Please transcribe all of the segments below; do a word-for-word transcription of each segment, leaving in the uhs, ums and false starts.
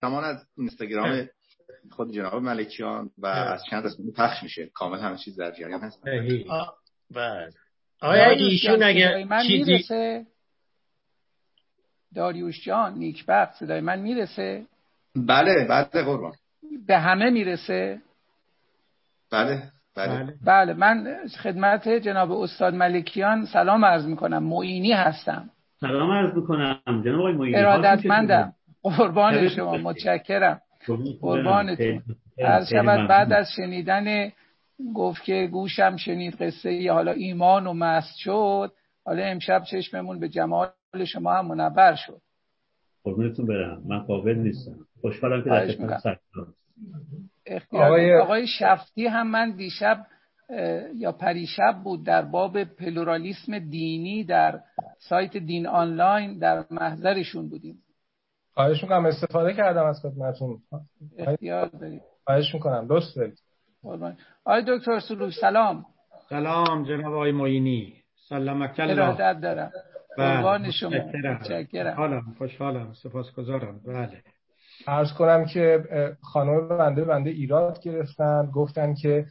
زمان از اینستاگرام خود جناب ملکیان و از چند اسم پخش میشه، کامل همه چیز در جریان هست. بله. آیا ایشون اگه چیزی داریوش جان نیکبخت صدای من میرسه؟ بله بله قربان. به همه میرسه؟ بله بله. بله من خدمت جناب استاد ملکیان سلام عرض میکنم. معینی هستم. سلام عرض میکنم جناب آقای معینی. ارادتمندم. قربان شما، متشکرم. قربانتون. از شب بعد از شنیدن گفت که گوشم شنید قصه ای حالا ایمان و مست شد، حالا امشب چشممون به جمال شما هم منور شد. قربونتون برم، من قابل نیستم. خوشحالم که در خدمت هستم. آقای... آقای شفتی هم من دیشب یا پریشب بود در باب پلورالیسم دینی در سایت دین آنلاین در محضرشون بودیم. خواهش میکنم، استفاده کردم از خدمتتون. اختیار دارید. خواهش میکنم، دوست دارید. آقای دکتر سروش سلام. سلام جناب آقای معینی. سلامک الله. ارادت دارم. قربان شما. متشکرم. حالم خوشحالم، سپاسگزارم. بله. عرض کنم که خانم بنده بنده ایراد گرفتن، گفتن که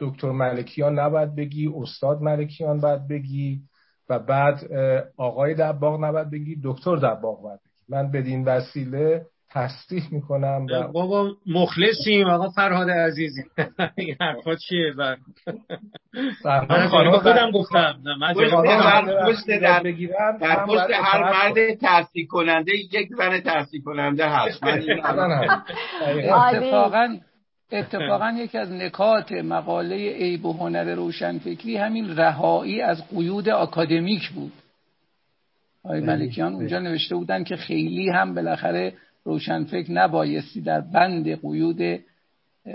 دکتر ملکیان نباید بگی، استاد ملکیان باید بگی و بعد آقای دباغ نباید بگی، دکتر دباغ باید بگی. من بدین وسیله تصدیح میکنم. بابا مخلصیم آقا فرهاد عزیزی. این حرفا چیه؟ من خودم گفتم در پشت هر مرد تصدیح کننده یک زن تصدیح کننده هست. اتفاقا اتفاقا یکی از نکات مقاله عیب و هنر روشنفکری همین رهایی از قیود آکادمیک بود. آقای ملکیان اونجا نوشته بودن که خیلی هم بالاخره روشنفکر نبایستی در بند قیود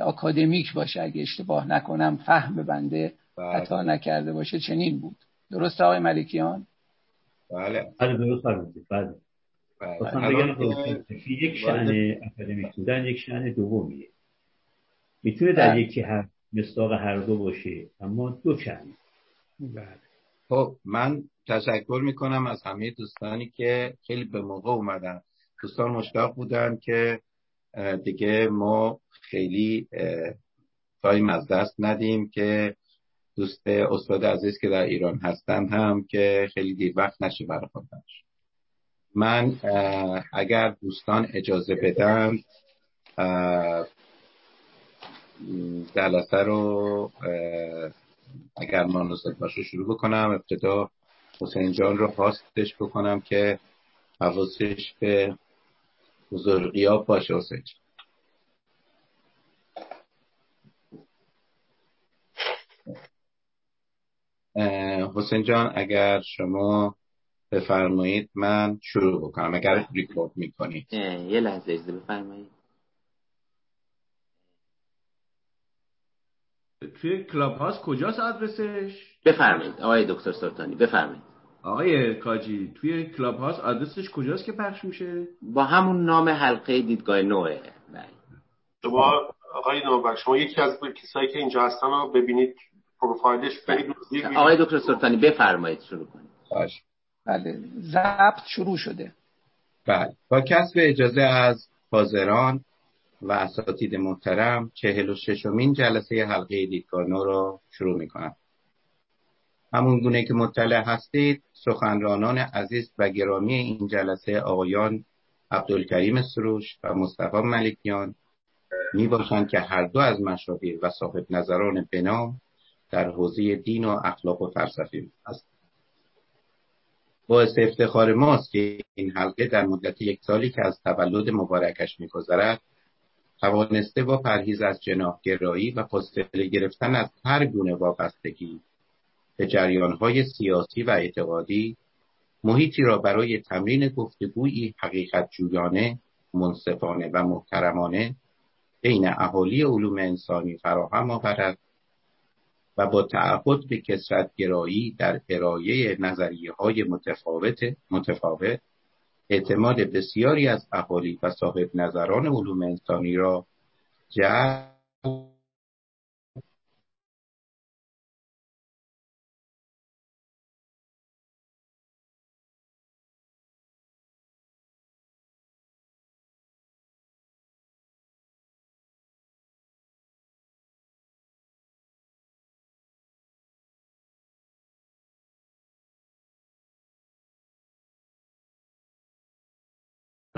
آکادمیک باشه، اگه اشتباه نکنم فهم بنده خطا نکرده باشه چنین بود. درست آقای ملکیان؟ بله بله درست فرمودید. بله بله. یک شأن آکادمیک بودن یک شأن دومیه، میتونه در یکی هم مصداق هر دو باشه اما دو شأن. بله. خب من تشکر میکنم از همه دوستانی که خیلی به موقع اومدن. دوستان مشتاق بودن که دیگه ما خیلی تایم از دست ندیم، که دوست استاد عزیز که در ایران هستن هم که خیلی دیر وقت نشه برای خودش. من اگر دوستان اجازه بدن جلسه رو اگر مناسب باشه شروع بکنم. ابتدا حسین جان رو خواستش بکنم که حواسش به حضور غیاب باشه. حسین جان حسین جان اگر شما بفرمایید من شروع بکنم اگر ریکورد میکنید. یه لحظه اجازه بفرمایید. توی کلاب هاست کجاست آدرسش؟ بفرمایید آقای دکتر سرطانی. بفرمایید آقای کاجی توی کلاب هاست آدرسش کجاست که پخش میشه؟ با همون نام حلقه دیدگاه نوه. شما آقای نوبخش شما یکی از کسایی که اینجا هستن رو ببینید، پروفایلش برید. آقای دکتر سرطانی بفرمایید شروع کنید. باشه. بله ضبط شروع شده. بله. با کسب اجازه از حاضران و اساتید محترم چهل و ششمین جلسه حلقه دیدگاه نو را شروع میکنم. همون گونه که مطلع هستید سخنرانان عزیز و گرامی این جلسه آقایان عبدالکریم سروش و مصطفی ملکیان می باشند که هر دو از مشاهیر و صاحب نظران بنام در حوزه دین و اخلاق و فلسفه هستند. باعث افتخار ماست که این حلقه در مدت یک سالی که از تولد مبارکش می‌گذرد توانسته با پرهیز از جناح‌گرایی و فاصله گرفتن از هر گونه وابستگی به جریان‌های سیاسی و اعتقادی محیطی را برای تمرین گفتگویی حقیقت جویانه، منصفانه و محترمانه بین اهالی علوم انسانی فراهم آورد و با تعهد به کثرت‌گرایی در ارائه نظریه‌های متفاوت متفاوت اعتماد بسیاری از اهالی و صاحب نظران علوم انسانی را جلب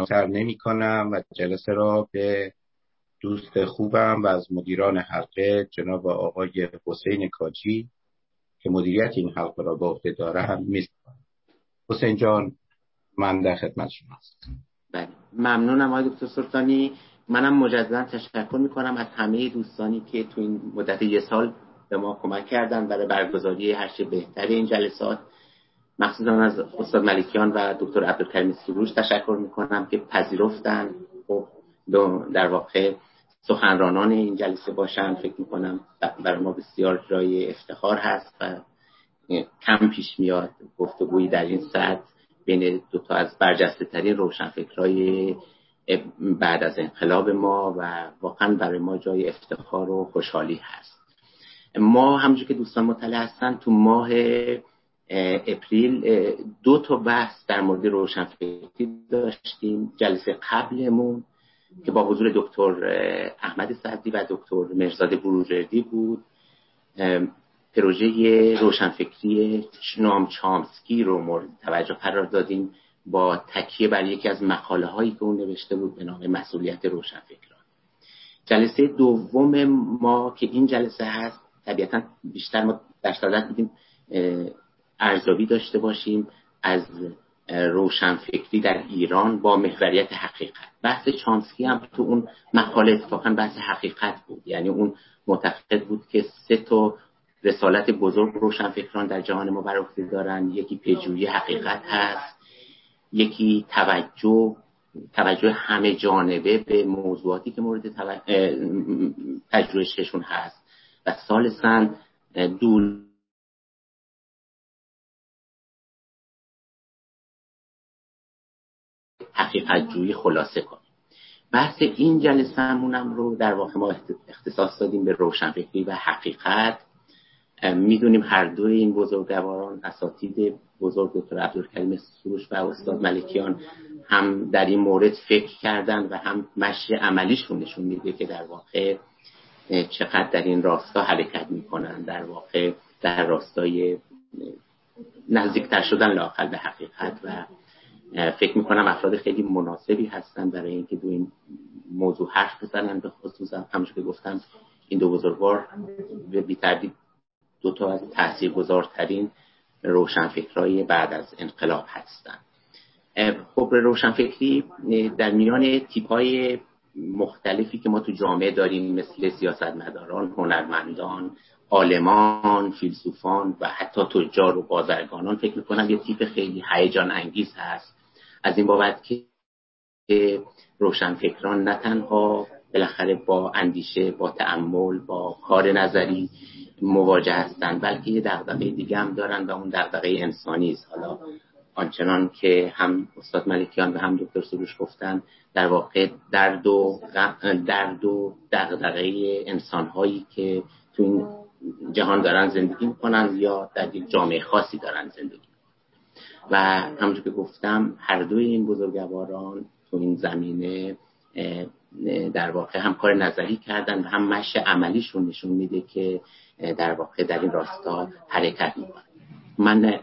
نظر نمی کنم و جلسه را به دوست خوبم و از مدیران حلقه جناب آقای حسین کاجی که مدیریت این حلقه را به عهده داره هم می‌سپارم. حسین جان من در خدمت شما هستم. بله ممنونم آقای دکتر سلطانی. منم مجددا تشکر می‌کنم از همه دوستانی که تو این مدت یک سال به ما کمک کردن برای برگزاری هر چه بهتر این جلسات. مخصوصا از استاد ملکیان و دکتر عبدالکریم سروش تشکر می‌کنم که پذیرفتن و در واقع سخنرانان این جلسه باشن. فکر می‌کنم برای ما بسیار جای افتخار هست و کم پیش میاد گفتگویی در این سطح بین دو تا از برجسته‌ترین روشنفکرای بعد از انقلاب ما و واقعا برای ما جای افتخار و خوشحالی هست. ما همونجور که دوستان مطلع هستن تو ماه اپریل دو تا بحث در مورد روشنفکری داشتیم. جلسه قبلمون که با حضور دکتر احمد صادقی و دکتر مرزاد بروژردی بود پروژه روشنفکری نام چامسکی رو مورد توجه قرار دادیم با تکیه بر یکی از مقاله هایی که اون نوشته بود به نام مسئولیت روشنفکران. جلسه دوم ما که این جلسه هست طبیعتاً بیشتر ما در صدد بودیم ارزیابی داشته باشیم از روشنفکری در ایران با محوریت حقیقت. بحث چامسکی هم تو اون مقاله اتفاقاً بحث حقیقت بود. یعنی اون معتقد بود که سه تا رسالت بزرگ روشنفکران در جهان ما بر عهده دارن. یکی پیجویی حقیقت هست، یکی توجه توجه همه جانبه به موضوعاتی که مورد پژوهششون هست و ثالثاً دور حقیقت جویی خلاصه کنیم. بحث این جلسه همونم رو در واقع ما اختصاص دادیم به روشنفکری و حقیقت. میدونیم هر دوی این بزرگواران اساتید بزرگ دکتر عبدالکریم سروش و استاد ملکیان هم در این مورد فکر کردن و هم مشی عملیشون نشون میده که در واقع چقدر در این راستا حرکت میکنن، در واقع در راستای نزدیکتر شدن لااقل به حقیقت و فکر میکنم افراد خیلی مناسبی هستن برای اینکه دو این موضوع حرف بزنن. به خصوص همونجوری که گفتم این دو بزرگوار به بی‌تردید دو تا از تاثیرگذارترین روشنفکرای بعد از انقلاب هستند. خب روشنفکری در میان تیپ‌های مختلفی که ما تو جامعه داریم مثل سیاستمداران، هنرمندان، عالمان، فیلسوفان و حتی تجار و بازرگانان فکر می‌کنم یه تیپ خیلی هیجان انگیز هست. از این بابت که روشنفکران نه تنها بالاخره با اندیشه، با تأمل، با کار نظری مواجه هستند بلکه یه دغدغه دیگه هم دارن و اون دغدغه انسانی است. حالا آنچنان که هم استاد ملکیان و هم دکتر سروش گفتن در واقع درد و درد و دغدغه انسان‌هایی که تو این جهان دارن زندگی می‌کنن یا در یک جامعه خاصی دارن زندگی و همونجور که گفتم هر دوی این بزرگواران تو این زمینه در واقع هم کار نظری کردن و هم مشی عملیشون نشون میده که در واقع در این راستا حرکت میکنن. من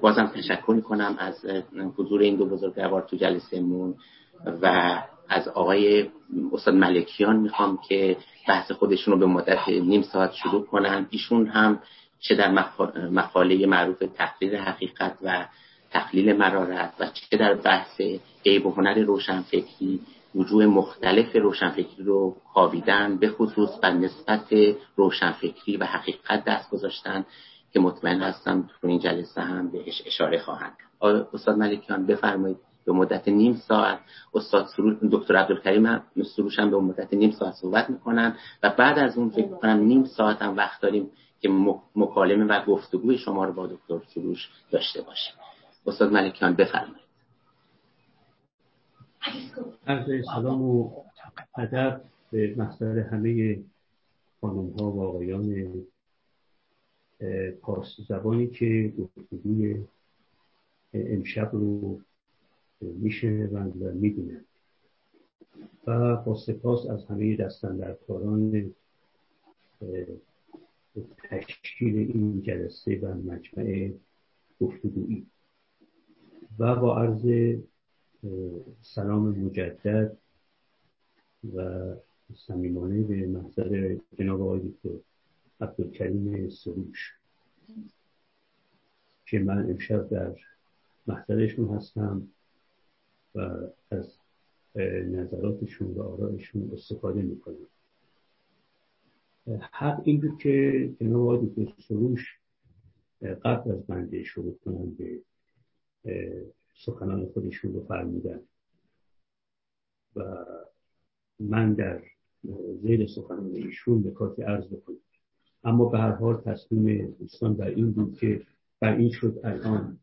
بازم تشکر میکنم از حضور این دو بزرگوار تو جلسه‌مون و از آقای استاد ملکیان میخوام که بحث خودشون رو به مدت نیم ساعت شروع کنن. ایشون هم چه در مقاله معروف تحلیل حقیقت و تحلیل مرارت و چه در بحث عیب و هنر روشنفکری وجوه مختلف روشنفکری رو کاویدن، به خصوص بر نسبت روشنفکری و حقیقت دست گذاشتن که مطمئن هستم تو این جلسه هم بهش اشاره خواهند کرد. استاد ملکیان بفرمایید به مدت نیم ساعت، استاد سروش، دکتر عبدالکریم سروش هم به مدت نیم ساعت صحبت میکنن و بعد از اون فکر میکنم نیم ساعت هم وقت داریم که مکالمه و گفتگوی شما رو با دکتر سروش داشته باشیم. استاد ملکیان بفرمایید. عرض سلام و ادب به محضر همه خانم ها و آقایان پارسی زبانی که گفتگوی امشب رو میشنوند و میبینند و با سپاس از همه دستاندرکاران تشکیل این جلسه و مجمع گفتگویی و با عرض سلام مجدد و صمیمانه به محضر جناب آقای دکتر عبدالکریم سروش که من امشب در محضرشون هستم و از نظراتشون و آرایشون استفاده میکنم. حق این بود که جناب آقای دکتر سروش قبل از بنده شروع کنم به سخنان خودشون رو فرمودن و من در زیر سخنان ایشون به کافی عرض بکنم، اما به هر حال تصمیم دوستان بر این بود که بر این شد الان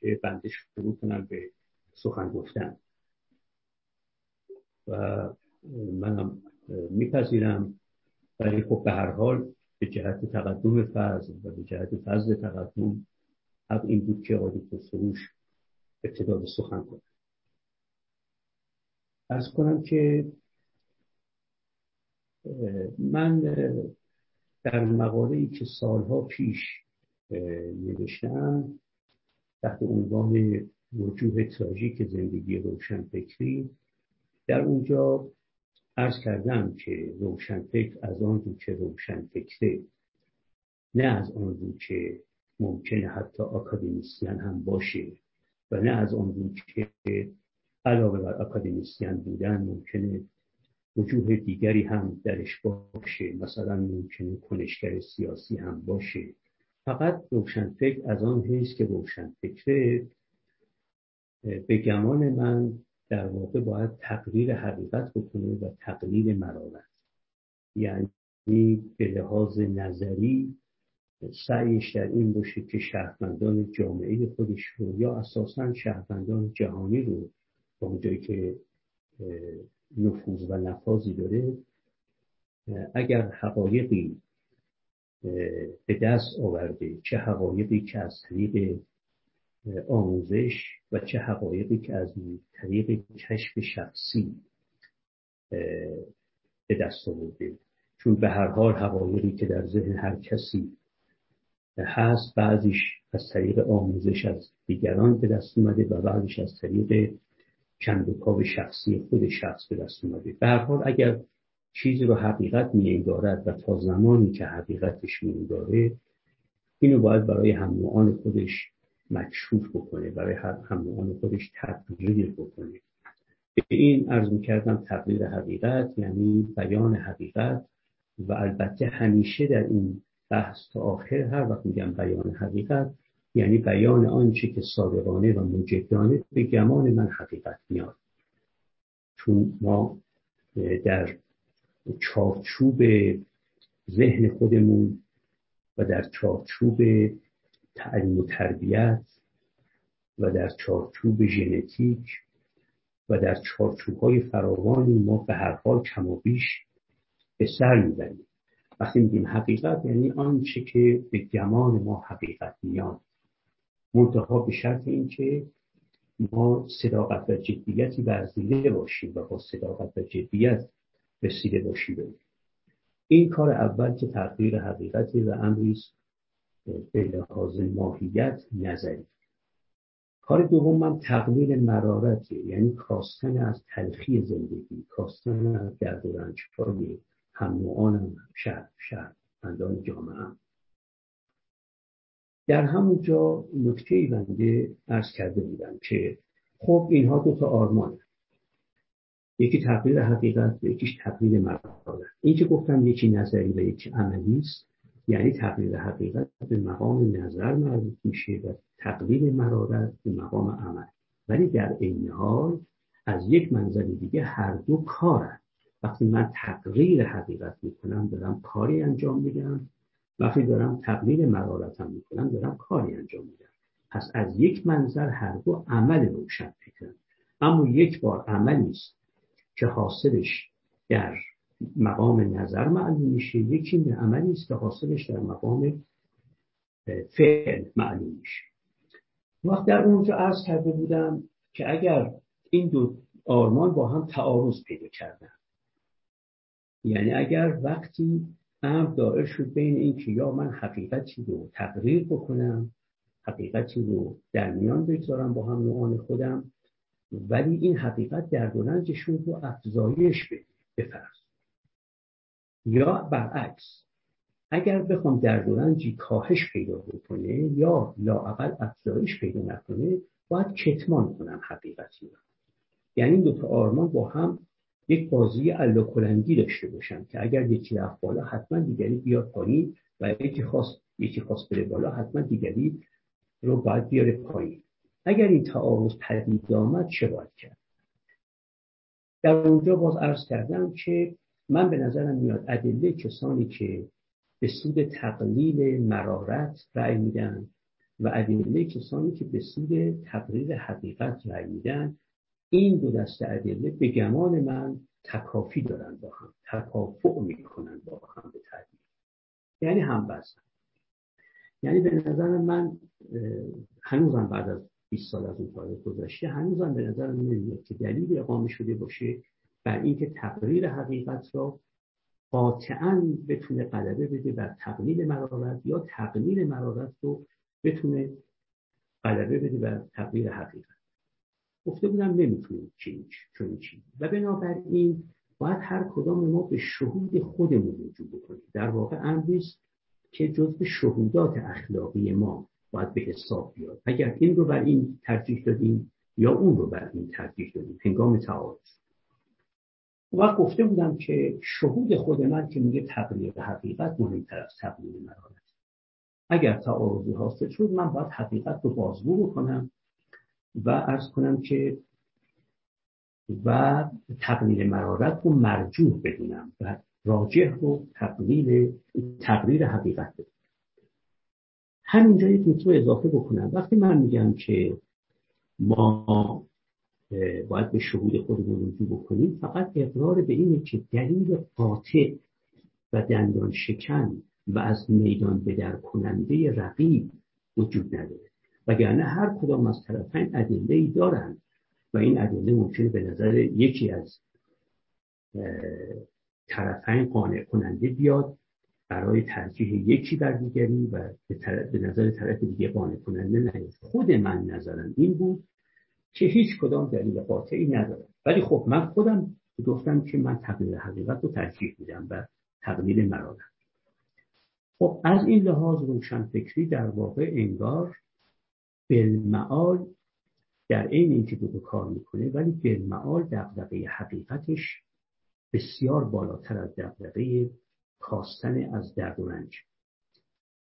که بنده شروع کنم به سخن گفتن و منم میپذیرم، ولی خب به هر حال به جهت تقدم فضل و به جهت فضل تقدم حق این بود که آقای دکتر سروش ابتدا به سخن کنم. عرض کنم که من در مقاله‌ای که سالها پیش نوشتم تحت عنوان وجوه تراژیک زندگی روشنفکری، در اونجا عرض کردم که روشنفکر از آن رو که روشنفکره، نه از آن رو که ممکنه حتی آکادمیسیان هم باشه و نه از آن رو که علاوه بر آکادمیسیان بودن ممکنه وجوه دیگری هم درش باشه، مثلا ممکنه کنشگر سیاسی هم باشه. فقط روشنفکر از آن هست که روشنفکره به گمان من در واقع باید تقلیل حقیقت بکنه و تقلیل مرارت، یعنی به لحاظ نظری سعیش در این باشه که شهروندان جامعه خودش رو یا اساساً شهروندان جهانی رو با اونجایی که نفوذ و نفاذی داره اگر حقایقی به دست آورده، چه حقایقی که از طریق آموزش و چه حقایقی که از طریق کشف شخصی به دست آورده، چون به هر حال حقایقی که در ذهن هر کسی هست بعضیش از طریق آموزش از دیگران به دست اومده و بعضیش از طریق کندوکاو شخصی خود شخص به دست اومده. به هر حال اگر چیزی رو حقیقت می‌انگارد و تا زمانی که حقیقتش می‌انگاره اینو باید برای هم‌نوعان خودش مکشوف بکنه، برای هم‌نوعان خودش تقریر بکنه. به این عرض می‌کردم تقریر حقیقت یعنی بیان حقیقت، و البته همیشه در این بحث تا آخر هر وقت میگم بیان حقیقت یعنی بیان آنچه که صادقانه و مجدانه به گمان من حقیقت میاد، چون ما در چارچوب ذهن خودمون و در چارچوب تعلیم و تربیت و در چارچوب ژنتیک و در چارچوب‌های فراوانی ما به هر حال کم و بیش به سر می‌بریم. وقتی میگیم حقیقت یعنی آنچه که به گمان ما حقیقت میاد، منتها به شرط این که ما صداقت و جدیتی ورزیده باشیم و با صداقت و جدیت رسیده باشیم. این کار اول که تقریر حقیقتی و امریست به لحاظ ماهیت نظری. کار دوم هم تقلیل مرارته، یعنی کاستن از تلخی زندگی، کاستن از درد و رنج‌های هم‌نوعانم شهر شهر اندان جامعه هم. در همون جا نکته‌ای بنده عرض کرده بودم که خب اینها دو تا آرمانه، یکی تقلیل حقیقت و یکیش تقلیل مرارت. این که گفتم یکی نظری و یکی عملی است، یعنی تقلیل حقیقت به مقام نظر مربوط میشه و تقلیل مرارت به مقام عمل، ولی در عین حال از یک منظر دیگه هر دو کارن. وقتی من تقلیل حقیقت میکنم دارم کاری انجام میدم، وقتی دارم تقلیل مرارتم میکنم دارم کاری انجام میدم. پس از یک منظر هر دو عمل روشن فکرن، اما یک بار عمل نیست که حاصلش در مقام نظر معلوم میشه، یکی به عملی است که حاصلش در مقام فعل معلوم میشه. وقت در اونجا عرض کرده بودم که اگر این دو آرمان با هم تعارض پیدا کردن، یعنی اگر وقتی امر دائر شد بین این که یا من حقیقتی رو تقریر بکنم، حقیقتی رو در میان بگذارم با هم نوعان خودم ولی این حقیقت در گرگوننزشون رو افزایش بفرست. یا برعکس، اگر بخوام در گرگوننزی کاهش پیدا بکنه یا لااقل افزایش پیدا نکنه، باید کتمان کنم حقیقتی رو. یعنی دو تا آرمان با هم یک بازی الاکلنگی داشته باشن که اگر یکی رفت بالا حتما دیگری بیاد پایین و یکی خواست یکی خواست بره بالا حتما دیگری رو باید بیاره پایین. اگر این تعارض پدید آمد چه باید کرد؟ در اونجا باز عرض کردم که من به نظرم میاد ادله کسانی که به سود تقلیل مرارت رأی میدن و ادله کسانی که به سود تقریر حقیقت رأی میدن، این دو دسته ادله به گمان من تکافی دارن با هم، تکافؤ میکنن با هم به تعبیر، یعنی همبستن. یعنی به نظر من هنوزم بعد از بیست سال از اون تاریخ گذشته هنوزم به نظر من نمیاد که دلیل اقامه شده باشه بر اینکه تقریر حقیقت را قاطعاً بتونه غلبه بده بر تقلیل مرارت یا تقلیل مرارت رو بتونه غلبه بده بر تقریر حقیقت. گفته بودم نمیتونیم چیز چون چیز و بنابراین باید هر کدام ما به شهود خودمون رجوع بکنیم. در واقع امریست که جزء شهودات اخلاقی ما باید به حساب بیاد. اگر این رو بر این ترجیح دادیم یا اون رو بر این ترجیح دادیم هنگام تعارض. و گفته بودم که شهود خود من که میگه تقلیل حقیقت مهمتر از تقلیل مرارت. اگر تعارضی حاصل شد من باید حقیقت رو بازگو بکنم و عرض کنم که و تقلیل مرارت رو مرجوح بدونم و راجح رو تقلیل تقریر حقیقت بدونم. همینجا یک نکته اضافه بکنم. وقتی من میگم که ما باید به شهود خودمون رجوع بکنیم، فقط اقرار به اینه که دلیل قاطع و دندان شکن و از میدان بدر کننده رقیب وجود نداره، وگرنه هر کدام از طرفین ادله‌ای دارن و این ادله ممکنه به نظر یکی از طرفین قانع کننده بیاد برای ترجیح یکی بر دیگری و به نظر طرف دیگه قانع کننده نیاد. خود من نظرم این بود که هیچ کدام دلیل قاطعی نداره، ولی خب من خودم گفتم که من تقلیل حقیقت رو ترجیح میدم و تقلیل مرارت. خب از این لحاظ روشنفکری در واقع انگار بالمعال در عین اینکه دو کار میکنه، ولی بالمعال دغدغه حقیقتش بسیار بالاتر از دغدغه کاستن از درد و رنج.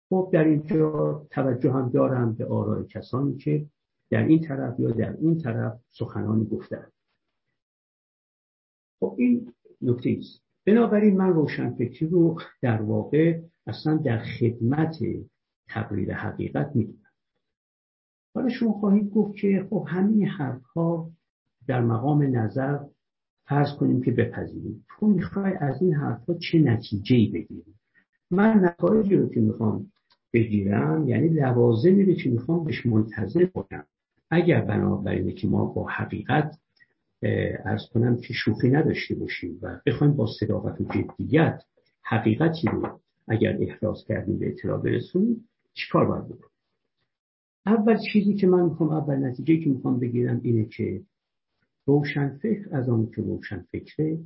خب در اینجا توجه هم دارم به آراء کسانی که در این طرف یا در اون طرف سخنانی گفتند. خب این نکته ایست. بنابراین من روشنفکری رو در واقع اصلا در خدمت تقریر حقیقت میدونم. حالا شما خواهید گفت که خب همین حرفها در مقام نظر فرض کنیم که بپذیریم، تو میخوای از این حرفها چه نتیجه‌ای بگیری؟ من نتایجی رو که میخوام بگیرم یعنی لوازمی رو که میخوام بهش منتظر باشم. اگر بنابراینه که ما با حقیقت عرض کنم که شوخی نداشته باشیم و بخوایم با صداقت و جدیت حقیقتی رو اگر احراز کردیم به اطلاع برسونیم، چیکار باید بکنیم؟ اول چیزی که من میخوام اول نتیجه‌ای که میخوام بگیرم اینه که روشنفکر از آن که روشنفکره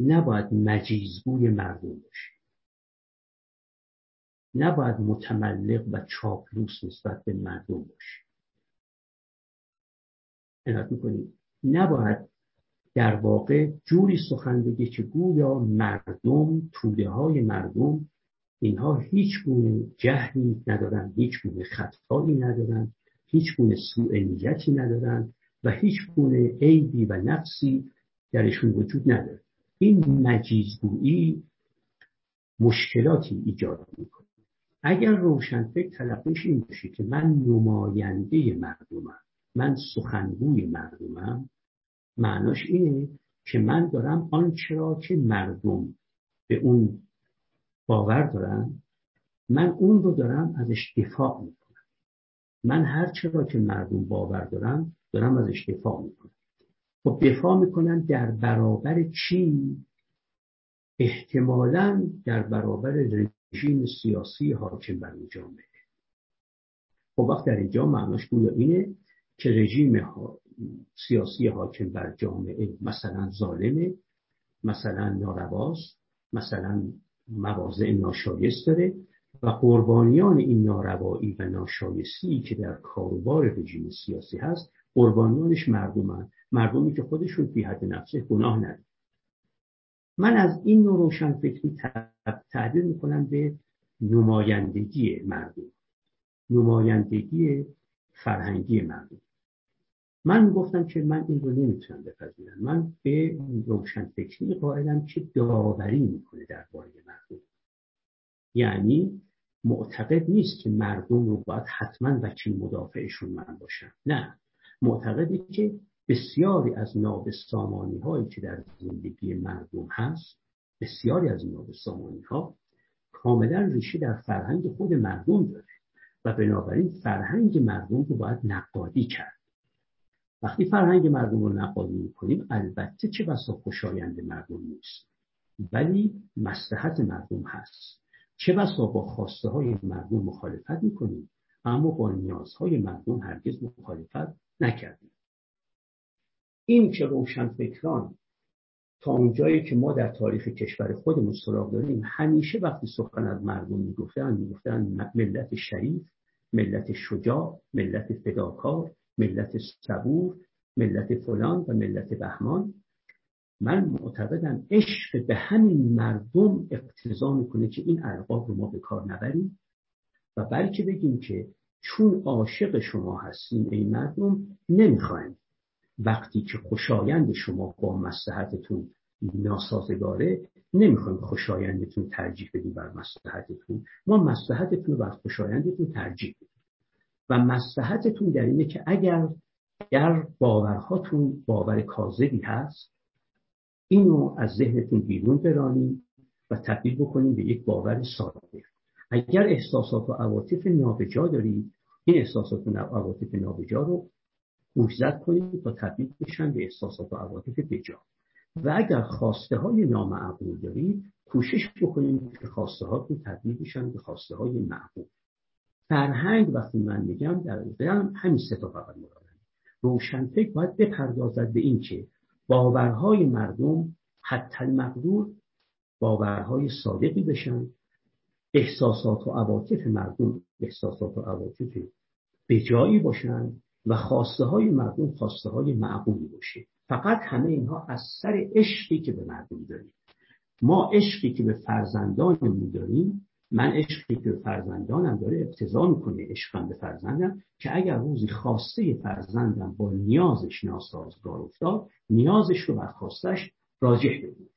نباید مجیزگوی مردم باشه، نباید متملق و چاپلوس نسبت به مردم باشه. عنایت میکنید، نباید در واقع جوری سخن بگه که گویا مردم، توده های مردم، اینها هیچ گونه جهلی ندارن، هیچ گونه خطایی ندارن، هیچ گونه سوء نیتی ندارن و هیچ گونه عیبی و نقصی درشون وجود نداره. این مجیزگویی مشکلاتی ایجاد میکنه. اگر روشنفکر تلقیش این باشه که من نماینده مردمم، من سخنگوی مردمم، معناش اینه که من دارم آنچه را که مردم به اون باور دارن، من اون رو دارم ازش دفاع میکنم. من هر چه را که مردم باور دارن دارم ازش دفاع میکنم. خب دفاع میکنن در برابر چی؟ احتمالاً در برابر رژیم سیاسی حاکم بر این جامعه. خب وقت در اینجا معناش گویا اینه که رژیم سیاسی حاکم بر جامعه مثلا ظالمه، مثلا نارواست، مثلا مواضع ناشایست داره و قربانیان این ناروایی و ناشایستی که در کاروبار رژیم سیاسی هست، قربانیانش مردمن، مردمی که خودشون فی حد نفسه گناه نداره. من از این نوع روشنفکری تعبیر میکنم به نمایندگی مردم، نمایندگی فرهنگی مردم. من گفتم که من این رو نمیتونم بپذیرم. من به روشنفکری قائلم که داوری میکنه درباره مردم، یعنی معتقد نیست که مردم رو باید حتما وکیل مدافعشون من باشم. نه، معتقده که بسیاری از نابسامانی هایی که در زندگی مردم هست، بسیاری از نابسامانی ها کاملا ریشه در فرهنگ خود مردم داره و بنابراین فرهنگ مردم رو باید نقادی کرد. وقتی فرهنگ مردم رو نقادی میکنیم، البته چه بسا خوشایند مردم نیست، ولی مصلحت مردم هست. چه بسا با خواسته های مردم مخالفت میکنیم، اما با نیازهای مردم هرگز مخالفت نکردیم. این که روشنفکران تا اونجایی که ما در تاریخ کشور خودمون سراغ داریم، همیشه وقتی سخن از مردم میگفتن، میگفتن ملت شریف، ملت شجاع، ملت فداکار، ملت صبور، ملت فلان و ملت بهمان. من معتقدم عشق به همین مردم اقتضا میکنه که این القاب رو ما به کار نبریم و بلکه بگیم که چون عاشق شما هستیم ای مردم، نمیخوایم وقتی که خوشایند شما با مصلحتتون ناسازگاره، نمیخوایم خوشایندتون ترجیح بدیم بر مصلحتتون. ما مصلحتتون بر خوشایندتون ترجیح بدیم و مصلحتتون در اینه که اگر در باورهاتون باور کاذبی هست، اینو از ذهنتون بیرون برانیم و تبدیل بکنیم به یک باور صادق. اگر احساسات و عواطف نابجا دارید، این احساسات و عواطف نابجا رو گوشزد کنید تا تبدیل بشن به احساسات و عواطف بجا. و اگر خواسته های نامعقول دارید، کوشش بکنید که خواسته هاتون تبدیل بشن به خواسته های معقول. فرهنگ وقتی من میگم در واقع همین سه تا فقط مرادم. روشنفکر باید بپردازد به این که باورهای مردم حتی المقدور باورهای صادقی بشن، احساسات و عواطف مردم احساسات و عواطف بجایی باشن و خواسته های مردم خواسته های معقولی باشه. فقط همه اینها از سر عشقی که به مردم داریم. ما عشقی که به فرزندانمون داریم، من عشقی که به فرزندانم داره اقتضا میکنه عشقم به فرزندم که اگر روزی خواسته فرزندم با نیازش ناسازگار افتاد، نیازش رو بر خواستش راجح بدید.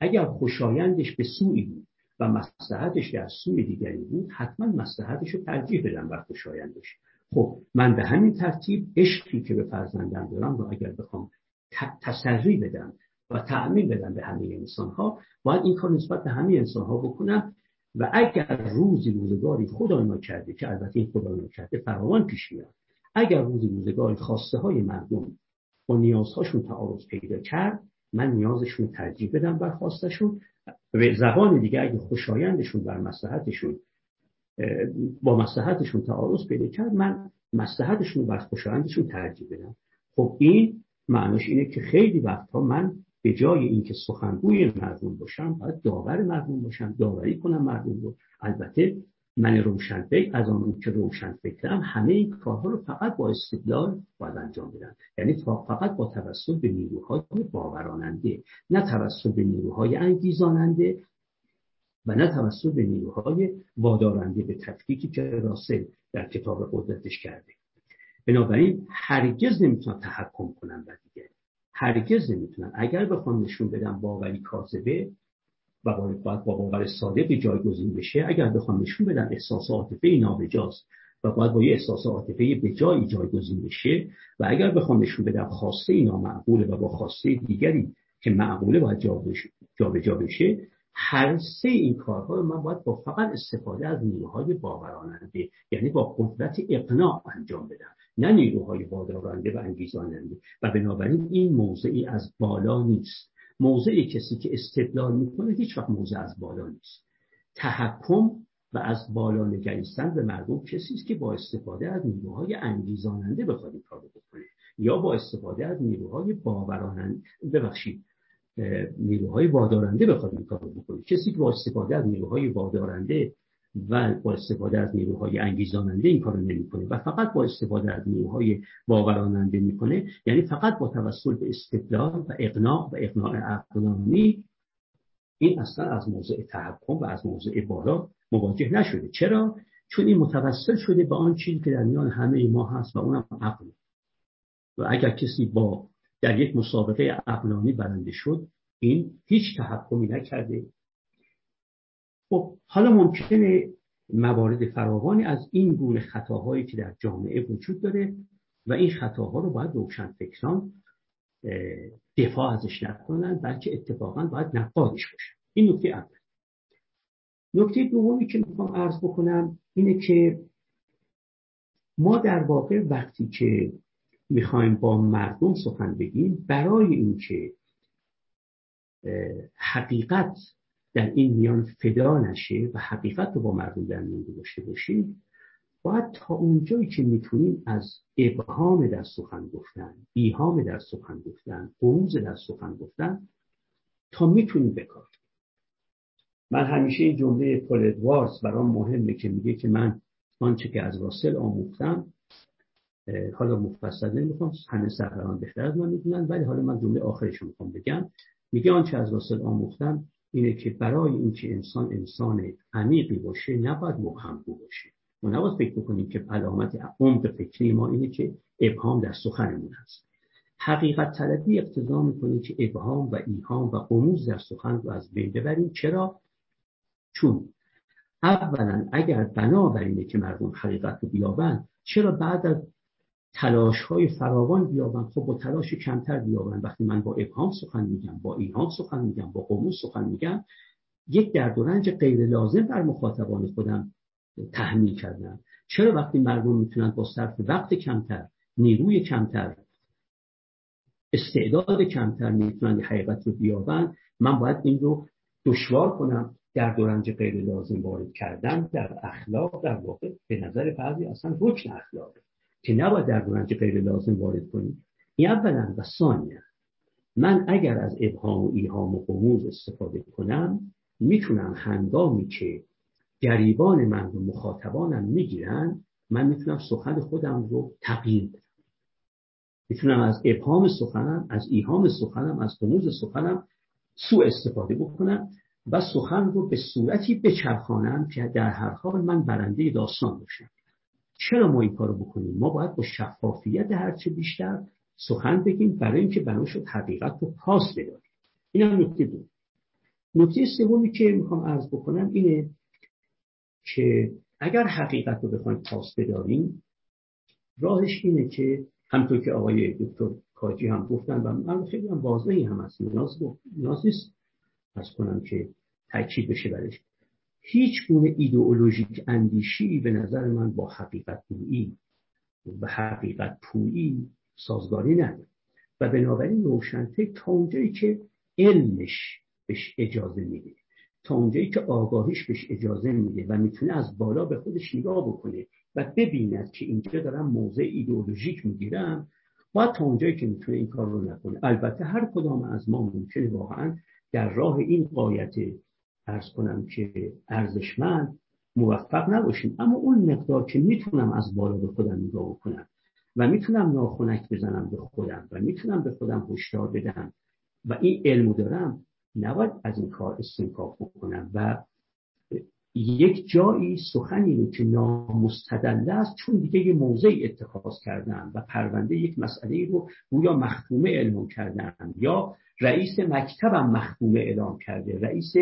اگر خوشایندش به سویی بود و مصلحتش در سوی دیگری بود، حتما مصلحتش رو ترجیح بدم بر خوشایندش. خب من به همین ترتیب عشقی که به فرزندم دارم رو اگر بخوام تسری بدم و تأمین بدم به همه انسان‌ها، باید این کار نسبت به همه انسان‌ها بکنم و اگر روزی روزگاری خدای ناکرده، که البته این خدای ناکرده فراوان پیش میاد، اگر روزی روزگاری خواسته های مردم با نیازهاشون تعارض پیدا کرد، من نیازشون ترجیح بدم بر خواستشون. به زبان دیگه اگه خوشایندشون بر مصلحتشون با مصلحتشون تعارض پیدا کرد، من مصلحتشون بر خوشایندشون ترجیح بدم. خب این معنیش اینه که خیلی وقتها من به جای اینکه سخنگوی مردم باشم، باید داور مردم باشم، داوری کنم مردم رو. البته من روشنفکر از آن که روشنفکرم، همه این کارها رو فقط با استدلال باید انجام بدم، یعنی فقط با توسل به نیروهای باوراننده، نه توسل به نیروهای انگیزاننده و نه توسل به نیروهای وادارنده به تفکیکی که راسل در کتاب قدرتش کرده. بنابراین هرگز نمیتونم تحکم کنم بر دیگری، هرگز نمیتونم. اگر بخوام نشون بدم باوری کاذبه و باید با باور صادق جایگزین بشه، اگر بخوام نشون بدم احساس عاطفی نابجاست و باید با یه احساس عاطفی بجایی جایگزین بشه، و اگر بخوام نشون بدم خواسته نامعقوله و با خواسته دیگری که معقوله باید جابجا بشه، هر سه این کارها رو من باید با فقط استفاده از نیروهای باوراننده، یعنی با قدرت اقناع انجام بدم، نه نیروهای وادارنده و انگیزاننده. و بنابراین این موضعی از بالا نیست. موضع کسی که استدلال میکنه هیچ وقت موضع از بالا نیست. تحکم و از بالا نگریستن به مردم کسی است که با استفاده از نیروهای انگیزاننده بخواد این کارو بکنه. یا با استفاده از نیروهای باوراننده ببخشید نیروهای وادارنده بخواد این کارو بکنه. کسی که با استفاده از نیروهای وادارنده و با استفاده از نیروهای انگیزاننده این کارو نمیکنه و فقط با استفاده از نیروهای باوراننده میکنه، یعنی فقط با توسل به استدلال و اقناع و اقناع عقلانی، این اصلا از موضع تحکم و از موضع بالا مواجه نشده. چرا؟ چون این متوسل شده به آن چیزی که در میان همه ما هست و اونم عقل. و اگر کسی با در یک مسابقه عقلانی برنده شد، این هیچ تحکمی نکرده. خب حالا ممکنه موارد فراوانی از این گونه خطاهایی که در جامعه وجود داره و این خطاها رو باید روشنفکران دفاع ازش نکنن، بلکه اتفاقا باید نقادش باشن. این نکته اول. نکته دومی که میخوام عرض بکنم اینه که ما در واقع وقتی که میخوایم با مردم سخن بگیم، برای اینکه حقیقت در این میان فدا نشه و حقیقت رو با مردم در میان گذاشته باشیم، باید تا اونجایی که میتونیم از ابهام در سخن گفتن، ایهام در سخن گفتن، بروز در سخن گفتن تا میتونیم بکاریم. من همیشه این جمله پل ادواردز برام مهمه که میگه که من آنچه که از راسل آموختم، حالا مفصل نمیخوام، همه سخنرانان بهتر از من میدونن، ولی حالا من جمله آخرش رو میخوام بگم. میگه آنچه از راسل آموختم اینه که برای اینکه انسان انسان عمیقی باشه، نباید مبهم باشه. ما نباید فکر بکنیم که علامت عمق فکری ما اینه که ابهام در سخنمون هست. حقیقت طلبی اقتضا میکنه که ابهام و ایهام و غموض در سخن رو از بین ببریم. چرا؟ چون اولا اگر بنابراینه که مردم حقیقت رو بیابند، چرا بعد از تلاش های فراوان بیابند؟ خب با تلاش کمتر بیابند. وقتی من با ابهام سخن میگم، با ایهام سخن میگم، با غموض سخن میگم، یک درد و رنج غیر لازم بر مخاطبان خودم تحمیل کردم. چرا وقتی مردم میتونن با صرف وقت کمتر، نیروی کمتر، استعداد کمتر میتونن حقیقت رو بیابند، من باید این رو دشوار کنم؟ در دورنج غیر لازم وارد کردن در اخلاق در واقع به نظر بعضی اصلا رکن اخلاقه که نباید در دورنج غیر لازم وارد کنیم. این اولا. و ثانیا، من اگر از ابهام و ایهام و غموض استفاده کنم، میتونم هنگامی که گریبان من و مخاطبانم میگیرن، من میتونم سخن خودم رو تغییر بدم. میتونم از ابهام سخنم، از ایهام سخنم، از غموض سخنم سوء استفاده بکنم و سخن رو به صورتی بچرخانم که در هر حال من برنده داستان باشم. چرا ما این کارو بکنیم؟ ما باید با شفافیت هرچه بیشتر سخن بگیم برای اینکه بنا شد حقیقت رو پاس بداریم. این هم نکته دو. نکته سومی که میخوام عرض بکنم اینه که اگر حقیقت رو بخوایم پاس بداریم، راهش اینه که همونطور که آقای دکتر کاجی هم گفتن و من خیلی هم واضحی هم هست، نیاز نیست از کنم که تأکید بشه برش، هیچ گونه ایدئولوژیک اندیشی به نظر من با حقیقت گویی و حقیقت پویی سازگاری نداره و بنابراین روشنفکر تا اونجایی که علمش بهش اجازه میده، تا اونجایی که آگاهیش بهش اجازه میده و میتونه از بالا به خودش نگاه بکنه و ببیند که اینجا دارم موضع ایدئولوژیک میگیرم، باید تا اونجایی که میتونه این کار رو نکنه. البته هر کدام از ما ممکنه واقعا در راه این قایت عرض کنم که ارزشمند موفق نباشیم، اما اون مقدار که میتونم از بالا به خودم نگاه بکنم و میتونم ناخنک بزنم به خودم و میتونم به خودم هشدار بدم و این علمو دارم، نباید از این کار استنکاف بکنم و یک جایی سخنی رو که نامستدل است، چون دیگه یه موضعی اتخاذ کردم و پرونده یک مسئله رو گویا مختومه اعلام کردم یا رئیس مکتبم مختومه اعلام کرده، رئیس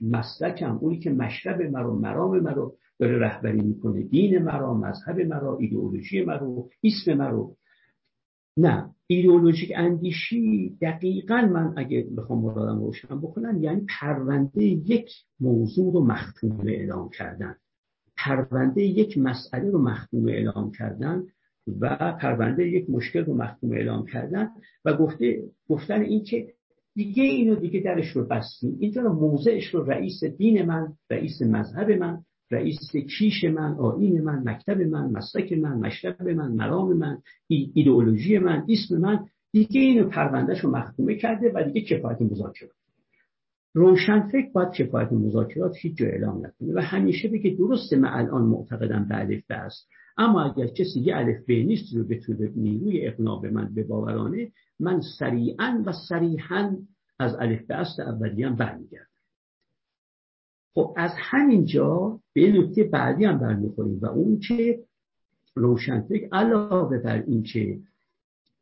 مسلکم، اونی که مشرب مرا، مرام مرا داره رهبری میکنه، دین مرا، مذهب مرا، ایدئولوژی مرا، اسم مرا. نه، ایدئولوژیک اندیشی دقیقاً من اگه بخوام مرادم روشن بکنم، یعنی پرونده یک موضوع رو مختوم اعلام کردن، پرونده یک مسئله رو مختوم اعلام کردن و پرونده یک مشکل رو مختوم اعلام کردن و گفته گفتن این که دیگه اینو دیگه درش رو بستیم، اینجا موضعش رو رئیس دین من، رئیس مذهب من، رئیس کیش من، آیین من، مکتب من، مسلک من، مشرب من، مرام من، ایدئولوژی من، اسم من، دیگه اینو پروندهشو مختومه کرده و دیگه کفایت مذاکرات. روشنفکر باید کفایت مذاکرات هیچ جا اعلام نکنه و همیشه بگه درسته من الان معتقدم به الف به است، اما اگر کسی یه الف به نیست رو به طور نیروی اقناع به من به باورانه، من سریعا و صریحا از الف به است اولیه‌ام برمیگردم. خب از همین جا به نکته بعدی هم برمیخوریم و اون که روشنفکر علاوه بر این که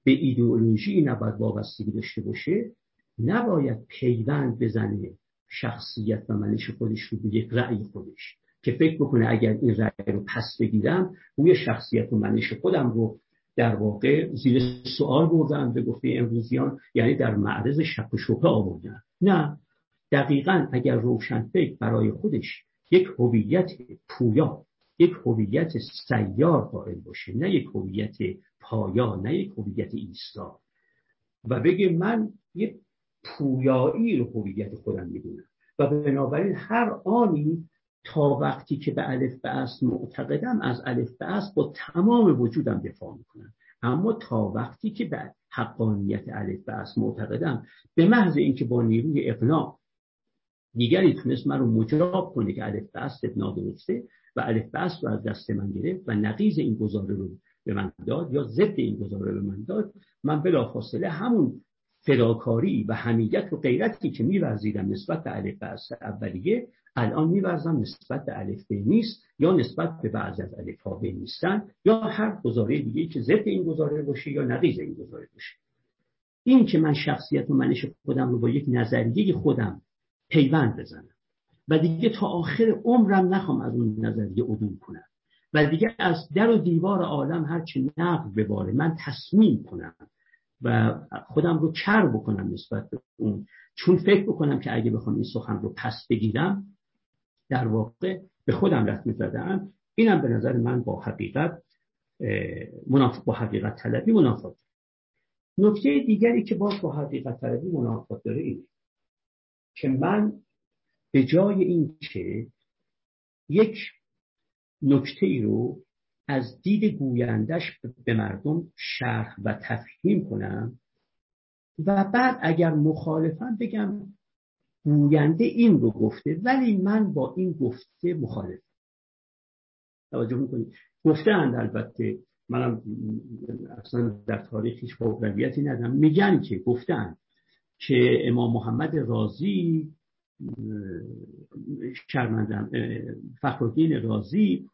به ایدئولوژی نباید وابستگی داشته باشه، نباید پیوند بزنه شخصیت و منش خودش رو به یک رأی خودش که فکر بکنه اگر این رأی رو پس بگیرم روی شخصیت و منش خودم رو در واقع زیر سؤال بردم به گفته امروزیان، یعنی در معرض شک و شبهه آوردم. نه، دقیقاً اگر روشنفکر برای خودش یک هویت پویا، یک هویت سیار قائل باشه، نه یک هویت پایا، نه یک هویت ایستا، و بگه من یک پویایی رو هویت خودم میدونم و بنابراین هر آنی تا وقتی که به الف به است معتقدم از الف به است با تمام وجودم دفاع میکنم، اما تا وقتی که به حقانیت الف به است معتقدم، به محض اینکه با نیروی اقناع دیگری تونست من رو مجاب کنه که الف به است نادرسته و الف به است رو از دست من گرفت و نقیض این گزاره رو به من داد یا ضد این گزاره به من داد، من بلافاصله همون فداکاری و حمیت و غیرتی که می‌ورزیدم نسبت به الف به است اولیه الان می‌ورزم نسبت به الف به نیست یا نسبت به بعضی از الف‌ها به نیستن یا هر گزاره دیگه‌ای که ضد این گزاره باشه یا نقیض این گزاره باشه. این که من شخصیت و منش خودم رو با یک نظریه خودم پیوند بزنم و دیگه تا آخر عمرم نخوام از اون نظریه عدول کنم و دیگه از در و دیوار عالم هرچی نقد بباره من تصمیم کنم و خودم رو کر بکنم نسبت به اون، چون فکر بکنم که اگه بخوام این سخن رو پس بگیرم در واقع به خودم لطمه زدم، اینم به نظر من با حقیقت منافق، با حقیقت طلبی منافق. نکته دیگری که باز با حقیقت طلبی منافق داره اینه که من به جای این که یک نکته‌ای رو از دید گویندش به مردم شرح و تفهیم کنم و بعد اگر مخالفم بگم گوینده این رو گفته ولی من با این گفته مخالفم. توجه میکنید؟ گفتند، البته منم اصلا در تاریخ هیچ فوق‌الرویتی ندارم، میگن که گفتند که امام محمد رازی شرمندم فخرالدین رازی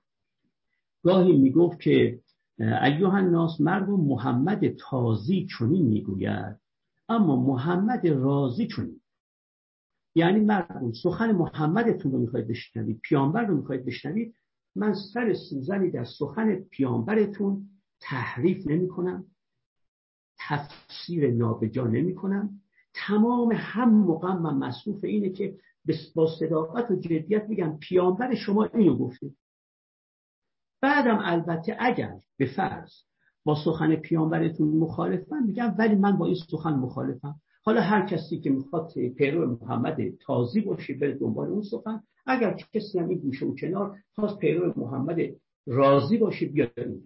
گاهی میگفت که ایها الناس، مردم، محمد تازی چنین میگوید اما محمد رازی چنین. یعنی مردم سخن محمدتون رو میخواید بشنوید، پیامبر رو میخواید بشنوید، من سر سوزنی در سخن پیامبرتون تحریف نمی کنم، تفسیر نابجا نمی کنم، تمام هم و غم من مصروف اینه که با صداقت و جدیت میگم پیامبر شما اینو گفته. بعدم البته اگر به فرض با سخن پیامبرتون مخالفم میگم ولی من با این سخن مخالفم، حالا هر کسی که میخواد پیرو محمد تازی باشه بره دنبال اون سخن، اگر کسی هم این گوشه و کنار خواست پیرو محمد رازی باشه بیاد این.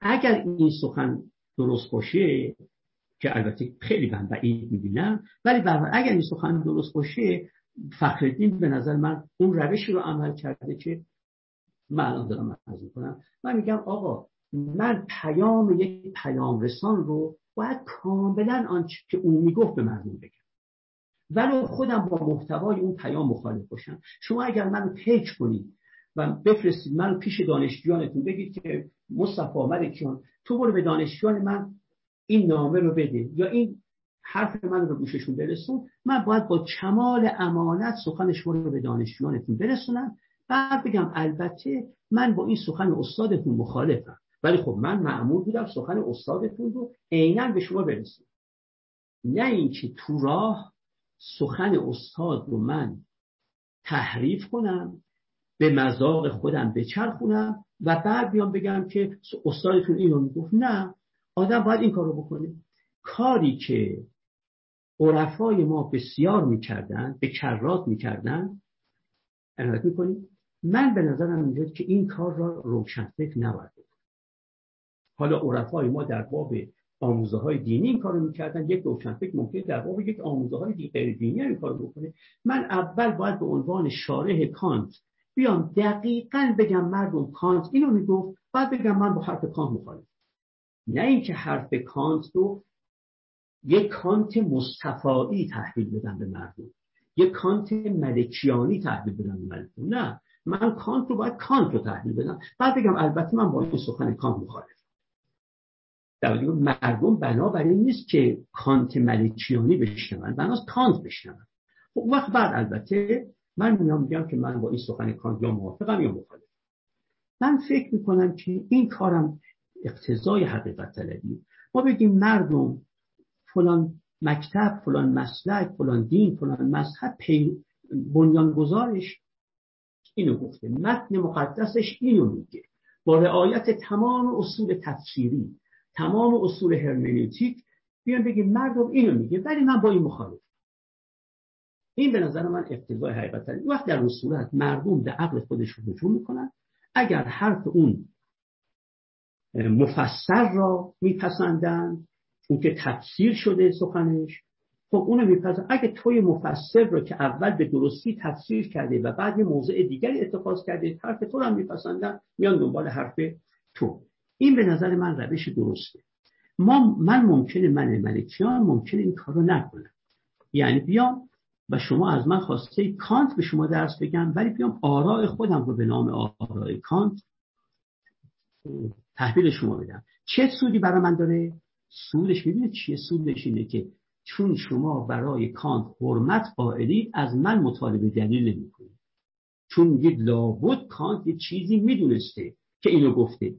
اگر این سخن درست باشه که البته خیلی من بعید میبینم، ولی اگر این سخن درست باشه فخرالدین به نظر من اون روشی رو عمل کرده که من دارم عرض میکنم. من میگم آقا من پیام یک پیام رسان رو باید کاملا آنچه که اون میگفت به مردم بگم ولی خودم با محتوای اون پیام مخالف باشم. شما اگر منو پیچ کنید و بفرستید منو پیش دانشجویانتون بگید که مصطفی ملکیان تو برو به دانشجویان من این نامه رو بده یا این حرف من رو به گوششون برسون، من باید با کمال امانت سخن شما رو به دانشجویانتون برسونم، بعد بگم البته من با این سخن استادتون مخالفم ولی خب من مأمور بودم سخن استادتون رو عیناً به شما برسونم، نه اینکه تو راه سخن استاد رو من تحریف کنم، به مذاق خودم بچرخونم و بعد بیام بگم که استادتون اینو میگفت. نه، آدم باید این کار رو بکنه، کاری که عرفای ما بسیار میکردن، به کرات میکردن، عنایت میکنیم من به نظرم میاد که این کار را روشنفکر نباید بود. حالا عرفای ما در باب آموزه های دینی این کارو میکردن، یک روشنفکر ممکنه در باب یک آموزه های غیر دینی این کارو بکنه. من اول باید به عنوان شارح کانت بیام دقیقاً بگم مردم کانت اینو میگفت، بعد بگم من با حرف کانت مخالفم، نه اینکه حرف کانت رو یک کانت مصطفایی تحویل بدم به مردم، یک کانت ملکیانی تحویل بدم به مردم. نه، من کانت رو باید کانت رو تحویل بدم، بعد بگم البته من با این سخن کانت مخالفم. در واقع مردم بنابراین نیست که کانت ملکیانی بشنون، بناست کانت بشنون. خب وقت بعد البته من میام میگم که من با این سخن کانت یا موافقم یا مخالفم. من فکر میکنم که این کارم اقتضای حقیقت طلبی. ما بگیم مردم فلان مکتب، فلان مسلک، فلان دین، فلان مذهب پی بنیانگذارش اینو گفته، متن مقدسش اینو میگه، با رعایت تمام اصول تفسیری، تمام اصول هرمنوتیک بیان بگیم مردم اینو میگه ولی من با این مخالفم. این به نظر من اقتضای حقیقت طلبی. وقت در اون صورت مردم به عقل خودشون رجوع میکنن، اگر حرف اون مفسر را میپسندن، اون که تفسیر شده سخنش، خب اونو میپسند. اگه توی مفسر را که اول به درستی تفسیر کرده و بعد یه موضع دیگری اتخاذ کرده، حرف تو را میپسندن، میان دنبال حرف تو. این به نظر من روش درسته. ما من ممکنه من ملکیان ممکنه این کارو نکنم، یعنی بیام و شما از من خواسته کانت به شما درس بگم، ولی بیام آراء خودم رو به نام آراء کانت تحویل شما بدم. چه سودی برای من داره؟ سودش میبینید چیه؟ سودش اینه که چون شما برای کانت حرمت قائلید، از من مطالبه دلیل نمی‌کنید، چون میگید لابد کانت یه چیزی میدونسته که اینو گفته،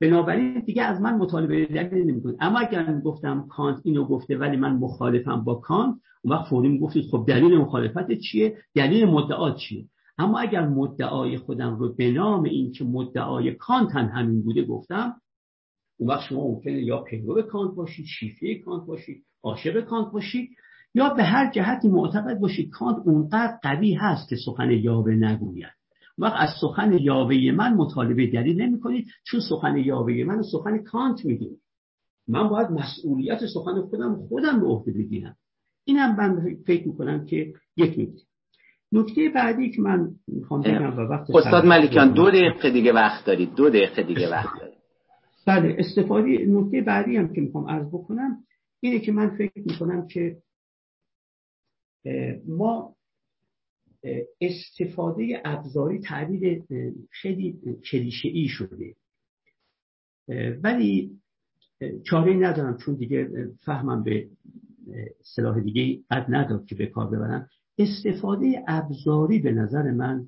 بنابراین دیگه از من مطالبه دلیل نمی‌کنید. اما اگر من گفتم کانت اینو گفته ولی من مخالفم با کانت، اون وقت فوری میگفتید خب دلیل مخالفت چیه؟ دلیل مدعا چیه؟ اما اگر مدعای خودم رو به نام این که مدعای کانت هم همین بوده گفتم، اون وقت شما ممکنه یا پیرو کانت باشید، شیفته کانت باشید، عاشق کانت باشید، یا به هر جهتی معتقد باشید کانت اونقدر قوی هست که سخن یاوه نگوید. اون وقت از سخن یاوه من مطالبه دلیل نمی‌کنید، چون سخن یاوه من سخن کانت میدونید. من باید مسئولیت سخن خودم خودم به عهده بگیرم. اینم من فکر می‌کنم که یک نکته. نکته بعدی که من می‌خوام بگم و وقت استاد ملکیان دو دقیقه دیگه وقت دارید، دو دقیقه دیگه وقت دارید. بله، استفاده نکته بعدی هم که میخوام عرض بکنم اینه که من فکر میکنم که ما استفاده ابزاری تعبیر خیلی کلیشه‌ای شده، ولی چاره ندارم چون دیگه فهمم به اصطلاح دیگه قد ندارم که به کار ببرم. استفاده ابزاری به نظر من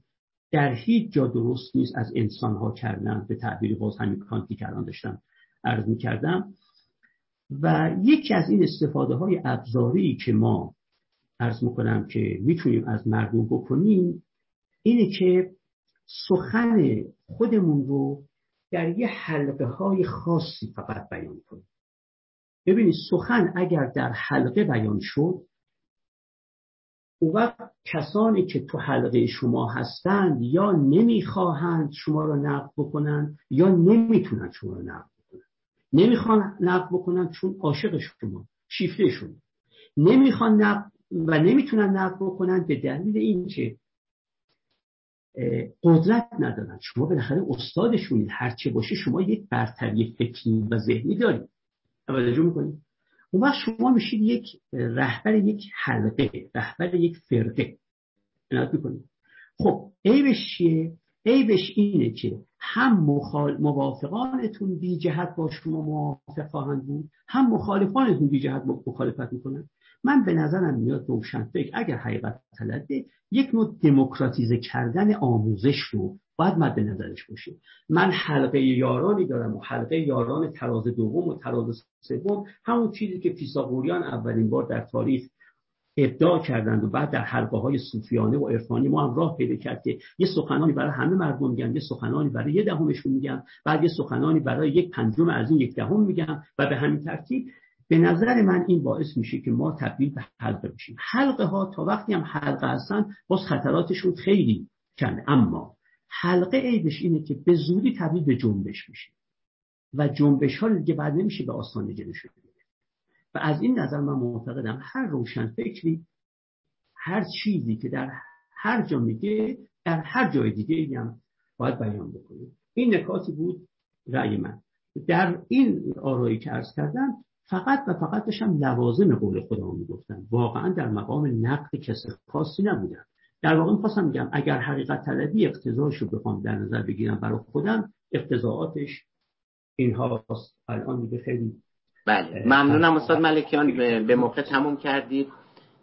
در هیچ جا درست نیست از انسان‌ها کردن، به تعبیر باز همین کانتی کردن داشتم عرض می‌کردم. و یکی از این استفاده‌های ابزاری که ما عرض می‌کنم که می‌تونیم از مردم بکنیم اینه که سخن خودمون رو در یه حلقه‌های خاصی فقط بیان کنیم. ببینید سخن اگر در حلقه بیان شد، اون وقت کسانی که تو حلقه شما هستند یا نمیخواهند شما را نقد بکنند یا نمیتونند شما را نقد بکنند. نمیخوان نقد بکنند چون عاشق شما، شیفته شما. نمیخوان نقد و نمیتونن نقد بکنند به دلیل اینکه قدرت ندارن. شما بالاخره استادشونید، هر چه باشه شما یک برتری فکری و ذهنی دارید. توجه میکنید؟ اون وقت شما میشید یک رهبر یک حلقه، رهبر یک فرقه. نگاه میکنید. خب عیبش چیه؟ عیبش اینه که هم موافقانتون بی جهت با شما موافق خواهند بود، هم مخالفانتون بی جهت با مخالفت میکنند. من به نظرم میاد روشنفکر اگر حقیقت طلبه، یک نوع دموکراتیزه کردن آموزش رو باید مد نظرش باشه. من حلقه یارانی دارم و حلقه یاران تراز دوم و تراز سوم، همون چیزی که پیثاغوریان اولین بار در تاریخ ابداع کردند و بعد در حلقه‌های صوفیانه و عرفانی ما هم راه پیدا کرد که یه سخنانی برای همه مردم میگم، یه سخنانی برای یه دهمشون میگم، بعد یه سخنانی برای یک پنجم از این یک دهم میگم و به همین ترتیب. به نظر من این باعث میشه که ما تبدیل به حلقه بشیم. حلقه‌ها تا وقتی هم حلقه هستن باز خطراتشون خیلی کمه، اما حلقه عیبش اینه که به زودی تبدیل به جنبش میشه و جنبش ها دیگه بعد نمیشه به آستانه جلوش بگیره. و از این نظر من معتقدم هر روشنفکری هر چیزی که در هر جا میگه در هر جای دیگه هم باید بیان بکنه. این نکاتی بود رأی من در این آرایی که عرض کردم. فقط و فقط داشتم لوازم قول خودم میگفتم، واقعا در مقام نقد کسی خاصی نبودم. در واقع میخواستم بگم اگر حقیقت طلبی اقتضاعشو بخوام در نظر بگیرم برای خودم، اقتضاعاتش اینهاست. الان دیگه خیلی بله. ممنونم استاد ملکیان، به موقع تموم کردید.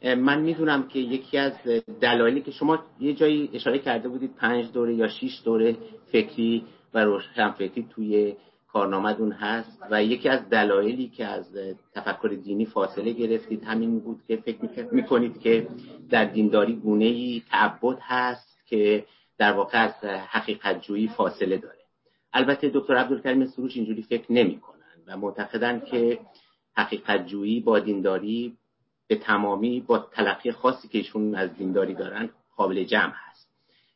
من میدونم که یکی از دلایلی که شما یه جایی اشاره کرده بودید پنج دوره یا شش دوره فکری و روشنفکری توی کارنامه‌تون هست و یکی از دلایلی که از تفکر دینی فاصله گرفتید همین بود که فکر میکنید که در دینداری گونه‌ای تعبد هست که در واقع از حقیقت جویی فاصله داره. البته دکتر عبدالکریم سروش اینجوری فکر نمی‌کنن و معتقدن که حقیقت جویی با دینداری به تمامی با تلقی خاصی که ایشون از دینداری دارن قابل جمع هست.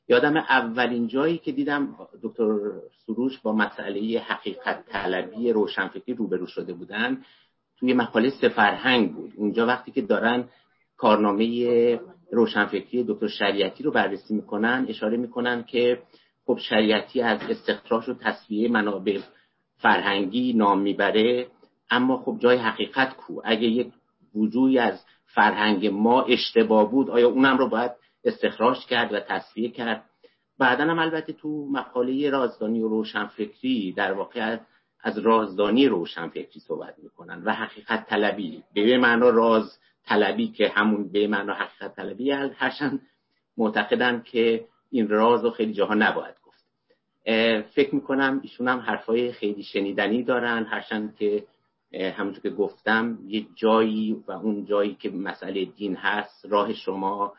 یادم اولین جایی که دیدم دکتر سروش با مسئله حقیقت طلبی روشنفکری روبرو شده بودن توی مقاله سه فرهنگ بود. اونجا وقتی که دارن کارنامه روشنفکری دکتر شریعتی رو بررسی میکنن اشاره میکنن که خب شریعتی از استخراج و تسویه منابع فرهنگی نام میبره، اما خب جای حقیقت کو؟ اگه یک وجوهی از فرهنگ ما اشتباه بود آیا اونم رو باید استخراج کرد و تصفیه کرد؟ بعدن هم البته تو مقاله رازدانی و روشنفکری در واقع از رازدانی روشنفکری صحبت میکنن و حقیقت طلبی به معنا راز طلبی که همون به معنا حقیقت طلبی هرشن معتقدن که این راز رو خیلی جاها نباید گفت. فکر میکنم ایشون هم حرفای خیلی شنیدنی دارن، هرشن که همونجور که گفتم یه جایی و اون جایی که مسئله دین هست راه شما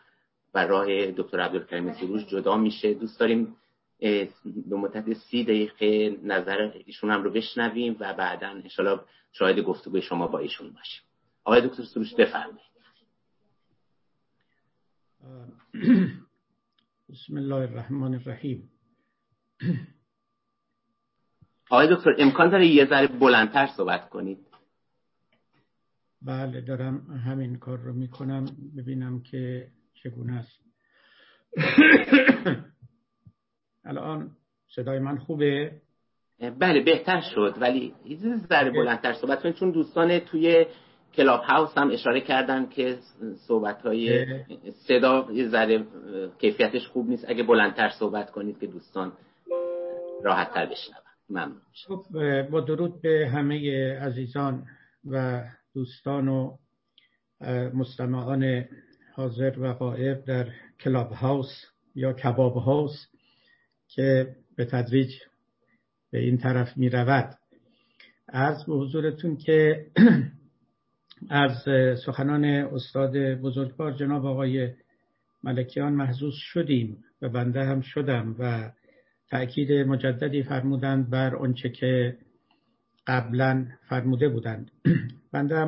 و راه دکتر عبدالکریم سروش جدا میشه. دوست داریم به مدت سی دقیقه نظر ایشون هم رو بشنویم و بعداً انشالله شاهد گفتگو شما با ایشون باشیم. آقای دکتر سروش بفرمایید. بسم الله الرحمن الرحیم. آقای دکتر امکان داره یه ذره بلندتر صحبت کنید؟ بله دارم همین کار رو میکنم ببینم که چگونه است. الان صدای من خوبه؟ بله بهتر شد، ولی یه ذره بلندتر صحبت کنید چون دوستان توی کلاب هاوس هم اشاره کردن که صحبت‌های صدا یه ذره کیفیتش خوب نیست. اگه بلندتر صحبت کنید که دوستان راحت‌تر بشنوند. با درود به همه عزیزان و دوستان و مستمعان حاضر و غائب در کلاب هاوس یا کباب هاوس که به تدریج به این طرف می رود. عرض به حضورتون که از سخنان استاد بزرگوار جناب آقای ملکیان محظوظ شدیم و بنده هم شدم و تأکید مجددی فرمودند بر آنچه که قبلا فرموده بودند. بنده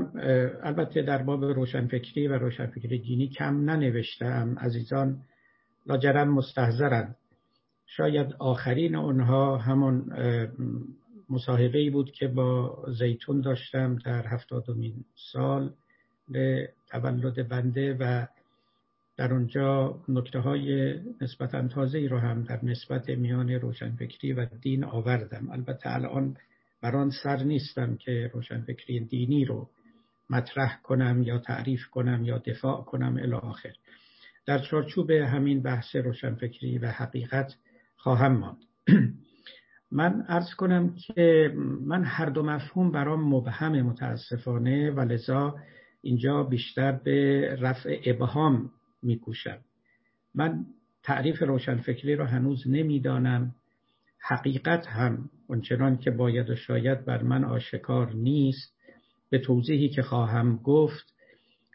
البته در باب روشنفکری و روشنفکری دینی کم ننوشتم، عزیزان لاجرم مستحضرند. شاید آخرین اونها همون مصاحبه‌ای بود که با زیتون داشتم در هفتادمین سال تولد بنده و در اونجا نکته های نسبتاً تازه‌ای رو هم در نسبت میان روشنفکری و دین آوردم. البته الان بران سر نیستم که روشنفکری دینی رو مطرح کنم یا تعریف کنم یا دفاع کنم الی آخر. در چارچوب همین بحث روشنفکری و حقیقت خواهم ماند. من عرض کنم که من هر دو مفهوم برام مبهم متاسفانه و لذا اینجا بیشتر به رفع ابهام می‌کوشم. من تعریف روشنفکری را هنوز نمی‌دانم. حقیقت هم اونچنان که باید و شاید بر من آشکار نیست به توضیحی که خواهم گفت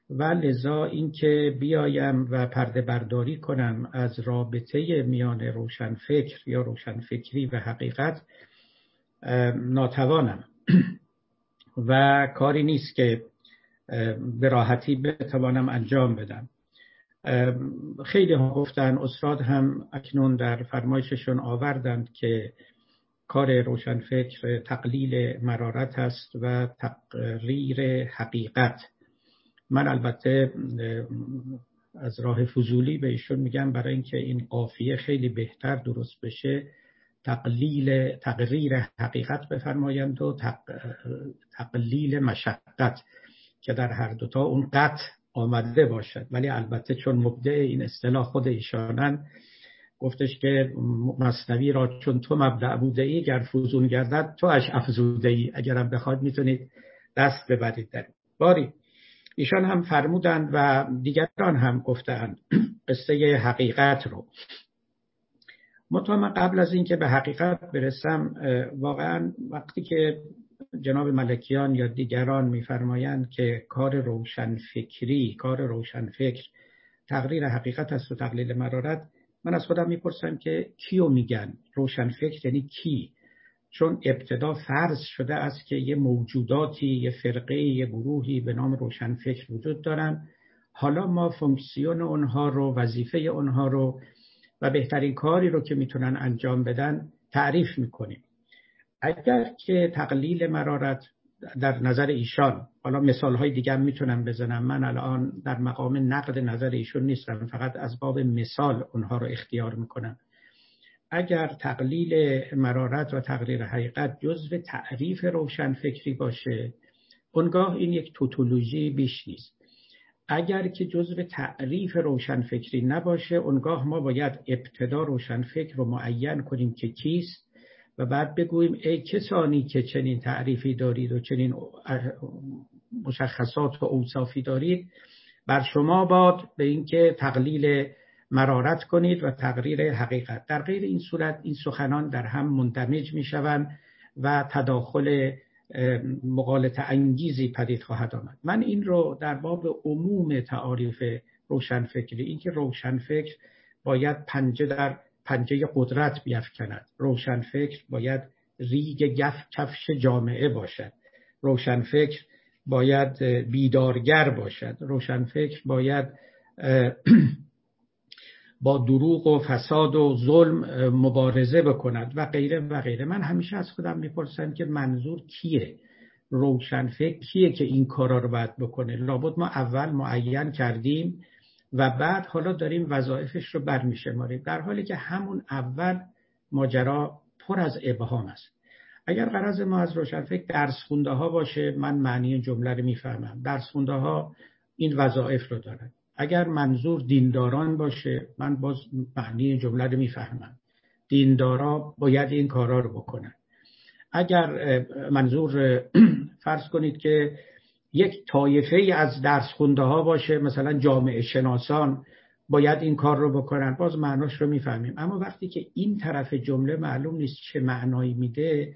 و لذا اینکه بیایم و پرده برداری کنم از رابطه میان روشنفکر یا روشنفکری و حقیقت ناتوانم و کاری نیست که به راحتی بتوانم انجام بدم. خیلی ها گفتن، استاد هم اکنون در فرمایششون آوردند که کار روشنفکر تقلیل مرارت است و تقریر حقیقت. من البته از راه فضولی به ایشون میگم برای اینکه این قافیه خیلی بهتر درست بشه تقلیل تقریر حقیقت بفرمایند و تق... تقلیل مشقت، که در هر دوتا اون قطع آمده باشد. ولی البته چون مبدع این اصطلاح خود ایشانن، گفتش که مثنوی را چون تو مبدع بوده ای، گر فوزون گردد تو اش افزوده ای، اگرم بخواد میتونید دست ببرید در باری. ایشان هم فرمودند و دیگران هم گفتند قصه حقیقت رو. من قبل از اینکه به حقیقت برسم، واقعا وقتی که جناب ملکیان یا دیگران میفرمایند که کار روشنفکری، کار روشنفکر تقریر حقیقت است و تقلیل مرارت، من از خودم میپرسم که کیو میگن روشنفکر؟ یعنی کی؟ چون ابتدا فرض شده است که یه موجوداتی، یه فرقه، یه گروهی به نام روشنفکر وجود دارن. حالا ما فونکسیون اونها رو، وظیفه اونها رو و بهترین کاری رو که میتونن انجام بدن تعریف میکنیم. اگر که تقلیل مرارت در نظر ایشان، حالا مثالهای دیگه هم میتونم بزنم، من الان در مقام نقد نظر ایشون نیستم، فقط از باب مثال اونها رو اختیار میکنم. اگر تقلیل مرارت و تقریر حقیقت جزء تعریف روشنفکری باشه، اونگاه این یک توتولوژی بیش نیست. اگر که جزء تعریف روشنفکری نباشه، اونگاه ما باید ابتدا روشنفکر رو معین کنیم که کیست و بعد بگوییم ای کسانی که چنین تعریفی دارید و چنین مشخصات و اوصافی دارید، بر شما باد به اینکه تقلیل مرارت کنید و تقریر حقیقت. در غیر این صورت این سخنان در هم مندمج می شوند و تداخل مغالطه انگیزی پدید خواهد آمد. من این رو در باب عموم تعاریف روشنفکری، اینکه روشنفکر باید پنجه در پنجه قدرت بیفکند، روشنفکر باید ریگ گف کفش جامعه باشد، روشنفکر باید بیدارگر باشد، روشنفکر باید با دروغ و فساد و ظلم مبارزه بکند و غیره و غیره. من همیشه از خودم میپرسم که منظور کیه؟ روشنفکر کیه که این کارا رو باید بکنه؟ لابد ما اول معین کردیم و بعد حالا داریم وظایفش رو برمیشماریم، در حالی که همون اول ماجرا پر از ابهام است. اگر غرض ما از روشنفکر درس خونده ها باشه، من معنی جمله رو میفهمم، درس خونده ها این وظایف رو دارن. اگر منظور دینداران باشه، من باز معنی جمله رو میفهمم، دیندارا باید این کارا رو بکنن. اگر منظور فرض کنید که یک طایفه از درس خونده ها باشه، مثلا جامعه شناسان باید این کار رو بکنن، باز معناش رو میفهمیم. اما وقتی که این طرف جمله معلوم نیست چه معنایی میده،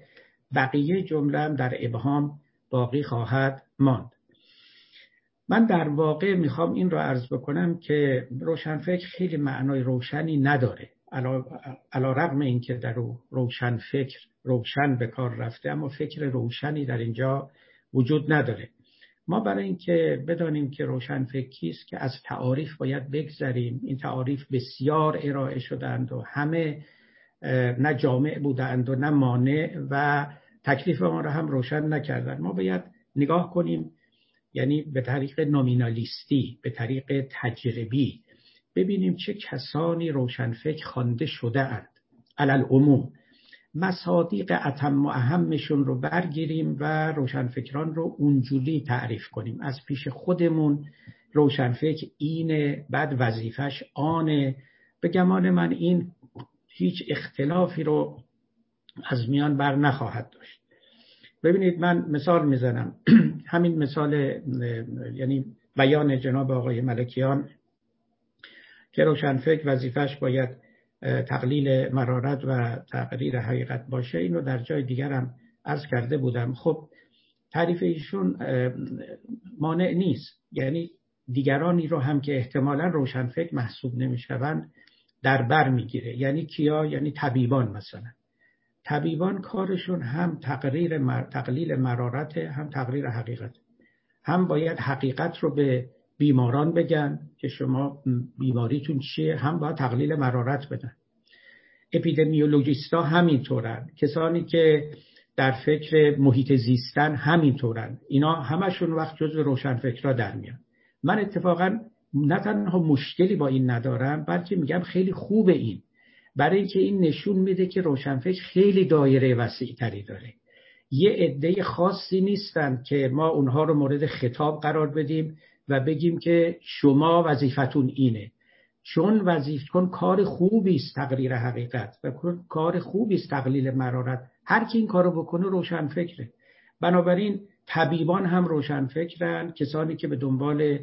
بقیه جمله هم در ابهام باقی خواهد ماند. من در واقع میخوام این رو عرض بکنم که روشنفکر خیلی معنای روشنی نداره، علی رغم اینکه در روشنفکر روشن به کار رفته، اما فکر روشنی در اینجا وجود نداره. ما برای اینکه بدانیم که روشنفکر کیست که از تعاریف باید بگذریم. این تعاریف بسیار ارائه شدند و همه نه جامع بودند و نه مانع و تکلیف ما را هم روشن نکردند. ما باید نگاه کنیم، یعنی به طریق نومینالیستی، به طریق تجربی ببینیم چه کسانی روشنفکر خوانده شده اند علالعموم، مصادیق اتم و اهمشون رو برگیریم و روشنفکران رو اونجوری تعریف کنیم. از پیش خودمون روشنفکر اینه، بعد وظیفش آنه. به گمان من این هیچ اختلافی رو از میان بر نخواهد داشت. ببینید، من مثال میزنم همین مثال، یعنی بیان جناب آقای ملکیان که روشنفکر وظیفش باید تقلیل مرارت و تقریر حقیقت باشه، اینو در جای دیگر هم عرض کرده بودم. خب تعریف ایشون مانع نیست، یعنی دیگرانی رو هم که احتمالا روشنفکر محسوب نمیشوند در بر میگیره. یعنی کیا؟ یعنی طبیبان. مثلا طبیبان کارشون هم تقریر مر... تقلیل مرارت، هم تقریر حقیقت، هم باید حقیقت رو به بیماران بگن که شما بیماریتون چیه، هم باید تقلیل مرارت بدن. اپیدمیولوژیستا همینطورن، کسانی که در فکر محیط زیستن همینطورن، اینا همشون وقت جزو روشنفکرا در میان. من اتفاقا نه تنها مشکلی با این ندارم، بلکه میگم خیلی خوبه این، برای اینکه این نشون میده که روشنفکر خیلی دایره وسیع تری داره. یه عده خاصی نیستن که ما اونها رو مورد خطاب قرار بدیم و بگیم که شما وظیفتون اینه، چون وظیفه کن کار خوبی است تقریر حقیقت و کار خوبی است تقلیل مرارت. هر کی این کارو بکنه روشن فکره. بنابراین طبیبان هم روشن فکرن، کسانی که به دنبال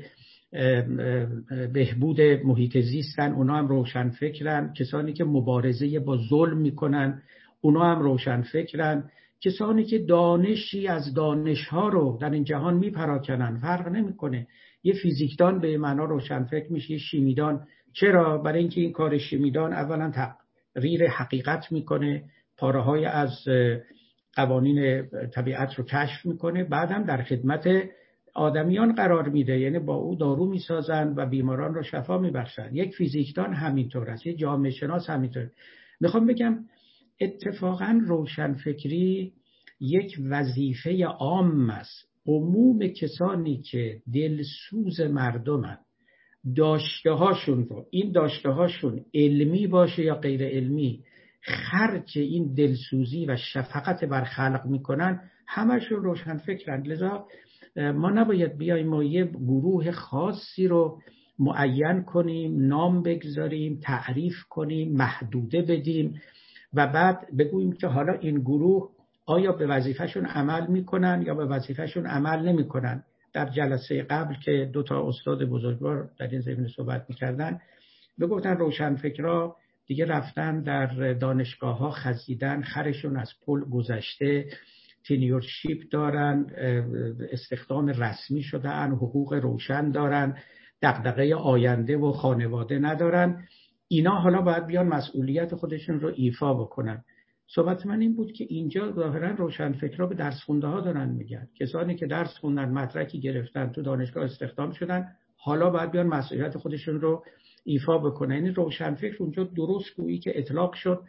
بهبود محیط زیستن اونا هم روشن فکرن، کسانی که مبارزه با ظلم میکنن اونا هم روشن فکرن، کسانی که دانشی از دانشها رو در این جهان میپراکنن، فرق نمیکنه. یه فیزیکدان به معنا روشن فکر میشه، یه شیمیدان. چرا؟ برای اینکه این کار شیمیدان اولا تقریر حقیقت میکنه، پاره های از قوانین طبیعت رو کشف میکنه، بعدم در خدمت آدمیان قرار میده، یعنی با او دارو میسازن و بیماران رو شفا میبخشن. یک فیزیکدان همینطور است، یک جامعه شناس همینطور. میخوام بگم اتفاقا روشنفکری یک وظیفه عام است. عموم کسانی که دلسوز مردمن، داشته هاشون رو، این داشته هاشون علمی باشه یا غیر علمی، خرج این دلسوزی و شفقت بر خلق میکنن، همشون روشن فکرن. لذا ما نباید بیایم و یه گروه خاصی رو معین کنیم، نام بگذاریم، تعریف کنیم، محدوده بدیم و بعد بگوییم که حالا این گروه آیا به وظیفهشون عمل میکنن یا به وظیفهشون عمل نمیکنن. در جلسه قبل که دو تا استاد بزرگوار در این زمینه صحبت میکردن، بگفتن روشنفکرها دیگه رفتن در دانشگاه ها خزیدن، خرشون از پل گذشته، تینیورشیپ دارن، استخدام رسمی شده ان، حقوق روشن دارن، دغدغه آینده و خانواده ندارن، اینا حالا باید بیان مسئولیت خودشون رو ایفا بکنن. صحبت من این بود که اینجا ظاهرا روشنفکرها به درس خونده ها دارن میگن، کسانی که درس خوندن، مدرکی گرفتن، تو دانشگاه استخدام شدن، حالا باید بیان مسئولیت خودشون رو ایفا بکنن. یعنی روشنفکر اونجا درست گویی که اطلاق شد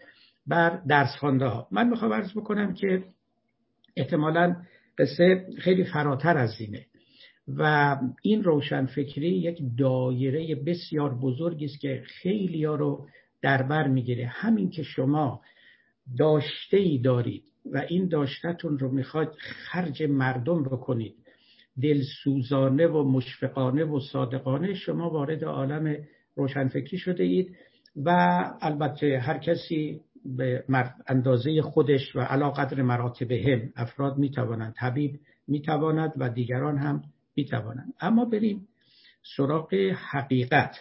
بر درس خوانده ها. من میخوام عرض بکنم که احتمالاً قصه خیلی فراتر از اینه و این روشنفکری یک دایره بسیار بزرگی است که خیلی‌ها رو در بر میگیره. همین که شما داشته‌ای دارید و این داشتتون رو میخواید خرج مردم بکنید، دلسوزانه و مشفقانه و صادقانه، شما وارد عالم روشنفکری شده اید و البته هر کسی به اندازه خودش و علی قدر مراتب هم، افراد میتوانند، طبیب میتواند و دیگران هم میتوانند. اما بریم سراغ حقیقت.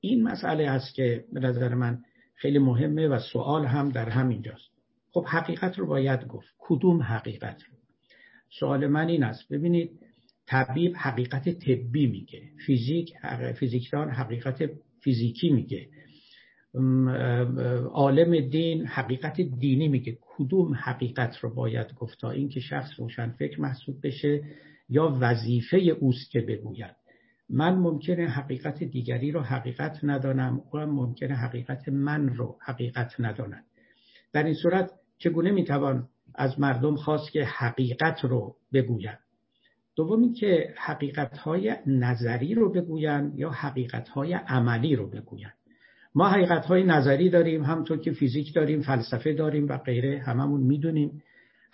این مسئله است که به نظر من خیلی مهمه و سوال هم در همینجاست. خب حقیقت رو باید گفت، کدوم حقیقت رو؟ سوال من این است، ببینید طبیب حقیقت طبی میگه، فیزیک فیزیکدان حقیقت فیزیکی میگه، عالم دین حقیقت دینی میگه. کدوم حقیقت رو باید گفت تا اینکه شخص روشنفکر محسوب بشه یا وظیفه اوست که بگوید؟ من ممکنه حقیقت دیگری رو حقیقت ندانم، او ممکنه حقیقت من رو حقیقت نداند. در این صورت چگونه میتوان از مردم خواست که حقیقت رو بگویند؟ دومی که حقیقت‌های نظری رو بگویند یا حقیقت‌های عملی رو بگویند. ما حقیقت‌های نظری داریم، همونطور که فیزیک داریم، فلسفه داریم و غیره، هممون میدونیم.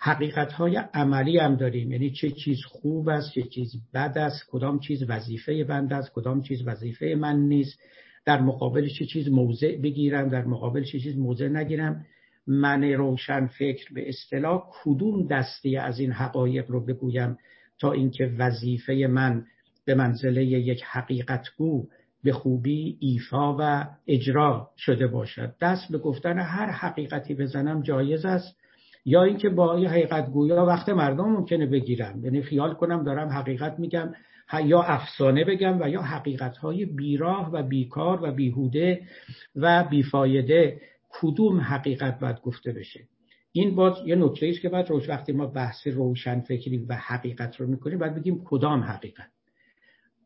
حقیقت‌های عملی هم داریم، یعنی چه چیز خوب است، چه چیز بد است، کدام چیز وظیفه بنده است، کدام چیز وظیفه من نیست، در مقابل چه چیز موضع بگیرم، در مقابل چه چیز موضع نگیرم. من روشن فکر به اصطلاح کدوم دستی از این حقایق رو بگویم تا اینکه وظیفه من به منزله یک حقیقتگو به خوبی ایفا و اجرا شده باشد. دست به گفتن هر حقیقتی بزنم جایز است، یا اینکه با این حقیقت گویا وقت مردم ممکنه بگیرم، یعنی خیال کنم دارم حقیقت میگم، یا افسانه بگم و یا حقیقت‌های بیراه و بیکار و بیهوده و بیفایده. کدوم حقیقت باید گفته بشه؟ این باز یه نکته‌ای است که بعد روش وقتی ما بحث روشنفکری و حقیقت رو می‌کنیم، بعد بگیم کدام حقیقت.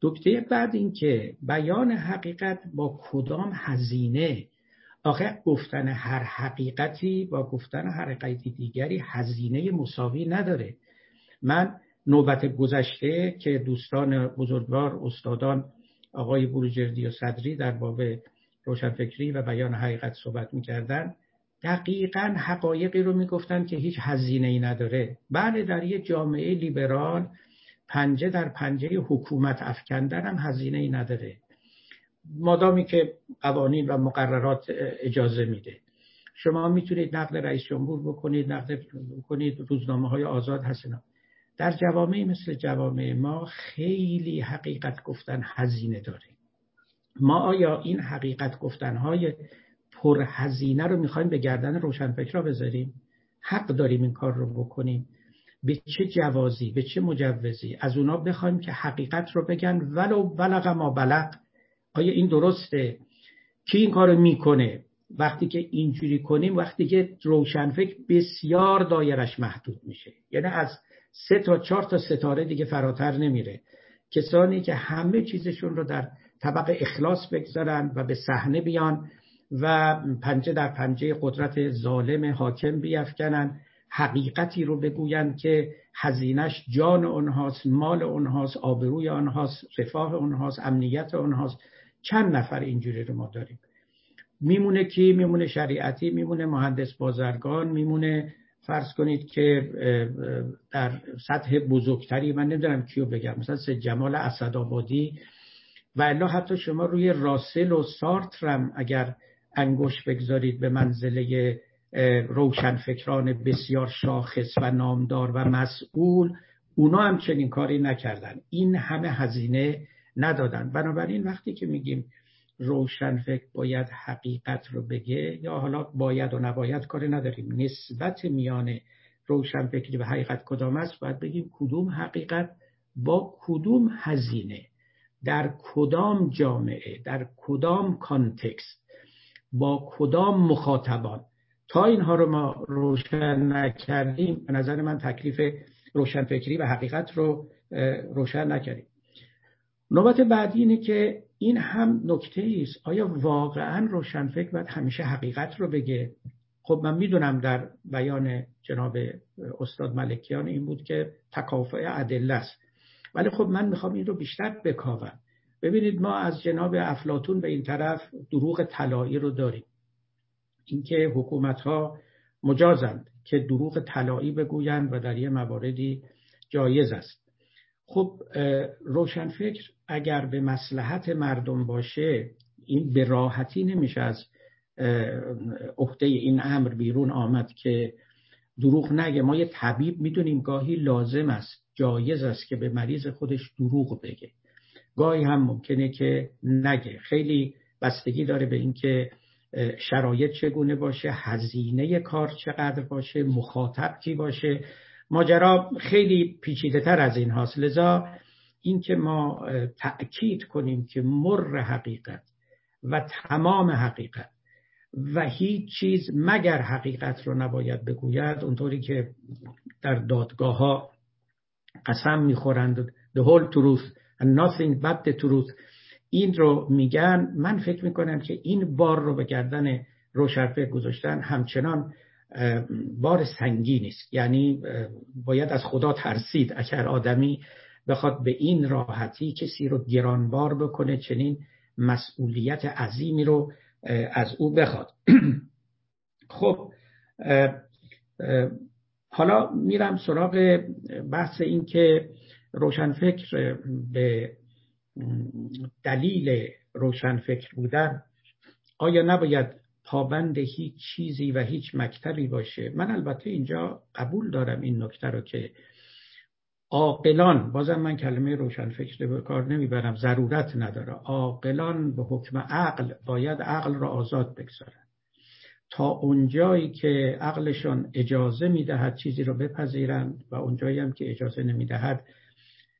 نکته بعد این که بیان حقیقت با کدام هزینه. آخه گفتن هر حقیقتی با گفتن حقیقتی دیگری هزینه مساوی نداره. من نوبت گذشته که دوستان بزرگوار استادان آقای بروژردی و صدری در باب روشنفکری و بیان حقیقت صحبت می‌کردن، دقیقاً حقایقی رو می‌گفتن که هیچ هزینه‌ای نداره. بله در یک جامعه لیبرال پنجه در پنجه حکومت افکندن هم هزینه‌ای نداره، مادامی که قوانین و مقررات اجازه میده. شما میتونید نقد رئیس جمهور بکنید، نقد بکنید، روزنامه‌های آزاد هستن. در جوامع مثل جوامع ما خیلی حقیقت گفتن هزینه داره. ما آیا این حقیقت گفتن‌های پر هزینه رو می‌خوایم به گردن روشنفکرها بذاریم؟ حق داریم این کار رو بکنیم؟ به چه جوازی، به چه مجوزی از اونا بخوایم که حقیقت رو بگن ولو بلغ ما بلغ؟ آیا این درسته؟ کی این کارو میکنه؟ وقتی که اینجوری کنیم، وقتی که روشنفکر بسیار دایرش محدود میشه، یعنی از سه تا چهار تا ستاره دیگه فراتر نمیره. کسانی که همه چیزشون رو در طبق اخلاص بگذارن و به صحنه بیان و پنجه در پنجه قدرت ظالم حاکم بیفکنن، حقیقتی رو بگوین که هزینش جان اونهاست، مال اونهاست، آبروی آنهاست، رفاه اونهاست، امنیت اونهاست. چند نفر اینجوری رو ما داریم؟ میمونه کی؟ میمونه شریعتی، میمونه مهندس بازرگان، میمونه فرض کنید که در سطح بزرگتری من نمیدونم کیو بگم، مثلا سید جمال اسد آبادی، و الا حتی شما روی راسل و سارتر اگر انگشت بگذارید به منزله روشنفکران بسیار شاخص و نامدار و مسئول، اونا هم چنین کاری نکردن، این همه هزینه ندادن. بنابراین وقتی که میگیم روشنفکر باید حقیقت رو بگه، یا حالا باید و نباید کاری نداریم، نسبت میان روشنفکری و حقیقت کدام است، باید بگیم کدوم حقیقت با کدوم هزینه، در کدام جامعه، در کدام کانتکست، با کدام مخاطبان. تا اینها رو ما روشن نکردیم، به نظر من تکلیف روشنفکری و حقیقت رو روشن نکردیم. نوبت بعدی اینه که این هم نکته ایست، آیا واقعا روشنفکر باید همیشه حقیقت رو بگه؟ خب من میدونم در بیان جناب استاد ملکیان این بود که تکافؤ ادله است، ولی خب من میخوام این رو بیشتر بکاوم. ببینید ما از جناب افلاطون به این طرف دروغ طلایی رو داریم، اینکه حکومت‌ها مجازند که دروغ طلایی بگویند و در یه مواردی جایز است. خب روشنفکر اگر به مصلحت مردم باشه، این به راحتی نمیشه از عهده این امر بیرون آمد که دروغ نگه. ما یه طبیب میدونیم گاهی لازم است، جایز است که به مریض خودش دروغ بگه، گاهی هم ممکنه که نگه. خیلی بستگی داره به اینکه شرایط چگونه باشه، هزینه کار چقدر باشه، مخاطب کی باشه. ماجرا خیلی پیچیده تر از این هاست. لذا اینکه ما تأکید کنیم که مر حقیقت و تمام حقیقت و هیچ چیز مگر حقیقت رو نباید بگوید، اونطوری که در دادگاه ها قسم میخورند the whole truth and nothing but the truth، این رو میگن، من فکر میکنم که این بار رو به گردن روشنفکر گذاشتن همچنان بار سنگینی است. یعنی باید از خدا ترسید اگر آدمی بخواد به این راحتی کسی رو گرانبار بکنه، چنین مسئولیت عظیمی رو از او بخواد. خب حالا میرم سراغ بحث این که روشنفکر به دلیل روشنفکر بودن آیا نباید پابند هیچ چیزی و هیچ مکتبی باشه. من البته اینجا قبول دارم این نکته رو که عاقلان، بازم من کلمه روشنفکر به کار نمیبرم، ضرورت نداره، عاقلان به حکم عقل باید عقل را آزاد بگذارن، تا اونجایی که عقلشان اجازه میدهد چیزی رو بپذیرند و اونجایی هم که اجازه نمیدهد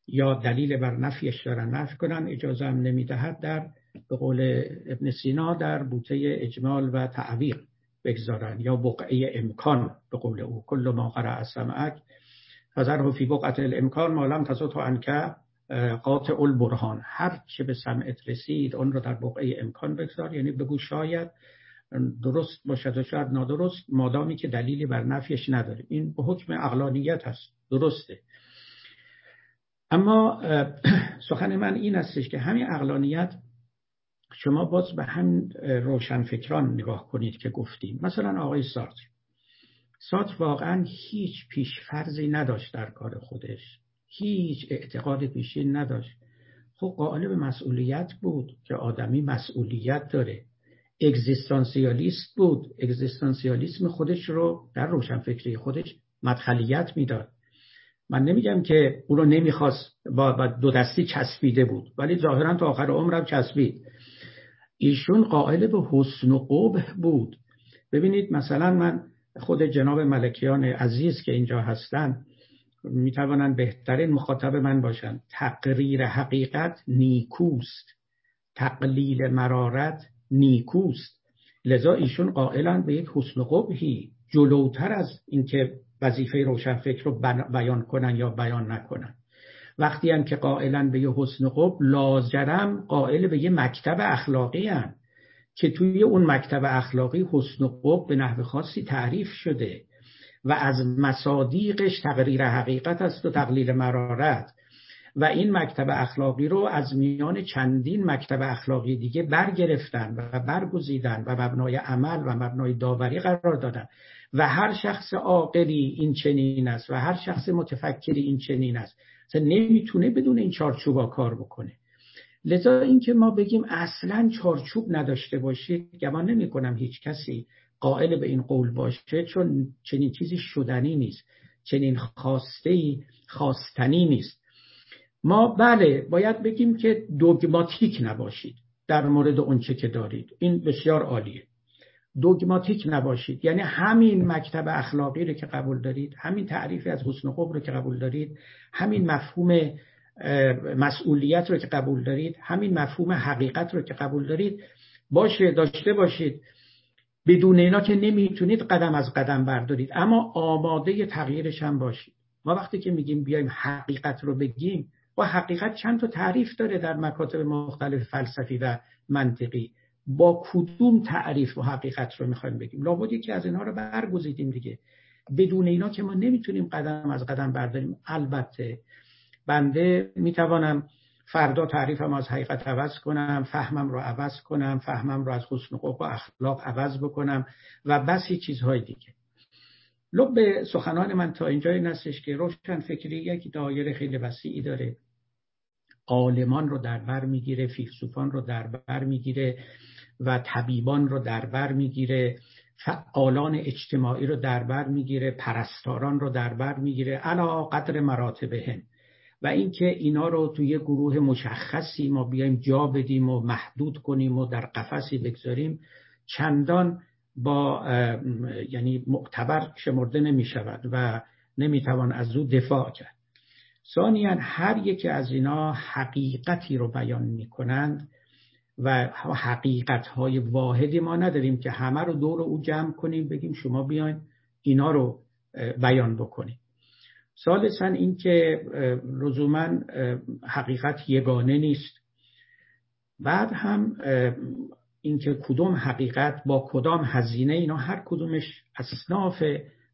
یا دلیل بر نفیش دارن نفی کنن، اجازه هم نمیدهد در به قول ابن سینا در بوته اجمال و تعویق بگذارن، یا بقعه امکان به قول او، کل ما قرع السمعک فذره فی بقعه الامکان ما لم تزد عنک قاطع البرهان، هر چه به سمعت رسید اون رو در بقعه امکان بگذار، یعنی بگو شاید درست باشد و شاید نادرست، مادامی که دلیلی بر نفیش نداره. این به حکم عقلانیت هست، درسته. اما سخن من این استش که همین عقلانیت، شما باز به هم روشنفکران نگاه کنید که گفتیم، مثلا آقای سارتر سارتر واقعا هیچ پیشفرضی نداشت در کار خودش، هیچ اعتقاد پیشین نداشت. خب قائل به مسئولیت بود که آدمی مسئولیت داره. اگزیستانسیالیست بود، اگزیستانسیالیسم خودش رو در روشنفکری خودش مدخلیت میداد. من نمیگم که اون رو نمیخواست، با دو دستی چسبیده بود، ولی ظاهرا تا آخر عمرم چسبید. ایشون قائل به حسن و قبح بود. ببینید مثلا من خود جناب ملکیان عزیز که اینجا هستن میتوانن بهترین مخاطب من باشن. تقریر حقیقت نیکوست، تقلیل مرارت نیکوست. لذا ایشون قائلن به یک حسن و قبحی جلوتر از اینکه وظیفه روشنفکر رو بیان کنن یا بیان نکنن. وقتی هم که قائلن به یه حسن قبح، لازرم قائل به یه مکتب اخلاقی هم که توی اون مکتب اخلاقی حسن قبح به نحو خاصی تعریف شده و از مصادیقش تقریر حقیقت است و تقلیل مرارت، و این مکتب اخلاقی رو از میان چندین مکتب اخلاقی دیگه برگرفتن و برگزیدن و مبنای عمل و مبنای داوری قرار دادن. و هر شخص عاقلی این چنین است و هر شخص متفکری این چنین است، نمیتونه بدون این چارچوبا کار بکنه. لذا اینکه ما بگیم اصلا چارچوب نداشته باشید، گمان نمی کنم هیچ کسی قائل به این قول باشه، چون چنین چیزی شدنی نیست، چنین خواسته‌ای خواستنی نیست. ما بله باید بگیم که دوگماتیک نباشید در مورد اونچه که دارید، این بسیار عالیه. دوگماتیک نباشید یعنی همین مکتب اخلاقی رو که قبول دارید، همین تعریفی از حسن و قبح رو که قبول دارید، همین مفهوم مسئولیت رو که قبول دارید، همین مفهوم حقیقت رو که قبول دارید باشه داشته باشید. بدون اینا که نمیتونید قدم از قدم بردارید، اما آماده تغییرش هم باشید. ما وقتی که میگیم بیایم حقیقت رو بگیم، با حقیقت چند تا تعریف داره در مکاتب مختلف فلسفی و منطقی، با کدوم تعریف و حقیقت رو میخوایم بگیم؟ لابد یکی از اینها رو برگزیدیم دیگه. بدون اینا که ما نمیتونیم قدم از قدم برداریم. البته بنده میتوانم فردا تعریفم از حقیقت عوض کنم، فهمم رو عوض کنم، فهمم رو از حسن و قبح و اخلاق عوض بکنم و بسی چیزهای دیگه. لب سخنان من تا اینجا این هستش که روشنفکری یک دایره خیلی وسیعی داره. عالمان رو دربر میگیره، فیلسوفان رو دربر میگیره و طبیبان رو دربر میگیره، فعالان اجتماعی رو دربر میگیره، پرستاران رو دربر میگیره، علا قدر مراتبهم. و اینکه اینا رو توی یه گروه مشخصی ما بیایم جا بدیم و محدود کنیم و در قفسی بگذاریم، چندان با یعنی معتبر شمرده نمی شود و نمی توان از او دفاع کرد. ثانیاً هر یکی از اینا حقیقتی رو بیان می کنند و حقیقت‌های واحدی ما نداریم که همه رو دور او جمع کنیم بگیم شما بیاین اینا رو بیان بکنیم. ثالثاً این که لزوماً حقیقت یگانه نیست. بعد هم اینکه کدوم حقیقت با کدام هزینه، اینا هر کدومش اصناف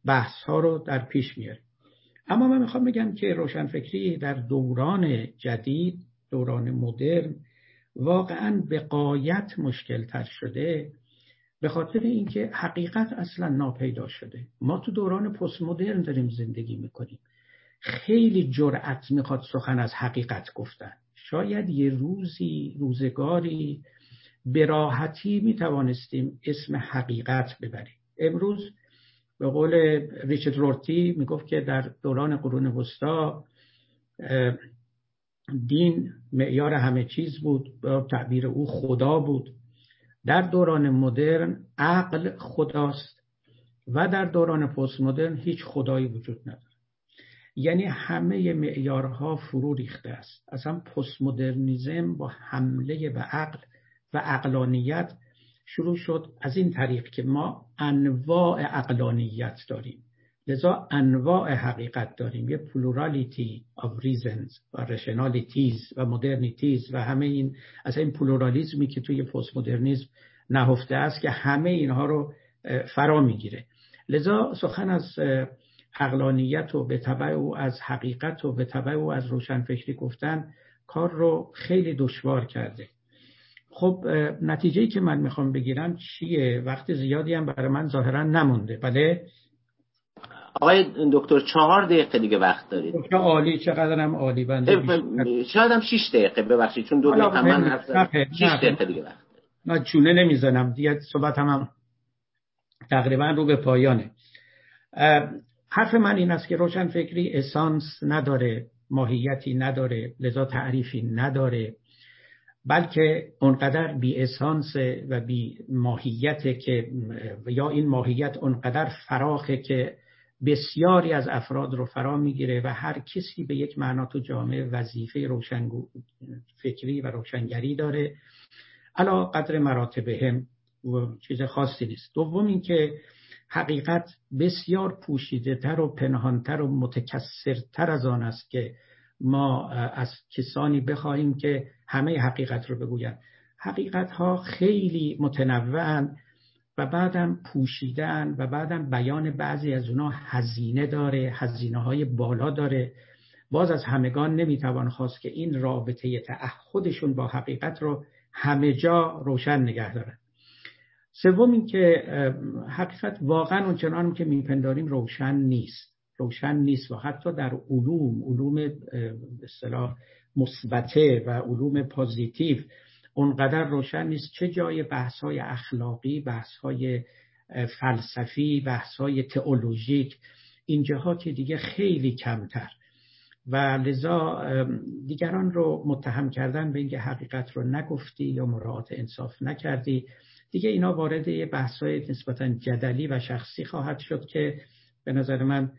بحث ها رو در پیش میاره. اما من میخوام بگم که روشنفکری در دوران جدید، دوران مدرن، واقعا به غایت مشکل تر شده، به خاطر اینکه حقیقت اصلا ناپیدا شده. ما تو دوران پست مدرن داریم زندگی میکنیم. خیلی جرأت میخواد سخن از حقیقت گفتن. شاید یه روزی روزگاری به راحتی می توانستیم اسم حقیقت ببریم. امروز به قول ریچارد رورتی می گفت که در دوران قرون وسطا دین معیار همه چیز بود، به تعبیر او خدا بود. در دوران مدرن عقل خداست و در دوران پست مدرن هیچ خدایی وجود نداره. یعنی همه معیارها فرو ریخته است. اصلا پست مدرنیسم با حمله به عقل و عقلانیت شروع شد، از این طریق که ما انواع عقلانیت داریم. لذا انواع حقیقت داریم، یه پلورالیتی of reasons و rationalities و modernities و همه این، از این پلورالیزمی که توی پست مدرنیسم نهفته است که همه اینها رو فرا میگیره. لذا سخن از عقلانیت و به تبع او از حقیقت و به تبع او از روشنفکری گفتن کار رو خیلی دشوار کرده. خب نتیجه‌ای که من میخوام بگیرم چیه؟ وقت زیادی هم برای من ظاهرا نمونده. بله آقای دکتر چهار دقیقه دیگه وقت دارید. چه عالی، چقدرم عالی. بنده شاید هم شش دقیقه، ببخشید چون دو دقیقه من هست. شش دقیقه دیگه وقت. من چونه نمیزنم دیگه، صحبت هم تقریبا رو به پایانه. حرف من این است که روشنفکری اسانس نداره، ماهیتی نداره، لذا تعریفی نداره، بلکه اونقدر بی اسانس و بی ماهیته که، یا این ماهیت اونقدر فراخه که بسیاری از افراد رو فرا میگیره و هر کسی به یک معنا تو جامعه وظیفه روشنگو فکری و روشنگری داره، علا قدر مراتبه هم چیز خاصی نیست. دوم این که حقیقت بسیار پوشیده تر و پنهانتر و متکثرتر از آن است که ما از کسانی بخواهیم که همه حقیقت رو بگویند. حقیقت ها خیلی متنوعن و بعدم پوشیدن و بعدم بیان بعضی از اونا هزینه داره، هزینه های بالا داره. باز از همگان نمیتوان خواست که این رابطه تعهدشون با حقیقت رو همه جا روشن نگه دارن. سوم این که حقیقت واقعا اونچنان که میپنداریم روشن نیست، روشن نیست و حتی در علوم، علوم به اصطلاح مثبته و علوم پوزیتیو اونقدر روشن نیست، چه جای بحث‌های اخلاقی، بحث‌های فلسفی، بحث‌های تئولوژیک، این جاها که دیگه خیلی کمتر. و لذا دیگران رو متهم کردن به اینکه حقیقت رو نگفتی یا مراعات انصاف نکردی، دیگه اینا وارد یه بحث‌های نسبتاً جدلی و شخصی خواهد شد که به نظر من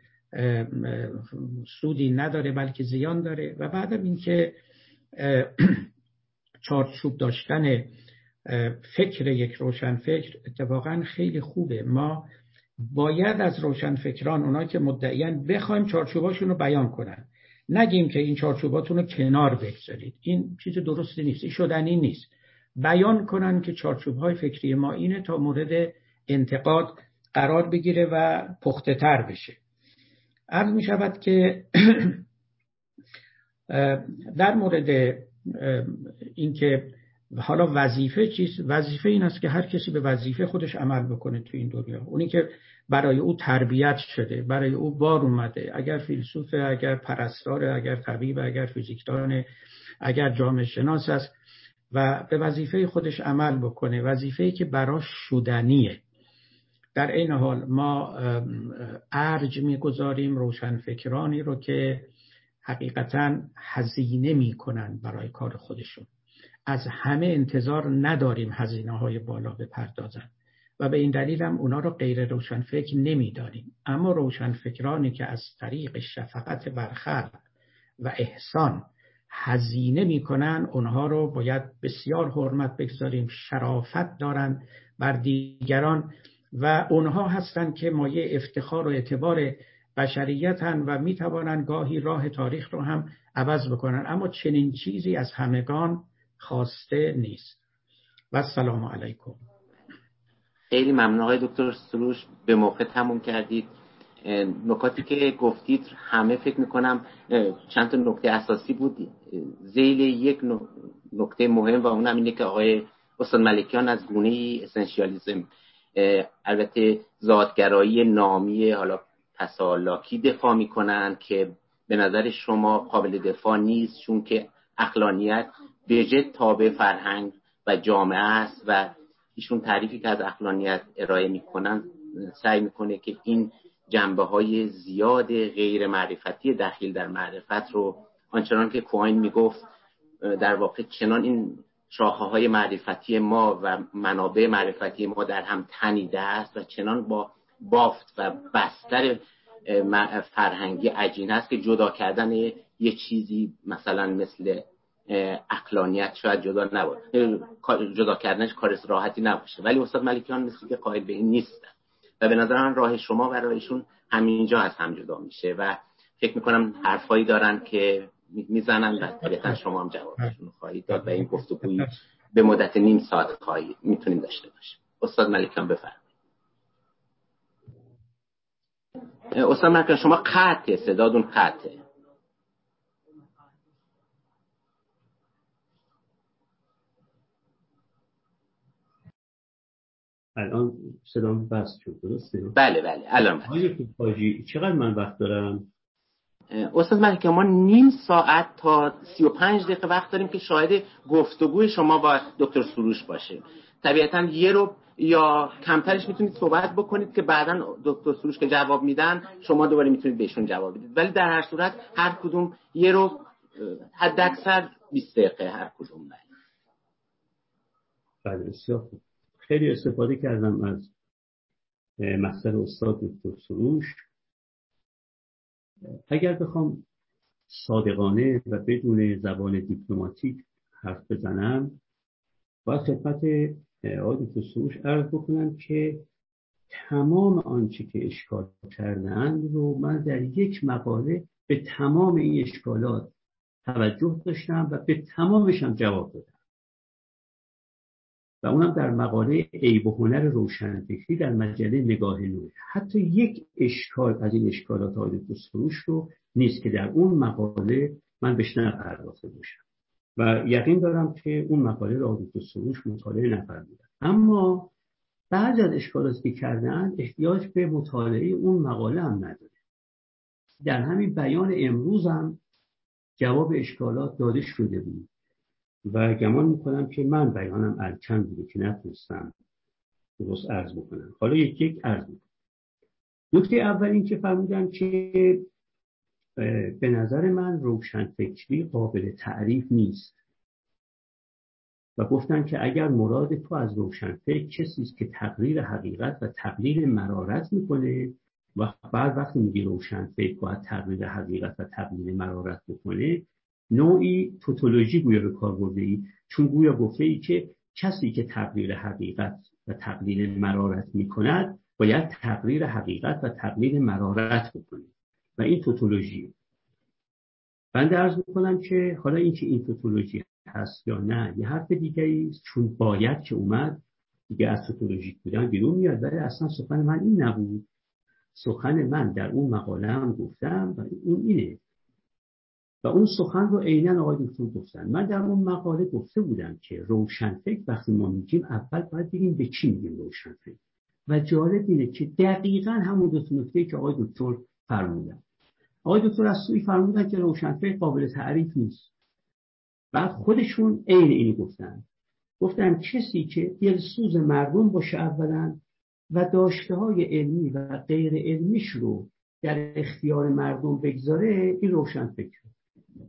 سودی نداره بلکه زیان داره. و بعدم این که چارچوب داشتن فکر یک روشنفکر اتفاقاً خیلی خوبه. ما باید از روشنفکران، اونایی که مدعیان، بخوایم چارچوباشون رو بیان کنن، نگیم که این چارچوباتون رو کنار بگذارید، این چیز درستی نیست، این شدنی نیست. بیان کنن که چارچوب‌های فکری ما اینه، تا مورد انتقاد قرار بگیره و پخته‌تر بشه. عرض می شود که در مورد اینکه حالا وظیفه چیست، وظیفه این است که هر کسی به وظیفه خودش عمل بکنه تو این دنیا. اونی که برای او تربیت شده، برای او بار اومده، اگر فیلسوفه، اگر پرستاره، اگر طبیبه، اگر فیزیکدانه، اگر جامعه شناس است، و به وظیفه خودش عمل بکنه، وظیفه‌ای که براش شدنیه. در این حال ما ارج می‌گذاریم روشنفکرانی رو که حقیقتاً هزینه می‌کنن برای کار خودشون. از همه انتظار نداریم هزینه‌های بالا بپردازن و به این دلیل هم اونا رو غیر روشنفکر نمی‌دانیم. اما روشنفکرانی که از طریق شفقت بر خلق و احسان هزینه میکنن، اونها رو باید بسیار حرمت بگذاریم، شرافت دارن بر دیگران و اونها هستن که مایه افتخار و اعتبار بشریتن و میتوانن گاهی راه تاریخ رو هم عوض بکنن. اما چنین چیزی از همگان خواسته نیست. و السلام علیکم. خیلی ممنون آقای دکتر سروش، به موقع تموم کردید. نکاتی که گفتید همه فکر میکنم چند تا نکته اساسی بود، ذیل یک نکته مهم و اونم اینه که آقای استاد ملکیان از گونه اسنشیالیسم، البته ذاتگرایی نامی حالا پسالاکی دفاع میکنن که به نظر شما قابل دفاع نیست، چون که عقلانیت به جد تابع فرهنگ و جامعه است و ایشون تعریفی که از عقلانیت ارائه میکنن سعی میکنه که این جنبه‌های زیاد غیر معرفتی دخیل در معرفت رو، آنچنان که کوهاین میگفت، در واقع چنان این شاخه‌های معرفتی ما و منابع معرفتی ما در هم تنیده است و چنان با بافت و بستر فرهنگی عجین است که جدا کردن یه چیزی مثلا مثل عقلانیت شاید جدا نباشه، جدا کردنش کار راحتی نباشه. ولی استاد ملکیان مثل که قائل به این نیستن و به نظرم راه شما برایشون همینجا از هم جدا میشه و فکر میکنم حرفایی دارن که میزنن و طبیعتا شما هم جوابشون رو خواهید داد و این گفتگویی به مدت نیم ساعت خواهید میتونیم داشته باشیم. استاد ملکیان بفرمایید. استاد ملکیان شما قطعه، صداتون قطعه. الان صدام بست شد درسته؟ بله بله الان بست. آقای دکتر کاجی چقدر من وقت دارم؟ استاد ملکیان ما نیم ساعت تا سی و پنج دقیقه وقت داریم که شاهد گفتگوی شما با دکتر سروش باشیم. طبیعتاً یه رو یا کمترش میتونید صحبت بکنید که بعداً دکتر سروش که جواب میدن شما دوباره میتونید بهشون جواب بدید، ولی در هر صورت هر کدوم یه رو حداکثر بیست دقیقه هر کدوم. بله بسیار خوب. خیلی استفاده کردم از مقصد استاد دکتر سروش. اگر بخوام صادقانه و بدون زبان دیپلماتیک حرف بزنم باید خدمت آقای دکتر سروش عرض بکنم که تمام آنچه که اشکال کردند رو من در یک مقاله به تمام این اشکالات توجه داشتم و به تمامش هم جواب دادم و اونم در مقاله عیب و هنر روشنفکری در مجله نگاه نو. حتی یک اشکال از این اشکالات آقای دکتر سروش رو نیست که در اون مقاله من بهش نپرداخته باشم و یقین دارم که اون مقاله رو آقای دکتر سروش مطالعه نفرمودن. اما بعضی از اشکالاتی که کردن احتیاج به مطالعه اون مقاله هم نداره. در همین بیان امروز هم جواب اشکالات داده شده بود و گمان میکنم که من بیانم الکن بوده که نتونستم درست عرض بکنم. حالا یک یک عرض میکنم. نکته اول این که فرمودم که به نظر من روشنفکری قابل تعریف نیست و گفتن که اگر مراد تو از روشنفکر کسی است که تقریر حقیقت و تقریر مرارت میکنه و بعد وقتی میگی روشنفکر باید تقریر حقیقت و تقریر مرارت بکنه نوعی توتولوژی گویا به کار برده ای، چون گویا گفته ای که کسی که تقریر حقیقت و تقریر مرارت می کند باید تقریر حقیقت و تقریر مرارت بکنه و این توتولوژی. بنده عرض میکنم که حالا این که این توتولوژی هست یا نه یه حرف دیگری است، چون باید که اومد دیگه از توتولوژی بودن بیرون میاد، ولی اصلا سخن من این نبود. سخن من در اون مقاله هم گفتم و اون اینه و اون سخن رو عیناً آقای دکتر گفتن. من در اون مقاله گفته بودم که روشنفکر وقتی ما میگیم اول باید بگیم به چی میگیم روشنفکر و جالب اینه که دقیقاً همون دو نکته که آقای دکتر فرمودن. آقای دکتر اصولی فرمودن که روشنفکر قابل تعریف نیست. بعد خودشون عین اینو گفتن. گفتن کسی که دلسوز مردم باشه اولاً و داشته‌های علمی و غیر علمیش رو در اختیار مردم بگذاره این روشنفکر.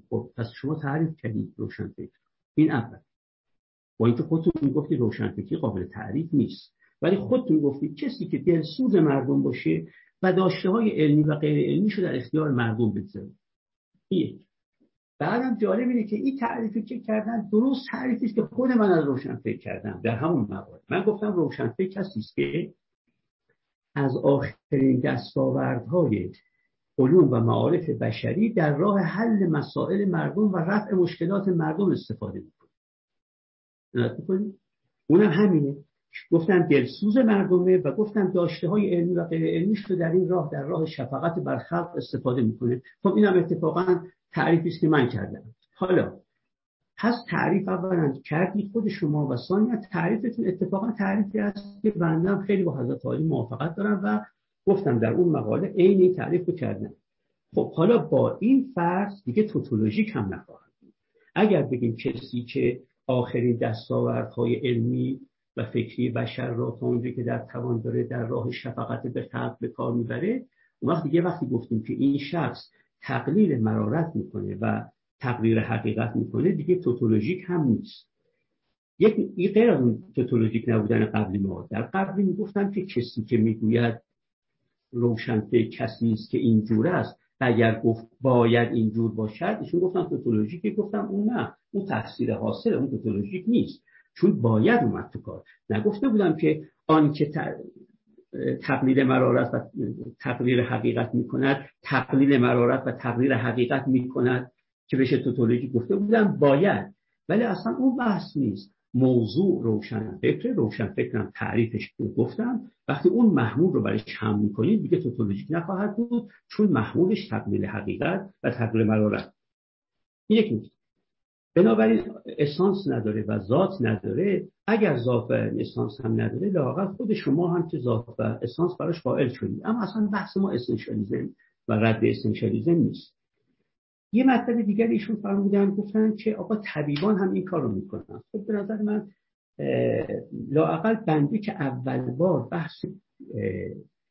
خب پس شما تعریف کردید روشنفکر، این اول، با اینکه خودتون میگفتید روشنفکری قابل تعریف نیست ولی خودتون گفتید کسی که دلسوز مردم باشه و داشته‌های علمی و غیر علمیشو در اختیار مردم بذاره. یک. بعدم جالب اینه که این تعریفی که کردن درست تعریفی است که خود من از روشنفکر کردم در همون مقاله. من گفتم روشنفکر کسی است که از آخرین دستاوردهای علوم و معارف بشری در راه حل مسائل مردم و رفع مشکلات مردم استفاده می‌کنه. اونم همینه. گفتن دلسوز مردمه و گفتن داشته‌های علمی و غیر علمیش رو در این راه در راه شفقت بر خلق استفاده می‌کنه. خب اینم اتفاقاً تعریفی است که من کردم. حالا پس تعریف اولاً کردی خود شما و ثانیاً تعریفتون اتفاقاً تعریفی است که بنده خیلی با حضرت عالی موافقت دارم و گفتم در اون مقاله عین این تعریف رو کردن. خب حالا با این فرض دیگه توتولوژیک هم نخواهد بود. اگر بگیم کسی که آخرین دستاوردهای علمی و فکری بشر را تا اونجایی که در توان داره در راه شفقت به خلق به کار میبره، اون وقت دیگه وقتی گفتیم که این شخص تقلیل مرارت میکنه و تقریر حقیقت میکنه دیگه توتولوژیک هم نیست. یک غیر از اون توتولوژیک نبودن قبلی ما در قبلی میگفتم که کسی که میگوید روشنفکر کسی است که اینجور است اگر گفت باید اینجور باشد ایشون گفتن توتولوژیک، گفتم اون نه، اون تفسیر حاصل اون توتولوژیک نیست چون باید اومد تو کار. نگفته بودم که آن که تقلیل مرارت و تقریر حقیقت میکند، تقلیل مرارت و تقریر حقیقت میکند که بهش توتولوژی گفته بودم باید، ولی اصلا اون بحث نیست. موضوع روشن فکر روشن فکرم تعریفش گفتم، وقتی اون محمول رو برای هم میکنید دیگه توتولوژیک نخواهد بود، چون محمولش تقلیل حقیقت و تقلیل مرارت. این یک نیست، بنابراین اسانس نداره و ذات نداره. اگر ذات و اسانس هم نداره، لااقل خود شما هم که ذات و اسانس براش قائل شدید. اما اصلا بحث ما اسنشالیزم و رد اسنشالیزم نیست. یه مطلب دیگر ایشون فرمودن، گفتن که آقا طبیبان هم این کارو میکنن. خب به نظر من لااقل بنده که اول بار بحث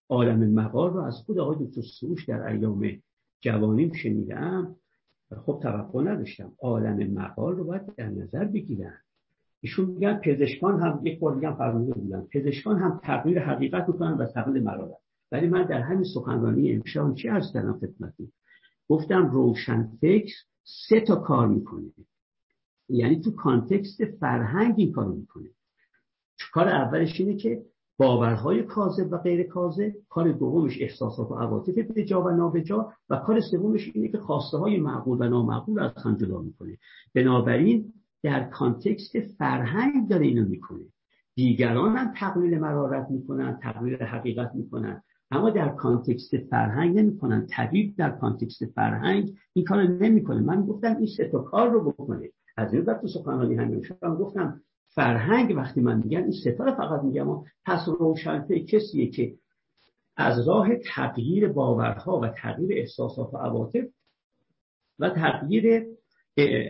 عالم المقار رو از خود آقای دکتر سروش در ایام جوانیم شنیدم، خب توقع نداشتم. عالم مقال رو باید در نظر بگیرن. ایشون میگن پزشکان هم یک بار دیگه فرموده بودن، پزشکان هم تقریر حقیقت میکنن و تقلیل مرارت. ولی من در همین سخنرانی امشب چی عرض کردم خدمتتون؟ گفتم روشنفکر سه تا کار میکنه، یعنی تو کانتکست فرهنگ این کارو میکنه. کار اولش اینه که باورهای کاذب و غیر کاذب، کار دومش احساسات و عواطف به جا و نابجا، و کار سومش اینه که خواسته های معقول و نامعقول رو از هم جدا میکنه. بنابراین در کانتکست فرهنگ داره اینو میکنه. دیگران هم تقلیل مرارت میکنن، تقلیل حقیقت میکنن، اما در کانتکست فرهنگ نمیکنن. طبیب در کانتکست فرهنگ این کارو نمیکنه. من گفتم این سه تا کار رو بکنه. از این وقت تو سخنرانی همین شب گفتم فرهنگ وقتی من میگم این ستاره فقط میگم، پس روشنفکر کسیه که از راه تغییر باورها و تغییر احساسات و عواطف و تغییر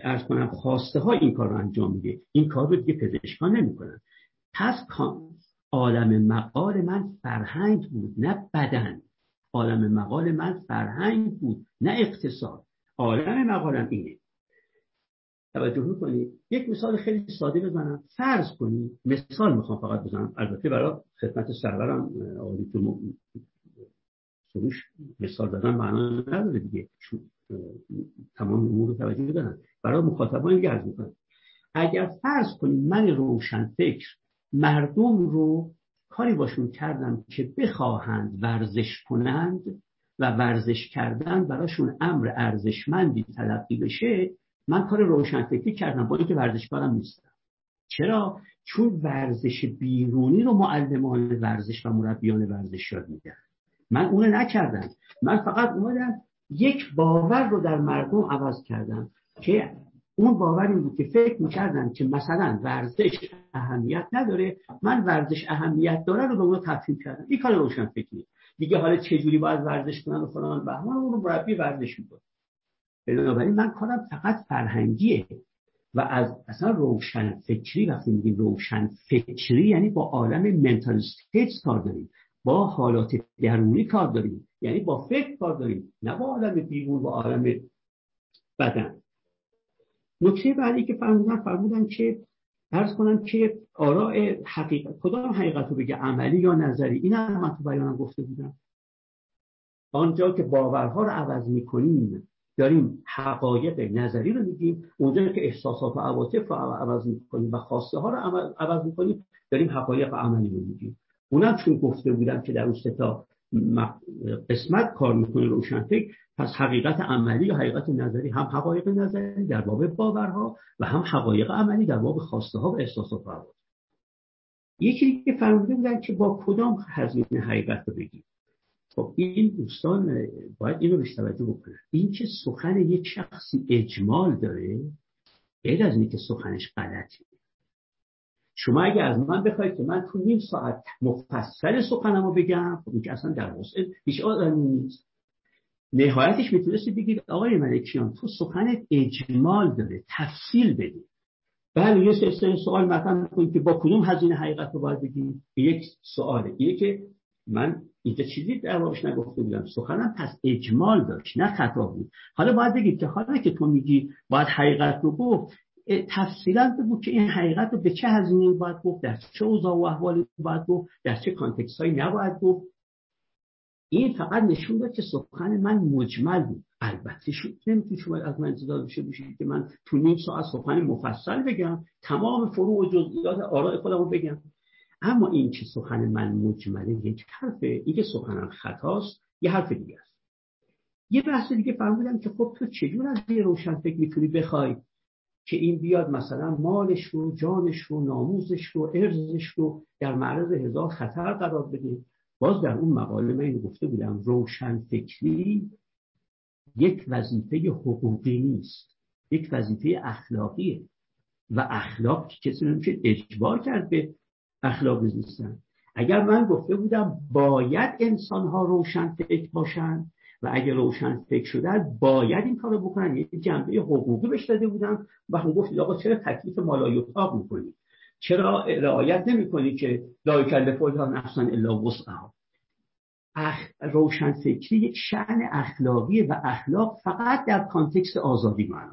عرض کنم خواسته ها این کار رو انجام میده. این کار رو دیگه پزشکان نمیکنن. پس عالم مقال من فرهنگ بود نه بدن، عالم مقال من فرهنگ بود نه اقتصاد. عالم مقالم اینه. توجه می‌کنید؟ یک مثال خیلی ساده بزنم. فرض کنید، مثال میخوام فقط بزنم، البته برای خدمت سرورم آقای دکتر سروش مثال زدن معنا نداره دیگه، تمام امور توجه دارن. برای مخاطبان دیگه عرض می‌کنم، اگر فرض کنید من روشنفکر مردم رو کاری باشون کردم که بخواهند ورزش کنند و ورزش کردن براشون امر ارزشمندی تلقی بشه، من کار روشنفکری کردم با اینکه ورزشکارم نیستم. چرا؟ چون ورزش بیرونی رو معلمان ورزش و مربیان ورزش یاد میدن. من اون رو نکردم. من فقط اومدم یک باور رو در مردم عوض کردم که اون باور این بود که فکر میکردن که مثلا ورزش اهمیت نداره، من ورزش اهمیت داره رو به اون تفهیم کردم. این کار روشنفکری دیگه. حالا چه جوری باید ورزش کنن و فلان بهمان، اون رو مربی ورزش میکنه. بنابراین من کارم فقط فرهنگیه. و از اصلا روشن فکری، وقتی میگیم روشن فکری یعنی با عالم منتال استیتس کار داریم، با حالات درونی کار داریم، یعنی با فکر کار داریم، نه با عالم بیرون و عالم بدن. نکته بعدی که فرمودن، فرمودن که عرض کنم که آراء حقیقت، کدام حقیقت رو بگه، عملی یا نظری؟ این هم من تو بیانم گفته بودم. آنجا که باورها رو عوض میکنیم داریم حقایق نظری رو میگیم، اونجا که احساسات و عواطف رو عوض میکنیم و خواسته ها رو عوض میکنیم داریم حقایق عملی رو میگیم. اونم چون گفته بودم که در اون سه تا قسمت کار میکنه روشنفکر، پس حقیقت عملی یا حقیقت نظری، هم حقایق نظری در باب باورها و هم حقایق عملی در باب خواسته ها و احساسات و عواطف. یکی دیگه فرموده بودن که با کدام هزینه حقیقت رو بگیم. خب این دوستان باید اینو بهش توجه بکنن. این که سخن یک شخصی اجمال داره غیر از اینکه سخنش غلطه. شما اگه از من بخواید که من تو نیم ساعت مفصل سخنمو بگم، خب این که اصلا در وسط هیچ آدمی نیست. نهایتش میتونستی بگید آقای ملکیان تو سخنت اجمال داره، تفصیل بده. بله یه سری سوال مثلا میگن که با کدوم هزینه حقیقت رو باید بگیم. یک سواله، یکی که من اینجا چیزی در واقعش نگفته بودم، سخنم پس اجمال داشت نه خطا بود. حالا باید بگید که حالا که تو میگی باید حقیقت رو گفت، تفصیلا بگو که این حقیقت رو به چه هزینه‌ای باید گفت، در چه اوضاع و احوالی باید گفت، در چه کانتکست‌هایی نباید گفت. این فقط نشون داد که سخن من مجمل بود. البته شد نمیتونی شما از من انتظار بشه بشید که من تو نیم ساعت سخن مفصل بگم، تمام فروع و جزئیات آراء خودمو بگم. اما این که سخن من مجمله یک حرفه، این که سخنم خطاست یه حرف دیگه است. یه بحث دیگه فهمیدم که خب تو چجور از یه روشنفکر میتونی بخوای که این بیاد مثلا مالش رو، جانش رو، ناموزش رو، ارزش رو در معرض هزار خطر قرار بده. باز در اون مقاله من گفته بودم روشنفکری یک وظیفه حقوقی نیست، یک وظیفه اخلاقیه و اخلاق کسی نمیشه اجبار کرد به اخلاق زیستن. اگر من گفته بودم باید انسان‌ها روشنفکر باشن و اگر روشنفکر شدن باید این کارو بکنن، یه جنبه حقوقی بهش داده بودم و هم گفت آقا چرا تکلیف مالایوتاب میکنی؟ چرا رعایت نمیکنی که لا یکلف الله نفسا الا وسعها؟ اخ... روشنفکری یک شأن اخلاقیه و اخلاق فقط در کانتکست آزادی معنی،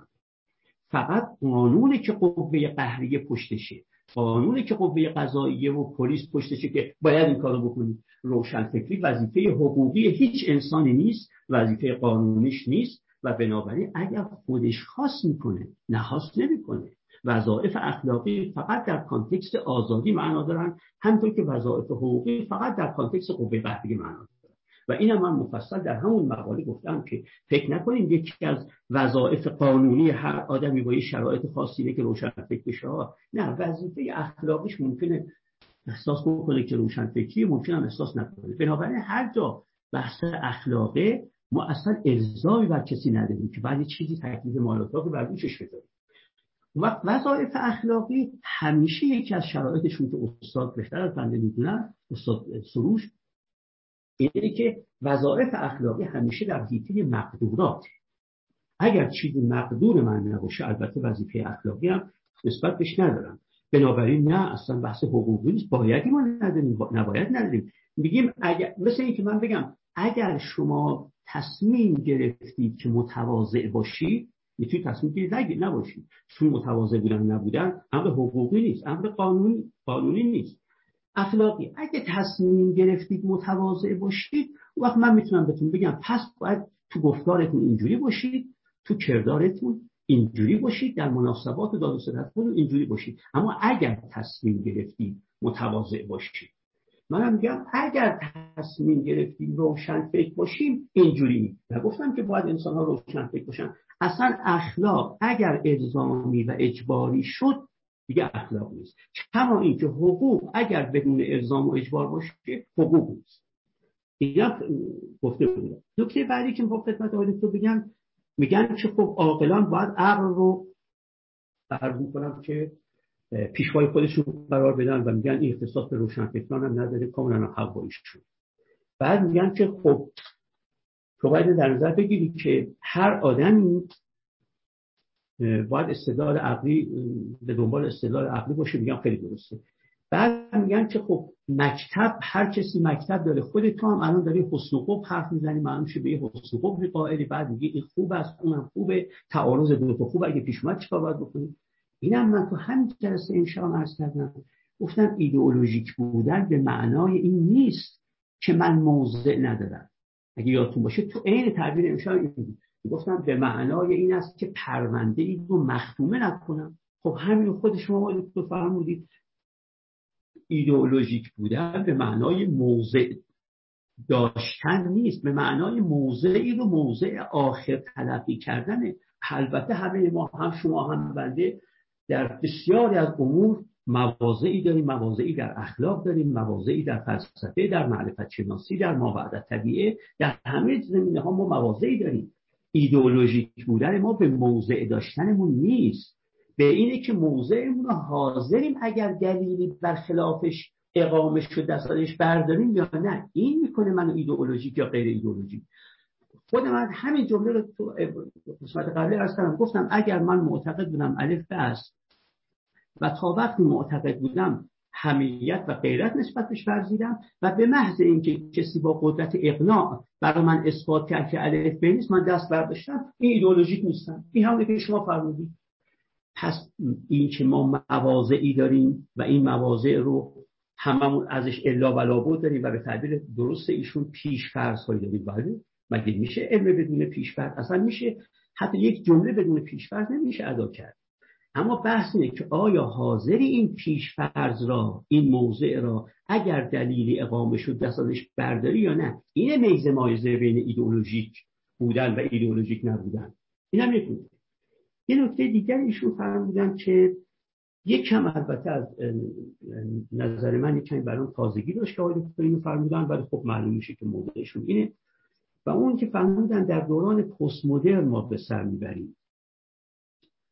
فقط قانونه که قوه قهریه پشتشه، قانونه که قوه قضاییه و پلیس پشتشه که باید این کارو بکنی. روشنفکری وظیفه حقوقی هیچ انسانی نیست، وظیفه قانونیش نیست و بنابراین اگر خودش خاص میکنه نخواست نمیکنه. وظایف اخلاقی فقط در کانتکست آزادی معنا دارن، همونطور که وظایف حقوقی فقط در کانتکست قوه قهریه معنا دارن. و اینم من مفصل در همون مقاله گفتم که فکر نکنید یکی از وظایف قانونی هر آدمی با یه شرایط خاصیه که روشنفکر بشه. نه، وظیفه اخلاقیش ممکنه احساس بکنه که روشنفکری، ممکنه هم احساس نکنه. بنابراین هر جا بحث اخلاقه ما اصلا الزامی بر کسی نداریم که بعد چیزی تکلیف مالاتاق رو بر روشش بذاریم. وقت وظایف اخلاقی همیشه یکی از شرایطشون که استاد بهتر از بنده میدونن، استاد سروش، اینه که وظایف اخلاقی همیشه در حیطه مقدورات. اگر چیزی مقدور من نباشه البته وظیفه اخلاقی هم نسبت بهش ندارم. بنابراین نه، اصلا بحث حقوقی نیست، باید ما نداریم، با... نباید نداریم. میگیم اگر مثل اینکه من بگم اگر شما تصمیم گرفتید که متواضع باشید، میتونی تصمیم گیری نباشید، چون متواضع بودن نبودن امر حقوقی نیست، امر قانونی قانونی نیست، اخلاقی. اگه تصمیم گرفتید متواضع باشید، وقت من میتونم بهتون بگم پس باید تو گفتارتون اینجوری باشید، تو کردارتون اینجوری باشید، در مناسبات و داد و ستدتون اینجوری باشید. اما اگر تصمیم گرفتید متواضع باشید، منم میگم اگر تصمیم گرفتیم روشنفکر باشیم اینجوری. نگفتم که باید انسان‌ها روشنفکر باشن. اصلا اخلاق اگر الزامی و اجباری شد دیگه اخلاق نیست. کما اینکه حقوق اگر بدون الزام و اجبار باشه حقوق نیست. دیگه گفته بودم. نکته بعدی که با خدمت آقای دکتر بگم، میگن که خب عاقلان باید عقل رو فرض می‌کنم که پیشوای خودشون قرار بدن و میگن این اختصاص به روشنفکران هم نداره، کاملا هم حواییشون. بعد میگن که خب تو باید در نظر بگیری که هر آدمی باید استدلال عقلی به دنبال استدلال عقلی باشه. میگم خیلی درسته. بعد میگن که خب مکتب، هر کسی مکتب داره، خود تو هم الان داری حسن و خوب حرف میزنی، معلوم شد به یه حسن و خوب قائلی. بعد میگه این خوب است اونم خوبه، تعارض دو تا خوب اگه پیش اومد چیکار باید بکنی؟ اینم من تو همین جلسه امشام عرض کردم، گفتم ایدئولوژیک بودن به معنای این نیست که من موضع ندارم. اگه یادتون باشه تو عین تعبیر امشام این بود، گفتم به معنای این است که پرونده ای رو مختومه نکنم. خب همین خود شما رو فرمودید، ایدئولوژیک بودن به معنای موضع داشتن نیست، به معنای موضعی رو موضع آخر تلقی کردنه. البته همه ما، هم شما هم بنده، در بسیاری از امور مواضعی داریم، مواضعی در اخلاق داریم، مواضعی در فلسفه، در معرفت شناسی، در ما بعد از طبیعه، در همه زمینه‌ها ما مواضعی داریم. ایدئولوژیک بودن ما به موضع داشتنمون نیست، به اینه که موضعمون رو حاضریم اگر دلیلی برخلافش اقامه شد دستش برداریم یا نه. این میکنه منو ایدئولوژیک یا غیر ایدئولوژیک. خود من همین جمله رو تو قسمت قبلی عرض کردم، گفتم اگر من معتقد بودم الف به است و تا وقتی معتقد بودم حمیت و غیرت نسبت بهش ورزیدم و به محض اینکه کسی با قدرت اقناع برای من اثبات کرد که الف به نیست، من دست برداشتم، این ایدئولوژیک نیستم. این همونه که شما فرمودید. پس این که ما مواضعی داریم و این مواضع رو هممون ازش الا و لابد داریم و به تعبیر درست ایشون پیش فرض‌هایی داریم. بله، مگه میشه علم بدون پیش‌فرض؟ اصلا میشه؟ حتی یک جمله بدون پیش‌فرض نمیشه ادا کرد. اما بحث اینه که آیا حاضری این پیشفرض را، این موضع را، اگر دلیلی اقامه شد دست ازش برداری یا نه. اینه میزه مایزه بین ایدئولوژیک بودن و ایدئولوژیک نبودن. این هم یک نکته. یه نکته دیگر ایشون فرمودن که یک کم البته از نظر من یک کمی برام تازگی داشت که آقای دکتر اینو فرمودن، ولی خب معلوم میشه که موضوعشون اینه. و اون که فرمودن در دوران پست مدرن ما به سر میبریم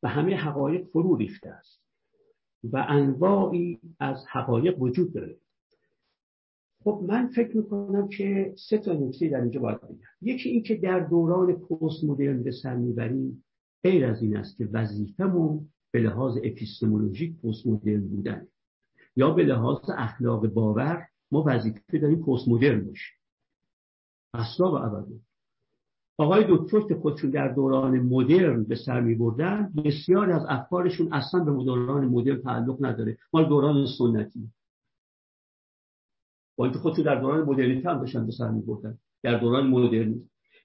و همه حقایق فرو ریخته است و انواعی از حقایق وجود داره. خب من فکر میکنم که سه تا نکته در اینجا باید بگم. یکی این که در دوران پست مدرن به سر میبریم غیر از این است که وظیفه‌مون به لحاظ اپیستمولوژیک پست مدرن بودن یا به لحاظ اخلاق باور ما وظیفه داریم پست مدرن باشیم. اصلا و ابدا. آقای دکتر که خودشون در دوران مدرن به سر می‌بردن، بسیار از افکارشون اصلا به دوران مدرن تعلق نداره، مال دوران سنتی. ولی خودشون در دوران مدرنیته هم داشتن به سر می‌بردن. در دوران مدرن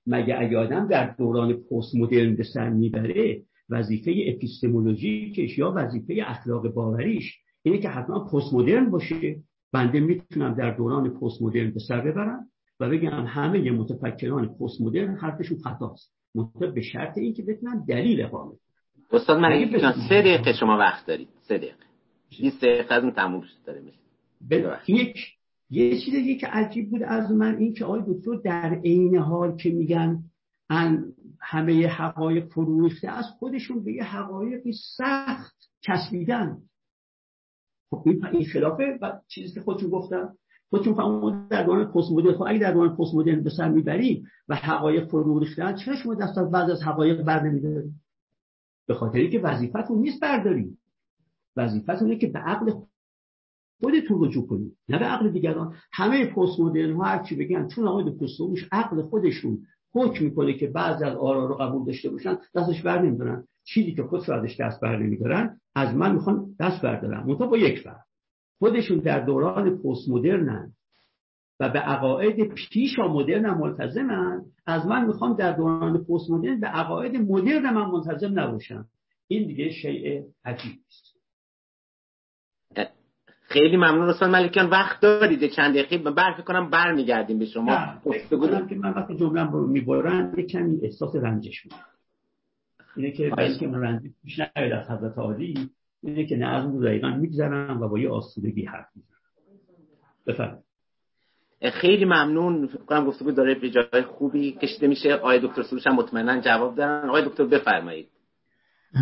مگه اگه آدم در دوران پست مدرن به سر میبره، وظیفه اپیستمولوژیکش یا وظیفه اخلاق باوریش اینه که حتما پست مدرن باشه. بنده میتونم در دوران پست مدرن به سر ببرم و بگم همه متفکران پست مدرن حرفشون خطاست، مطلب به شرط این که بتونن دلیل اقامه. استاد ملکیان جان سه دقیقه شما وقت دارید، سه دقیقه بیست دقیقه از اون تموم داره میشه. یک یه چیز دیگه که عجیب بود از من این که آقای دکتر در عین حال که میگن ان همه حقایق فرو ریخته از خودشون به یه حقایقی سخت چسبیدن. خب این خلافه و چیزی که خودشون گفتن. خودشون فهمون در دوران پست مدرن، خب اگه در دوران پست مدرن به سر میبری و حقایق فرو ریختن، چرا شما دست از بعضی از حقایق بر نمی‌داری؟ به خاطری که وظیفتون نیست برداری. وظیفتون اینه که به عقل خودتون رجوع کنید، نه به عقل دیگران. همه پست مدرن ها هر چی بگن، چون آقای دکتر سروش عقل خودشون حکم میکنه که بعضی از آرا رو قبول داشته باشن، دستش بر نمیدارن. چیزی که خودش ازش دست بر نمیدارن از من میخوان دست بردارن، منتها با یک فرق. خودشون در دوران پست مدرنن و به عقاید پیشا مدرن ملتزمن، از من میخوان در دوران پست مدرن به عقاید مدرن من ملتزم نباشن. این دیگه شیء عجیبی است. خیلی ممنون استاد ملکیان، وقت دارید چند دقیقه برف کنم برمیگردیم به شما. گفتم که من وقتی جمله‌ام رو میبرن یک کمی احساس رنجش می‌کنم. اینه که اینکه من رنجش پیش نیاد از حضرت عالی، اینه که نه از اون رایگان می‌گذرم و با یه آسودگی حرف می‌زنم. بفرمایید. خیلی ممنون. فکر کنم گفتگو داره به جای خوبی کشیده میشه. آقای دکتر سروش هم مطمئناً جواب دارن. آقای دکتر بفرمایید.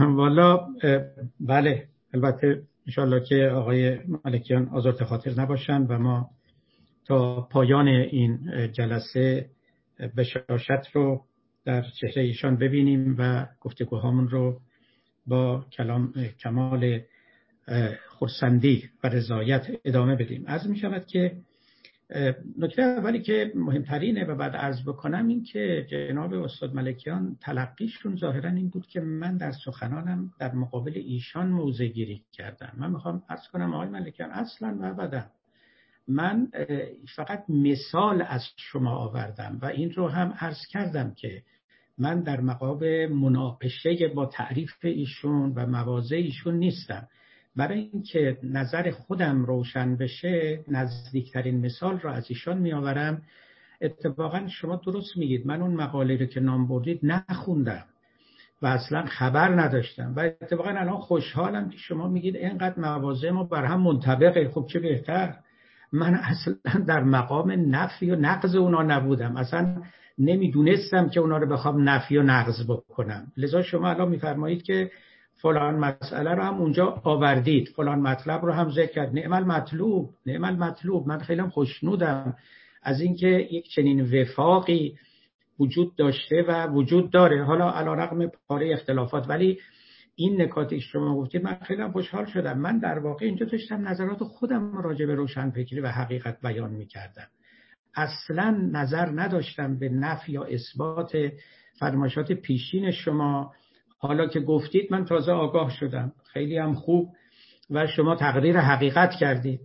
والا بله، البته انشاءالله که آقای ملکیان آزرده خاطر نباشن و ما تا پایان این جلسه بشاشت رو در چهره ایشان ببینیم و گفتگوهامون رو با کلام کمال خرسندی و رضایت ادامه بدیم. عرض می شود که نکته اولی که مهمترینه و بعد عرض بکنم این که جناب استاد ملکیان تلقیشون ظاهرا این بود که من در سخنانم در مقابل ایشان موضع گیری کردم. من میخوام عرض کنم آقای ملکیان اصلا و ابدا من فقط مثال از شما آوردم و این رو هم عرض کردم که من در مقام مناقشه با تعریف ایشون و مواضع ایشون نیستم. برای اینکه نظر خودم روشن بشه نزدیکترین مثال رو از ایشان میآورم. اتفاقا شما درست میگید، من اون مقاله رو که نام بردید نخوندم و اصلا خبر نداشتم و اتفاقا الان خوشحالم که شما میگید اینقدر مواضع ما بر هم منطبقه. خب چه بهتر. من اصلا در مقام نفی و نقض اونا نبودم، اصلا نمیدونستم که اونا رو بخوام نفی و نقض بکنم. لذا شما الان میفرمایید که فلان مسئله رو هم اونجا آوردید، فلان مطلب رو هم ذکر کرد. نعم المطلوب، نعم المطلوب. من خیلی خوشنودم از اینکه یک چنین وفاقی وجود داشته و وجود داره، حالا علیرغم پاره اختلافات. ولی این نکاتی شما گفتید من خیلی خوشحال شدم. من در واقع اینجا داشتم نظرات خودم راجع به روشنفکری و حقیقت بیان می‌کردم، اصلا نظر نداشتم به نفی یا اثبات فرمایشات پیشین شما. حالا که گفتید من تازه آگاه شدم، خیلی هم خوب. و شما تقریر حقیقت کردید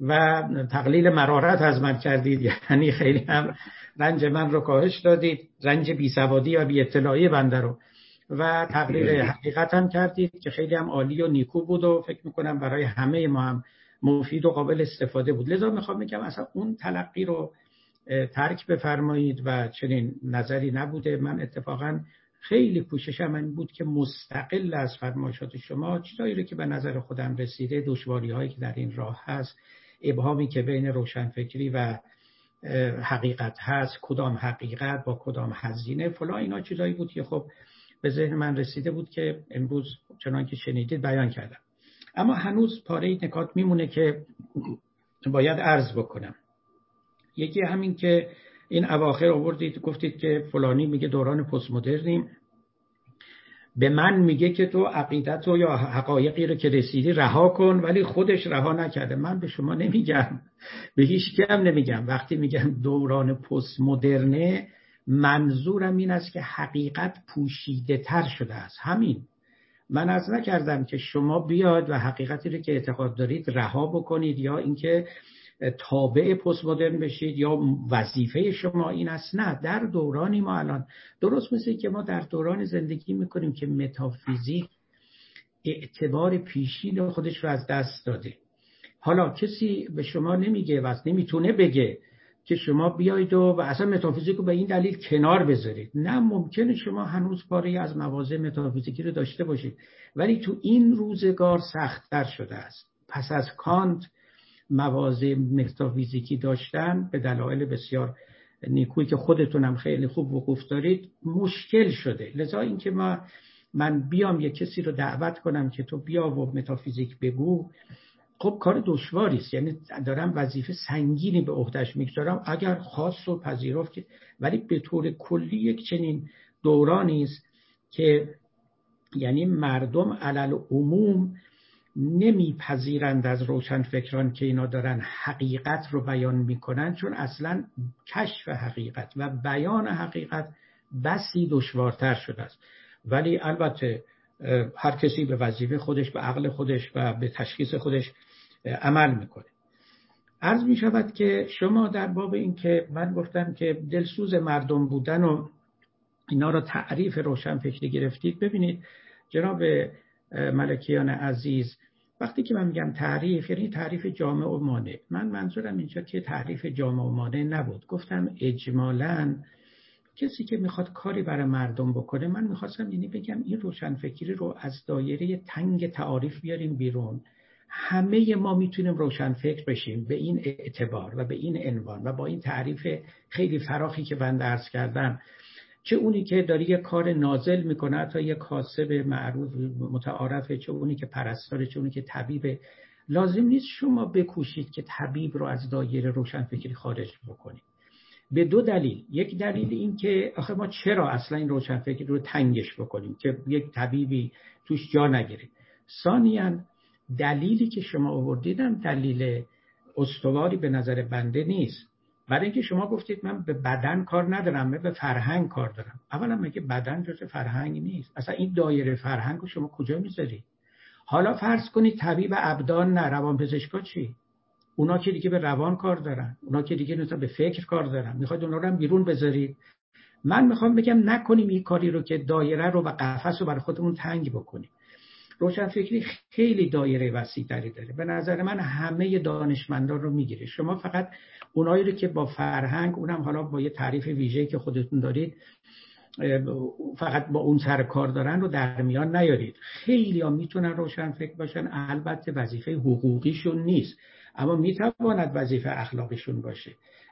و تقلیل مرارت از من کردید، یعنی خیلی هم رنج من رو کاهش دادید، رنج بیسوادی و بی اطلاعی بنده رو. و تقریر حقیقت هم کردید که خیلی هم عالی و نیکو بود و فکر میکنم برای همه ما هم مفید و قابل استفاده بود. لذا میخوام بگم اصلا اون تلقی رو ترک بفرمایید و چنین نظری نبوده. من اتفاقا خیلی کوششم این بود که مستقل از فرمایشات شما چیزایی رو که به نظر خودم رسیده، دشواری‌هایی که در این راه هست، ابهامی که بین روشنفکری و حقیقت هست، کدام حقیقت با کدام هزینه فلا، اینا چیزایی بود که خب به ذهن من رسیده بود که امروز چنان که شنیدید بیان کردم. اما هنوز پاره‌ای نکات میمونه که باید عرض بکنم. یکی همین که این اواخر آوردید گفتید که فلانی میگه دوران پست مدرنیم، به من میگه که تو عقیدت رو یا حقایقی رو که رسیدی رها کن، ولی خودش رها نکرده. من به شما نمیگم، به هیچ کم نمیگم. وقتی میگم دوران پست مدرنه، منظورم این است که حقیقت پوشیده تر شده است. همین. من از نکردم که شما بیاد و حقیقتی رو که اعتقاد دارید رها بکنید یا اینکه تابع پست مدرن بشید یا وظیفه شما این است. نه، در دورانی ما الان، درست مثل که ما در دوران زندگی میکنیم که متافیزیک اعتبار پیشین خودش رو از دست داده. حالا کسی به شما نمیگه و نمیتونه بگه که شما بیایید و, و اصلا متافیزیک رو به این دلیل کنار بذارید. نه، ممکنه شما هنوز پاره‌ای از مواضع متافیزیکی رو داشته باشید، ولی تو این روزگار سخت‌تر شده است. پس از کانت مواضع متافیزیکی داشتن به دلایل بسیار نیکویی که خودتونم خیلی خوب وقوف دارید مشکل شده. لذا اینکه ما من بیام یه کسی رو دعوت کنم که تو بیا و متافیزیک بگو، خب کار دشواری است. یعنی دارم وظیفه سنگینی به عهدهش میگذارم اگر خاص و پذیرفت. ولی به طور کلی یک چنین دورانی است که یعنی مردم علل عموم نمیپذیرند از روشنفکران که اینا دارن حقیقت رو بیان میکنن، چون اصلا کشف حقیقت و بیان حقیقت بسی دشوارتر شده است. ولی البته هر کسی به وظیفه خودش، به عقل خودش و به تشخیص خودش عمل میکنه. عرض میشود که شما در باب این که من گفتم که دلسوز مردم بودن و اینا را تعریف روشنفکری گرفتید، ببینید جناب ملکیان عزیز، وقتی که من میگم تعریف، یعنی تعریف جامع و مانع. من منظورم اینجا که تعریف جامع و مانع نبود. گفتم اجمالاً کسی که میخواد کاری برای مردم بکنه، من میخواستم یعنی بگم این روشنفکری رو از دایره تنگ تعاریف بیاریم بیرون. همه ما میتونیم روشنفکر بشیم به این اعتبار و به این عنوان و با این تعریف خیلی فراخی که بنده عرض کردم، چه اونی که داره یه کار نازل میکنه تا یه کاسب معروف متعارفه، چه اونی که پرستاره، چه اونی که طبیبه. لازم نیست شما بکوشید که طبیب رو از دایره روشنفکری خارج بکنید، به دو دلیل. یک دلیل این که آخه ما چرا اصلا این روشنفکری رو تنگش بکنیم که یک طبیبی توش جا نگیره. ثانیاً دلیلی که شما آوردیدم دلیل استواری به نظر بنده نیست، برای اینکه شما گفتید من به بدن کار ندارم، من به فرهنگ کار دارم. اولا مگه بدن جزء فرهنگ نیست؟ اصلا این دایره فرهنگ رو شما کجا میذارید؟ حالا فرض کنید طبیب ابدان نه، روانپزشکا چی؟ اونا که دیگه به روان کار دارن، اونا که دیگه نسبت به فکر کار دارن، میخواید اونا رو هم بیرون بذارید؟ من میخوام بگم نکنیم این کاری رو که دایره رو و قفس رو برای خودمون تنگ بکنیم. روشنفکری خیلی دایره وسیع‌تری داره. به نظر من همه دانشمندان رو میگیره. شما فقط اونایی رو که با فرهنگ، اونم حالا با یه تعریف ویژه‌ای که خودتون دارید، فقط با اون سر کار دارن رو در میان نیارید. خیلی‌ها میتونن روشنفکر باشن، البته وظیفه حقوقیشون نیست، اما میتواند وظیفه اخلاقیشون باشه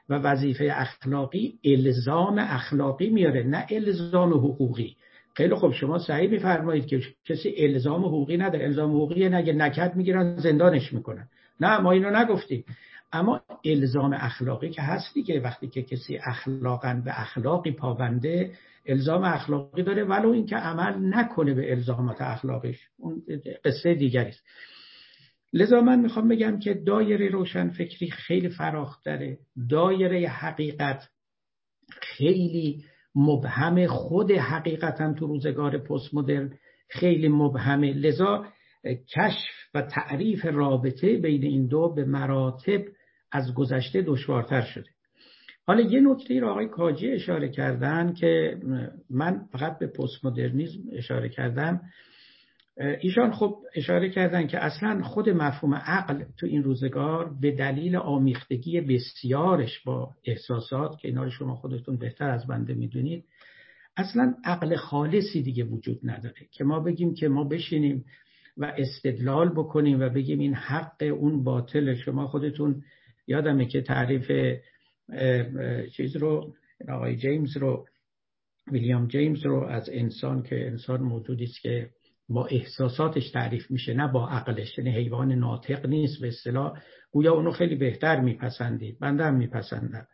و وظیفه اخلاقی الزام اخلاقی میاره، نه الزام حقوقی. خیلی خب، شما صحیح میفرمایید که کسی الزام حقوقی نداره. الزام حقوقی نه، اگه نکرد میگیرن زندانش میکنن. نه، ما اینو نگفتیم. اما الزام اخلاقی که هستی که وقتی که کسی اخلاقاً به اخلاقی پابنده، الزام اخلاقی داره، ولو اینکه عمل نکنه به الزامات اخلاقیش، اون قصه دیگری است. لذا من میخوام بگم که دایره روشنفکری خیلی فراخ داره. دایره حقیقت خیلی مبهم، خود حقیقت هم تو روزگار پست مدرن خیلی مبهمه. لذا کشف و تعریف رابطه بین این دو به مراتب از گذشته دشوارتر شده. حالا یه نکته رو آقای کاجی اشاره کردن که من فقط به پست مدرنیسم اشاره کردم. ایشان خب اشاره کردن که اصلا خود مفهوم عقل تو این روزگار به دلیل آمیختگی بسیارش با احساسات که اینا رو شما خودتون بهتر از بنده میدونید، اصلا عقل خالصی دیگه وجود نداره که ما بگیم که ما بشینیم و استدلال بکنیم و بگیم این حق اون باطل. شما خودتون یادمه که تعریف چیز رو آقای جیمز رو ویلیام جیمز رو از انسان که انسان موجودی است که با احساساتش تعریف میشه نه با عقلش، یعنی حیوان ناطق نیست به اصطلاح، گویا اونو خیلی بهتر میپسندید، بنده هم میپسندم.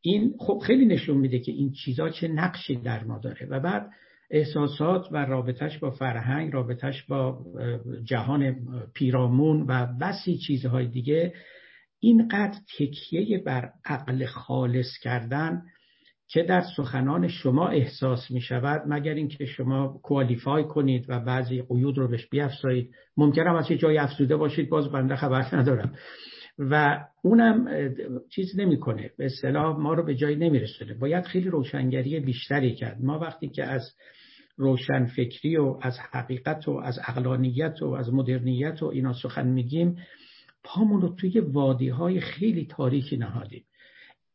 این خب خیلی نشون میده که این چیزا چه نقشی در ما داره. و بعد احساسات و رابطش با فرهنگ، رابطش با جهان پیرامون و بسی چیزهای دیگه، اینقدر تکیه بر عقل خالص کردن که در سخنان شما احساس می شود، مگر اینکه شما کوالیفای کنید و بعضی قیود رو بهش بیفزایید، ممکنم از یه جای افزوده باشید، باز بنده خبر ندارم و اونم چیز نمی کنه، به اصطلاح ما رو به جای نمی رسونه. باید خیلی روشنگری بیشتری کرد. ما وقتی که از روشنفکری و از حقیقت و از عقلانیت و از مدرنیت و اینا سخن میگیم، پامون رو توی وادی‌های خیلی تاریکی نهادیم.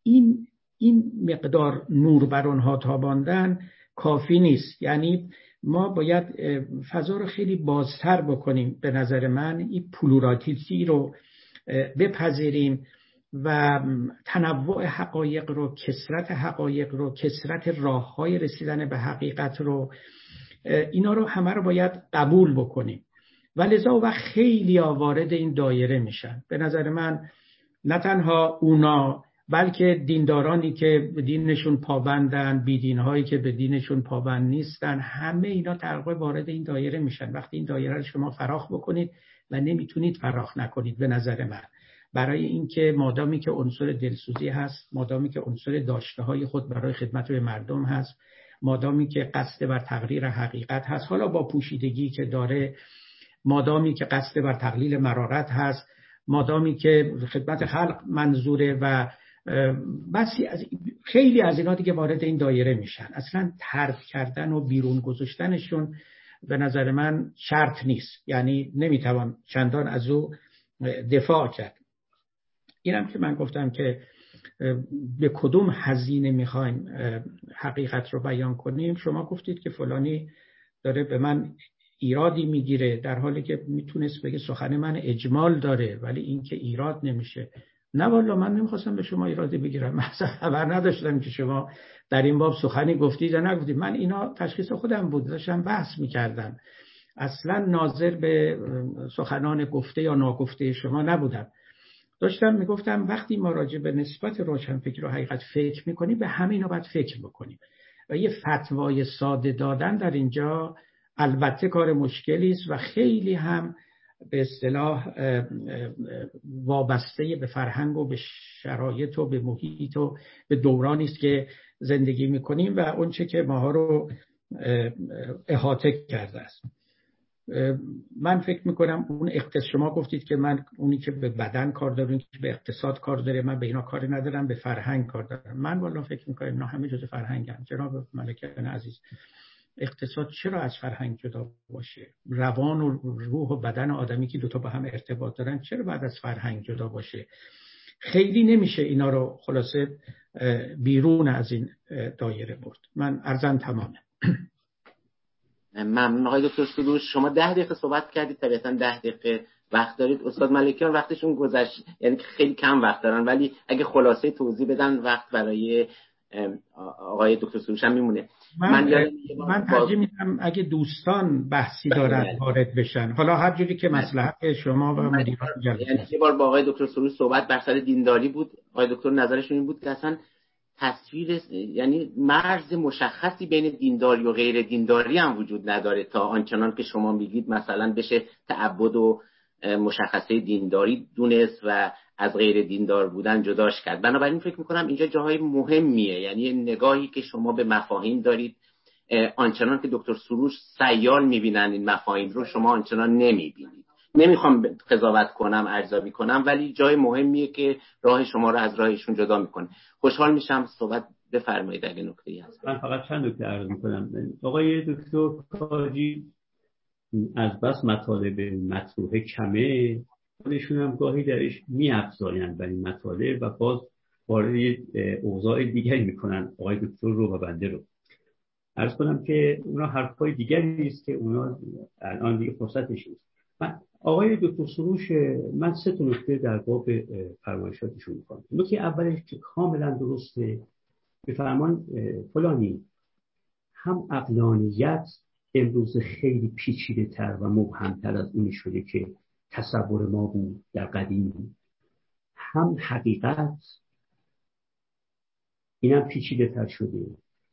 این این مقدار نور بر اونها تاباندن کافی نیست، یعنی ما باید فضا رو خیلی بازتر بکنیم. به نظر من این پلورالیتی رو بپذیریم و تنوع حقایق رو، کثرت حقایق رو، کثرت راه‌های رسیدن به حقیقت رو، اینا رو همه رو باید قبول بکنیم. و لذا و خیلی وارد این دایره میشن. به نظر من نه تنها اونا، بلکه دیندارانی که به دینشون پابندن، بیدینهایی که به دینشون پابند نیستن، همه اینا تقریبا وارد این دایره میشن. وقتی این دایره رو شما فراخ بکنید و نمیتونید فراخ نکنید به نظر من، برای اینکه مادامی که عنصر دلسوزی هست، مادامی که عنصر داشته‌های خود برای خدمت به مردم هست، مادامی که قصد بر تقریر حقیقت هست، حالا با پوشیدگی که داره، مادامی که قصد بر تقلیل مرارت هست، مادامی که خدمت خلق منظوره و بسی از خیلی از اینا دیگه وارد این دایره میشن. اصلا طرد کردن و بیرون گذاشتنشون به نظر من شرط نیست، یعنی نمیتوان چندان از او دفاع کرد. اینم که من گفتم که به کدوم هزینه میخوایم حقیقت رو بیان کنیم، شما گفتید که فلانی داره به من ایرادی میگیره، در حالی که میتونست بگه سخن من اجمال داره ولی این که ایراد نمیشه. نه والا، من نمیخواستم به شما ایرادی بگیرم، من اصلا خبر نداشتم که شما در این باب سخنی گفتید یا نگفتید. من اینا تشخیص خودم بود، داشتم بحث میکردم، اصلا ناظر به سخنان گفته یا ناگفته شما نبودم. داشتم میگفتم وقتی ما راجع به نسبت روشنفکری و حقیقت فکر میکنیم، به همه اینا باید فکر بکنیم و یه فتوای ساده دادن در اینجا البته کار مشکلی است و خیلی هم به اصطلاح وابسته به فرهنگ و به شرایط و به محیط و به دورانی است که زندگی میکنیم و اون چه که ماها رو احاطه کرده است. من فکر میکنم اون اقتصاد، شما گفتید که من اونی که به بدن کار داره، اونی که به اقتصاد کار داره، من به اینا کاری ندارم، به فرهنگ کار دارم. من والا فکر میکنم اینا همه جزء فرهنگن. جناب ملکیان عزیز، اقتصاد چرا از فرهنگ جدا باشه؟ روان و روح و بدن آدمی که دوتا با هم ارتباط دارن چرا بعد از فرهنگ جدا باشه؟ خیلی نمیشه اینا رو خلاصه بیرون از این دایره برد. من عرضم تمامه. ممنون آقای دکتر سروش. شما ده دقیقه صحبت کردید، طبیعتاً ده دقیقه وقت دارید. استاد ملکیان وقتشون گذشت، یعنی خیلی کم وقت دارن، ولی اگه خلاصه توضیح بدن وقت برای آقای دکتر سروش هم میمونه. من من ترجیح میدم اگه دوستان بحثی دارن وارد بشن، حالا هر جوری که مصلحت شما و مدیران جلسه. یعنی یه بار با آقای دکتر سروش صحبت بر سر دینداری بود، آقای دکتر نظرشون این بود که اصلا تصویر، یعنی مرز مشخصی بین دینداری و غیر دینداری هم وجود نداره تا آنچنان که شما میگید مثلا بشه تعبد و مشخصه دینداری دونست و از غیر دیندار بودن جداش کرد. بنابراین فکر میکنم اینجا جاهای مهمیه، یعنی نگاهی که شما به مفاهیم دارید آنچنان که دکتر سروش سیال میبینن این مفاهیم رو، شما آنچنان نمیبینید. نمیخوام قضاوت کنم، ارزیابی کنم، ولی جای مهمیه که راه شما رو از راهشون جدا میکنه. خوشحال میشم صحبت بفرمایید اگه نکته‌ای هست. من فقط چند نکته عرض می‌کنم. آقای دکتر کاجی از بس مطالب مطروحه کمه، خودشون هم گاهی درش می‌افزایند برای مطالب و باز وارد اوضاع دیگری می‌کنن آقای دکتر رو و بنده رو. عرض کنم که اونا حرفای دیگری نیست که اونا الان دیگه فرصتش نیست. من آقای دکتر سروش، من سه تا نکته در باب فرمایشاتشون می‌کنم. نکته اولش که کاملاً درسته، بفرمان فلانی هم عقلانیت امروز خیلی پیچیده تر و مبهمتر از اونی شده که تصور ما بود در قدیم، هم حقیقت اینا پیچیده تر شده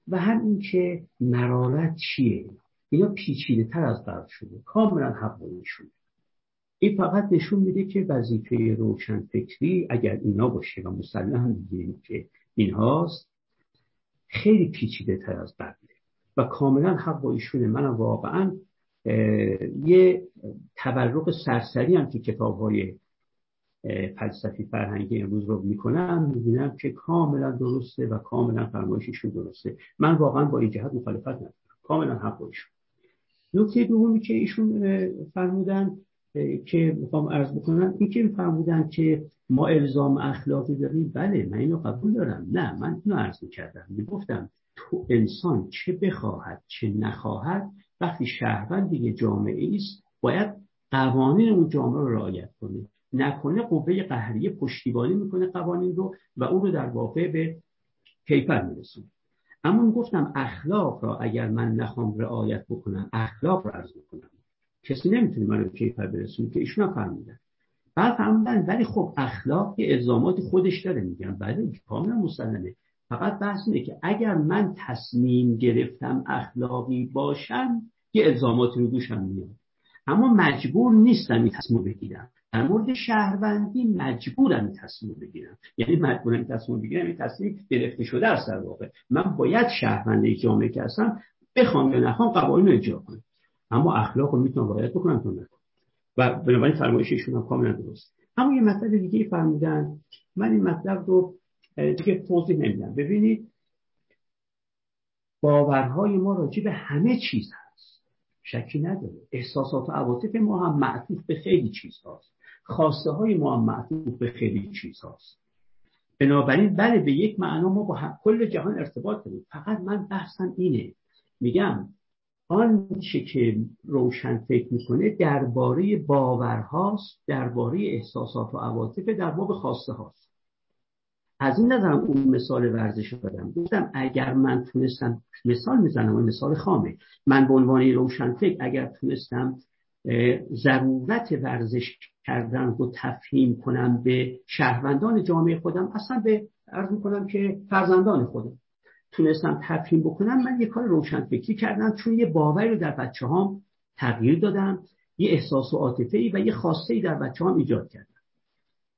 و هم این که مرارت چیه اینا پیچیده تر از قبل شده، کاملا حقانی شده. این فقط نشون میده که وظیفه روشنفکری اگر اینا باشه و مسلماً دیگه که این هاست خیلی پیچیده تر از قبله و کاملا حق با ایشونه. من واقعا یه تبرق سرسری هم که کتاب‌های فلسفی فرهنگی امروز رو میکنم میبینم که کاملا درسته و کاملا فرمایششون درسته. من واقعا با این جهت مخالفت ندارم، کاملا حق با ایشون. نکته دومی که ایشون فرمودن که میخوام عرض بکنم این که فرمودن که ما الزام اخلاقی داریم، بله من اینو قبول دارم، نه من اینو عرض میکردم میگفتم تو انسان چه بخواهد چه نخواهد وقتی شهروند دیگه جامعه است باید قوانین اون جامعه رو رعایت کنه، نکنه قوه قهریه پشتیبانی میکنه قوانین رو و اون رو در واقع به کیفر میرسونه. اما میگفتم اخلاق را اگر من نخوام رعایت بکنم، اخلاق رو عرض میکنم، کسی نمیتونه منو به کیفر برسونه که ایشون فهمیدن. بعد فهمیدن ولی خب اخلاق الزامات خودش داره، میگن بله کاملا مسلمه، فقط بحث اینه که اگر من تصمیم گرفتم اخلاقی باشم یه الزاماتی رو دوشم میاد، اما مجبور نیستم این تصمیم بگیرم. در مورد شهروندی مجبورم این تصمیم بگیرم، یعنی مجبورم این تصمیم بگیرم، این تصمیم گرفته شده است در واقع. من باید شهروند جامعه که هستم بخوام یا نخوام قوانین رو اجرا کنم، اما اخلاق رو میتونم رعایت بکنم تا نکنم. و بنابراین فرمایش ایشون هم کاملا درست. اما یه مطلب دیگه فرمودن، من این مطلب رو دیگه توضیح نمیدم. ببینید باورهای ما راجع به همه چیز هست، شکی نداره، احساسات و عواطف ما هم معطوف به خیلی چیز هست، خواسته های ما هم معطوف به خیلی چیز هست. بنابراین بله به یک معنا ما با کل جهان ارتباط داریم. فقط من بحثم اینه، میگم آنچه که روشن فکر میکنه درباره باورهاست، درباره احساسات و عواطف، در باب خواسته هاست. از این نظرم اون مثال ورزش دادم، گفتم اگر من تونستم، مثال میزنم و مثال خامه، من به عنوان روشن فکر اگر تونستم ضرورت ورزش کردن رو تفهیم کنم به شهروندان جامعه خودم، اصلا به عرض میکنم که فرزندان خودم تونستم تفهیم بکنم، من یه کار روشنفکری کردم، چون یه باوری رو در بچه‌هام تغییر دادم، یه احساس و عاطفه‌ای و یه خواسته‌ای در بچه‌هام ایجاد کردم.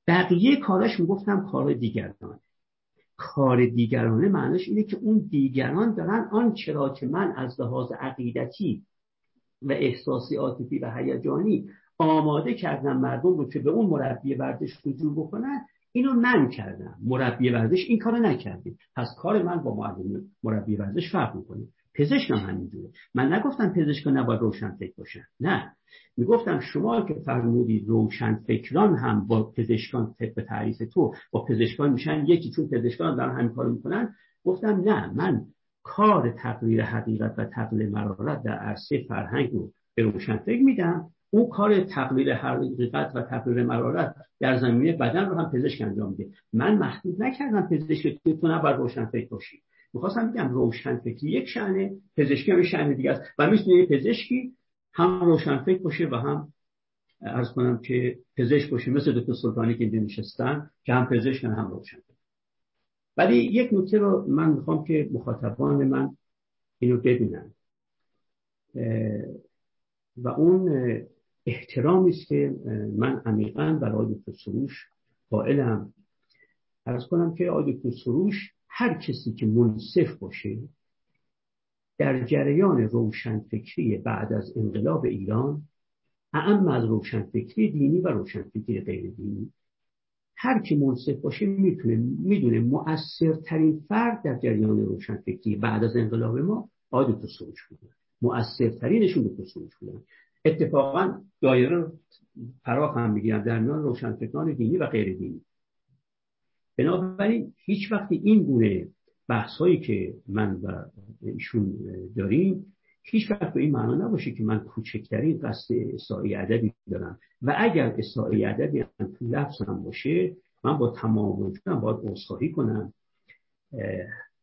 بقیه کاراش میگفتم کار دیگرانه. کار دیگرانه معنیش اینه که اون دیگران دارن آن چرا که من از لحاظ عقیدتی و احساسی عاطفی و هیجانی آماده کردم مردم رو که به اون مربی ورزش رجوع بکنن، اینو من کردم، مربی ورزش این کارو نکردیم، پس کار من با معلم مربی ورزش فرق میکنه. پزشک هم همینجوره، من نگفتم پزشکا نباید روشنفکر باشن، نه، میگفتم شما که فرمودید روشنفکران هم با پزشکان طبق تعریف تو با پزشکان میشن یکی، چون پزشکان دارن همین کارو میکنن، گفتم نه، من کار تغییر حقیقت و تغییر مرارت در عرصه فرهنگ رو به روشنفکر میدم، اون کار تقلیل حقیقت و تقلیل مرارت در زمینه بدن رو هم پزشک انجام میده. من محدود نکردم پزشک که تو نباید روشنفکر باشی، میخواستم بگم روشنفکری یک شأنه، پزشکی هم یک شأن دیگه است و میتونه پزشکی هم روشنفکر باشه و هم عرض کنم که پزشک باشه، مثل دکتر سلطانی که اینجا نشستن که هم پزشکن هم روشنفکر. ولی یک نکته رو من میخوام که مخاطبان من اینو ببینن و اون احترامی است که من عمیقاً برای دکتر سروش قائلم. عرض کنم که آقای دکتر سروش هر کسی که منصف باشه در جریان روشنفکری بعد از انقلاب ایران اعم از روشنفکری دینی و روشنفکری غیر دینی، هر کی منصف باشه میتونه میدونه مؤثرترین فرد در جریان روشنفکری بعد از انقلاب ما آقای دکتر سروش بودن، مؤثرترینشون دکتر سروش بودن. اتفاقا دایره رو پراخ هم میگیرن در میان روشنفکران دینی و غیر دینی. بنابراین هیچ وقتی این گونه بحثایی که من و ایشون داریم هیچ وقت به این معنا نباشه که من کوچکترین قصد اصلاحی ادبی دارم و اگر اصلاحی ادبی هم تو لفظم باشه من با تمام وجودم باید اصلاحی کنم.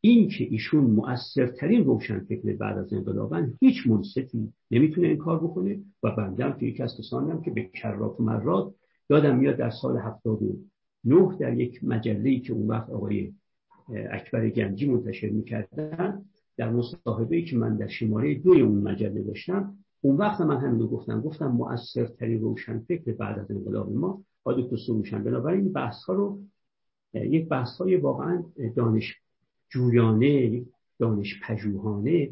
این که ایشون مؤثرترین روشنفکر بعد از انقلابن هیچ منصفی نمیتونه این کار بکنه و بندم که یکی از کسانم که به کرات و مرات یادم میاد در سال هفتاد و نه در یک مجله‌ای که اون وقت آقای اکبر گنجی منتشر میکردن، در مصاحبه‌ای که من در شماره دوی اون مجله داشتم، اون وقت من همین رو گفتم گفتم مؤثرترین روشنفکر بعد از انقلاب ما آقای دکتر سروشن. بنابراین بحث‌ها رو یک بحث‌های واقعا دانش جویانه، دانش پژوهانه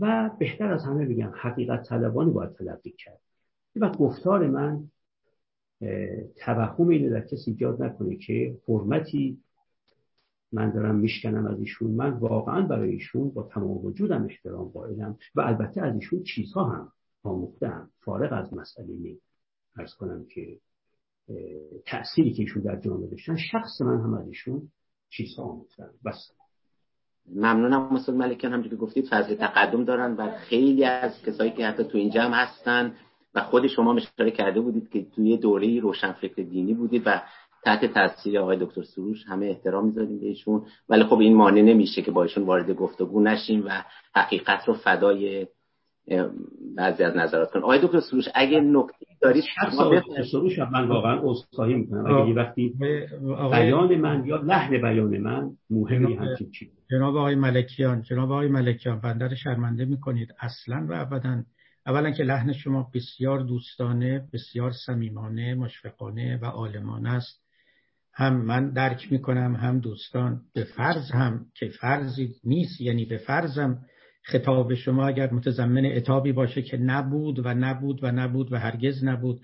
و بهتر از همه بگم حقیقت طلبانه باید تلقی کرد. این گفتار من توهم اینه در کسی ایجاد نکنه که حرمتی من دارم میشکنم از ایشون. من واقعا برای ایشون با تمام وجودم احترام قائلم و البته از ایشون چیزها هم آموختم فارغ از مسئله عرض کنم که تأثیری که ایشون در جامعه داشتن. شخص من هم از ایشون چیزها آموختم. بس ممنونم استاد ملکیان. همونجوری که گفتید فضل تقدم دارن و خیلی از کسایی که حتی تو این جمع هستن و خود شما اشاره کرده بودید که توی دوره روشنفکر دینی بودید و تحت تاثیر آقای دکتر سروش همه احترام می‌ذاریم به ایشون، ولی خب این مانع نمیشه که با ایشون وارد گفتگو نشیم و حقیقت رو فدای بعضی از نظراتتون. آقای دکتر سروش اگه نکته‌ای دارید شما بفرمایید. من واقعا عذرخواهی می‌کنم اگه یه وقتی بیان من یا لحن بیان من مهمی همچین چیزی. جناب آقای ملکیان، جناب آقای ملکیان بنده رو شرمنده می‌کنید اصلاً و ابداً. اولا که لحن شما بسیار دوستانه، بسیار صمیمانه، مشفقانه و عالمانه است. هم من درک میکنم هم دوستان. به فرض هم که فرضی نیست، یعنی به فرضم خطاب شما اگر متضمن عتابی باشه که نبود و نبود و نبود و هرگز نبود،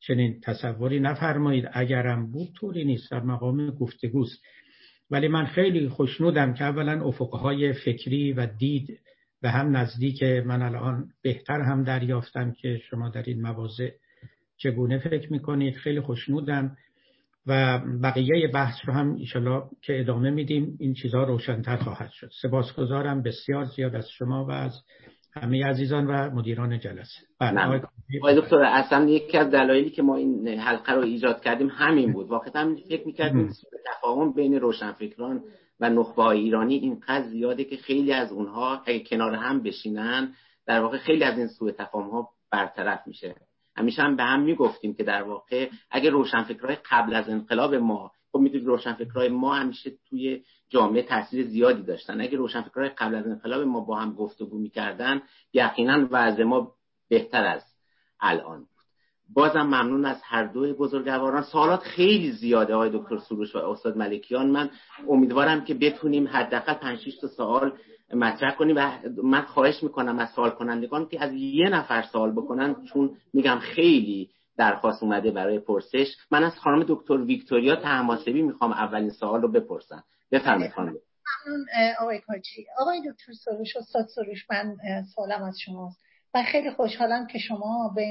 چنین تصوری نفرمایید. اگرم بود طوری نیست، در مقام گفتگوست. ولی من خیلی خوشنودم که اولا افقهای فکری و دید و هم نزدیکه. من الان بهتر هم دریافتم که شما در این مواضع چگونه فکر میکنید. خیلی خوشنودم و بقیه بحث رو هم انشالله که ادامه میدیم این چیزها روشن‌تر خواهد شد. سپاسگزارم بسیار زیاد از شما و از همه عزیزان و مدیران جلسه. بله آقای دکتر، اصلا یکی از دلایلی که ما این حلقه رو ایجاد کردیم همین بود. واقعا هم فکر می‌کردیم سوء تفاهم بین روشنفکران و نخبه‌های ایرانی اینقدر زیاده که خیلی از اونها اگه کنار هم بشینن در واقع خیلی از این سوء تفاهم‌ها برطرف میشه. همیشه هم به هم میگفتیم که در واقع اگه روشنفکرای قبل از انقلاب ما، خب میدونید روشنفکرای ما همیشه توی جامعه تاثیر زیادی داشتن، اگه روشنفکرای قبل از انقلاب ما با هم گفتگو میکردن یقینا وضع ما بهتر از الان بود. بازم ممنون از هر دوی بزرگواران. سوالات خیلی زیاده آقای دکتر سروش و استاد ملکیان. من امیدوارم که بتونیم حداقل پنج شش تا سوال مطرح کنیم و من خواهش میکنم از سوال کنندگان که از یه نفر سوال بکنن، چون میگم خیلی درخواست اومده برای پرسش. من از خانم دکتر ویکتوریا طهماسبی میخوام اولین سوال رو بپرسن. بفرمایید خانم. ممنون آقای کاجی. آقای دکتر سروش، استاد سروش، من سوالم از شماست. من خیلی خوشحالم که شما به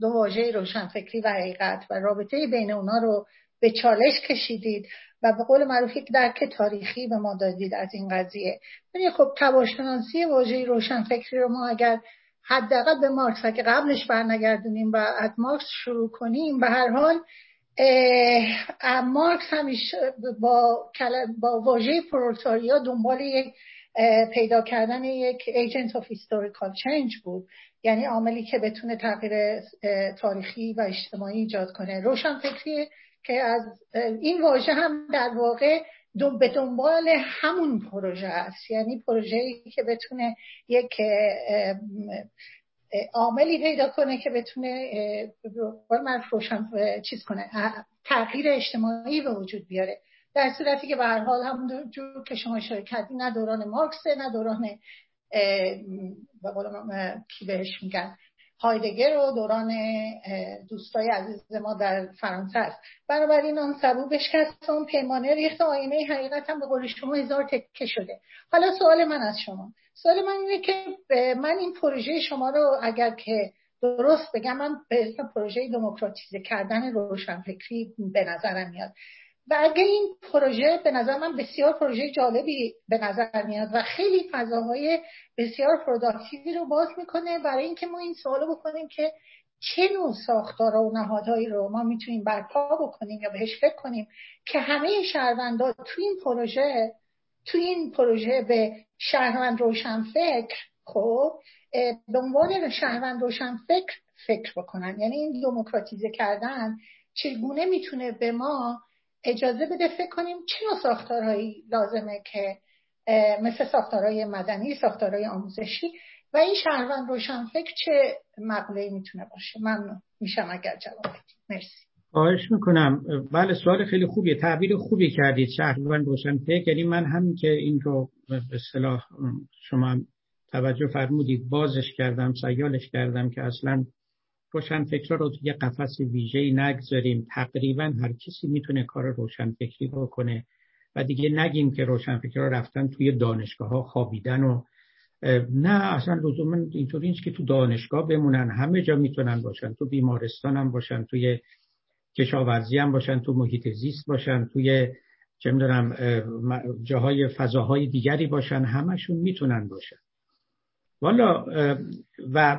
دو واژه روشنفکری و حقیقت و رابطه بین اونا رو به چالش کشیدید و به قول معروف یک درک تاریخی به ما دادید از این قضیه. یعنی خب تباشناسی واژه روشنفکری رو ما اگر حداقل به مارکس اگه قبلش برنگردونیم و از مارکس شروع کنیم، به هر حال مارکس همیشه با با واژه پرولتاریا دنبال یک پیدا کردن یک ایجنت آف هیستوریکال چنج بود، یعنی عاملی که بتونه تغییر تاریخی و اجتماعی ایجاد کنه. روشنفکری که از این واژه هم در واقع به دنبال همون پروژه است، یعنی پروژه‌ای که بتونه یک عاملی پیدا کنه که بتونه من روشن چیز کنه، تغییر اجتماعی به وجود بیاره، در صورتی که به هر حال همون جور که شما اشاره کردین نه دوران مارکس نه دوران به قول کی بهش میگن هایدگر و دوران دوستای عزیز ما در فرانسه است. بنابراین آن سبو بشکست و اون پیمانه ریخت و آینه حقیقت هم به قول شما هزار تکه شده. حالا سوال من از شما، سوال من اینه که من این پروژه شما رو اگر که درست بگم، من به اسم پروژه دموکراتیزه کردن روشنفکری به نظرم میاد و اگه این پروژه به نظر من بسیار پروژه جالبی به نظر میاد و خیلی فضاهای بسیار پروداکتیوی رو باز میکنه برای اینکه ما این سوالو بکنیم که چه نوع ساختار و نهادهایی رو ما میتونیم برپا بکنیم یا بهش فکر کنیم که همه شهروندان تو این پروژه تو این پروژه به شهروند روشنفکر، خب به عنوان شهروند روشنفکر فکر بکنن. یعنی این دموکراتیزه کردن چگونه میتونه به ما اجازه بده فکر کنیم چه نوع ساختارهایی لازمه که مثل ساختارهای مدنی، ساختارهای آموزشی و این شهروند روشنفکر چه مقوله‌ای میتونه باشه. ممنون میشم اگر جواب بدید. مرسی. خواهش میکنم. بله سوال خیلی خوبیه، تعبیر خوبی کردید، شهروند روشنفکر. یعنی من همین که این رو به اصطلاح شما توجه فرمودید بازش کردم، سیالش کردم که اصلاً روشنفکرها رو توی قفس ویژه‌ای نگذاریم. تقریبا هر کسی میتونه کار روشنفکری بکنه و دیگه نگیم که روشنفکرها رفتن توی دانشگاه‌ها خوابیدن و نه، اصلا لزوما اینطوری نیست که تو دانشگاه بمونن، همه جا میتونن باشن، تو بیمارستان هم باشن، توی کشاورزی هم باشن، تو محیط زیست باشن، توی چه می‌دونم جاهای فضاهای دیگری باشن، همشون میتونن باشن. والا و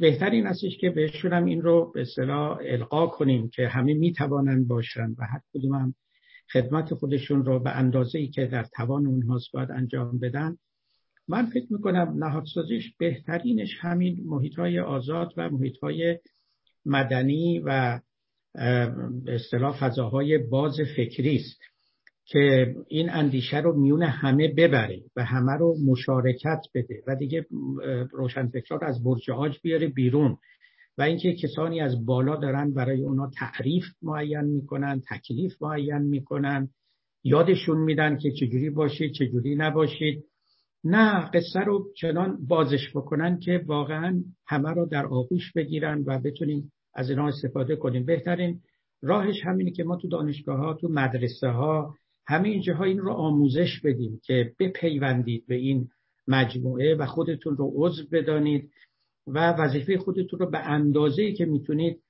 بهتر این استش که بهشون هم این رو به اصطلاح القا کنیم که همه میتوانند باشند و هر کدوم هم خدمت خودشون رو به اندازه‌ای که در توان اونهاست باید انجام بدن. من فکر میکنم نهادسازیش بهترینش همین محیط‌های آزاد و محیط‌های مدنی و به اصطلاح فضاهای باز فکری است که این اندیشه رو میون همه ببره و همه رو مشارکت بده و دیگه روشنفکرها رو از برج عاج بیاره بیرون و اینکه کسانی از بالا دارن برای اونا تعریف معین میکنن، تکلیف معین میکنن، یادشون میدن که چجوری باشید چجوری نباشید، نه قصه رو چنان بازش بکنن که واقعا همه رو در آغوش بگیرن و بتونیم از اینا استفاده کنیم. بهترین راهش همینه که ما تو دانشگاه‌ها، تو مدرسه‌ها، همه این جاها این رو آموزش بدیم که بپیوندید به این مجموعه و خودتون رو عضو بدانید و وظیفه خودتون رو به اندازه‌ای که میتونید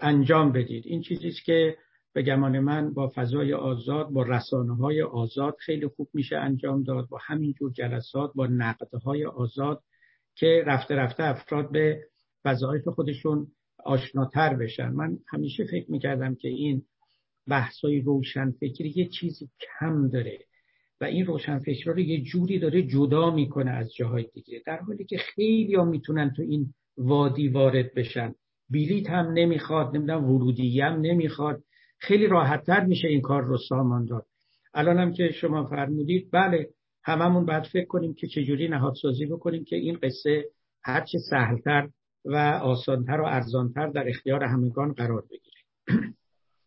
انجام بدید. این چیزیست که به گمان من با فضای آزاد، با رسانه‌های آزاد خیلی خوب میشه انجام داد، با همینجور جلسات، با نقدهای آزاد که رفته رفته افراد به وظایف خودشون آشناتر بشن. من همیشه فکر میکردم که این بحثای روشنفکری یه چیزی کم داره و این روشنفکری رو یه جوری داره جدا میکنه از جاهای دیگه، در حالی که خیلی ها میتونن تو این وادی وارد بشن، بلیط هم نمیخواد، نمیدونم ورودیه هم نمیخواد، خیلی راحتتر میشه این کار رو سامان داد. الان هم که شما فرمودید بله، هممون باید فکر کنیم که چجوری نهادسازی بکنیم که این قصه هرچه سهلتر و آسانتر و ارزانتر در اختیار همگان قرار بگیره.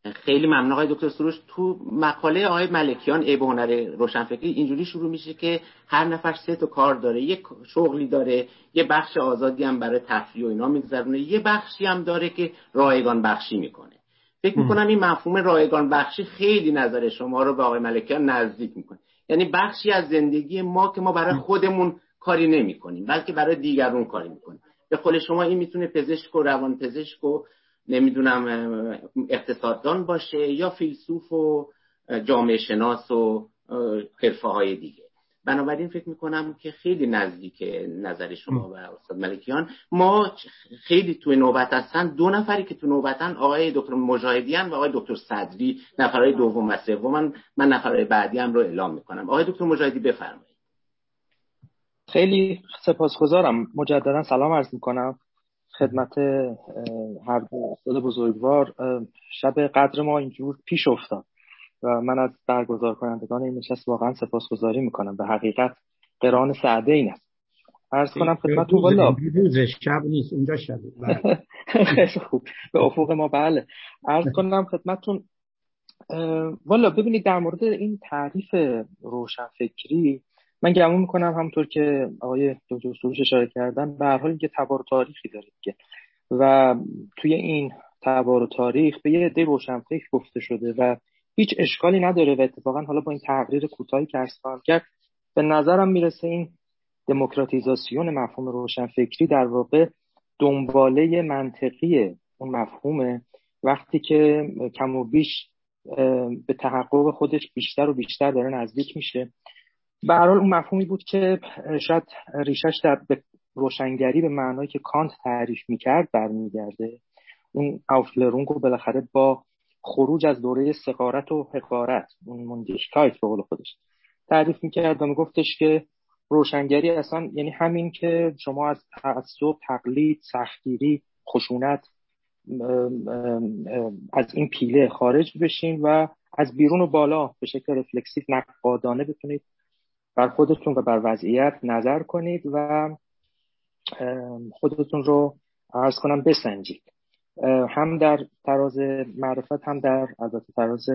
خیلی ممنون آقای دکتر سروش. تو مقاله آقای ملکیان عیب و هنر روشنفکری اینجوری شروع میشه که هر نفر سه تا کار داره، یک شغلی داره، یه بخش آزادی هم برای تفریح و اینا میگذرونه، یه بخشی هم داره که رایگان بخشی میکنه. فکر میکنم این مفهوم رایگان بخشی خیلی نظر شما رو به آقای ملکیان نزدیک میکنه، یعنی بخشی از زندگی ما که ما برای خودمون کاری نمیکنیم بلکه برای دیگرون کاری میکنیم. به قول شما این میتونه پزشک و روان پزشک و نمیدونم اقتصاددان باشه یا فیلسوف و جامعه شناس و حرفه های دیگه. بنابراین فکر میکنم که خیلی نزدیک نظر شما و استاد ملکیان. ما خیلی توی نوبت هستن، دو نفری که تو نوبتن آقای دکتر مجاهدی و آقای دکتر صدری، نفرهای دوم و سوم. من من نفرهای بعدی هم رو اعلام میکنم. آقای دکتر مجاهدی بفرمایید. خیلی سپاسگزارم. مجددا سلام عرض میکنم خدمت هر دو استاد بزرگوار. شب قدر ما اینجور پیش افتاد و من از برگزار کنندگان این نشست واقعا سپاسگزاری میکنم. به حقیقت قران سعده این است. عرض کنم خدمتتون والا روزش شب نیست اونجا شب. خیلی خوب به افق ما. بله عرض کنم خدمتتون والا ببینید در مورد این تعریف روشنفکری من گمان میکنم همونطور که آقای دکتر سروش اشاره کردن به هر حال یه تبار تاریخی داره دیگه. و توی این تبار و تاریخ به یه عده روشنفکر گفته شده و هیچ اشکالی نداره و اتفاقا حالا با این تقریر کوتاهی که ارسال کرد به نظرم میرسه این دموکراتیزاسیون مفهوم روشنفکری در واقع دنباله منطقی اون مفهومه وقتی که کم و بیش به تحقق خودش بیشتر و بیشتر داره نزدیک میشه. به هر حال اون مفهومی بود که شاید ریشش در روشنگری به معنایی که کانت تعریف میکرد برمیگرده. اون آفلرونگ رو بالاخره با خروج از دوره سقارت و حقارت اون موندیشکایت به قول خودش تعریف میکرد و میگفتش که روشنگری اصلا یعنی همین که شما از تعصب، تقلید، سختگیری، خشونت از این پیله خارج بشین و از بیرون و بالا به شکل رفلکسیو نقادانه بتونید بر خودتون و بر وضعیت نظر کنید و خودتون رو عرض کنم بسنجید، هم در تراز معرفت هم در البته تراز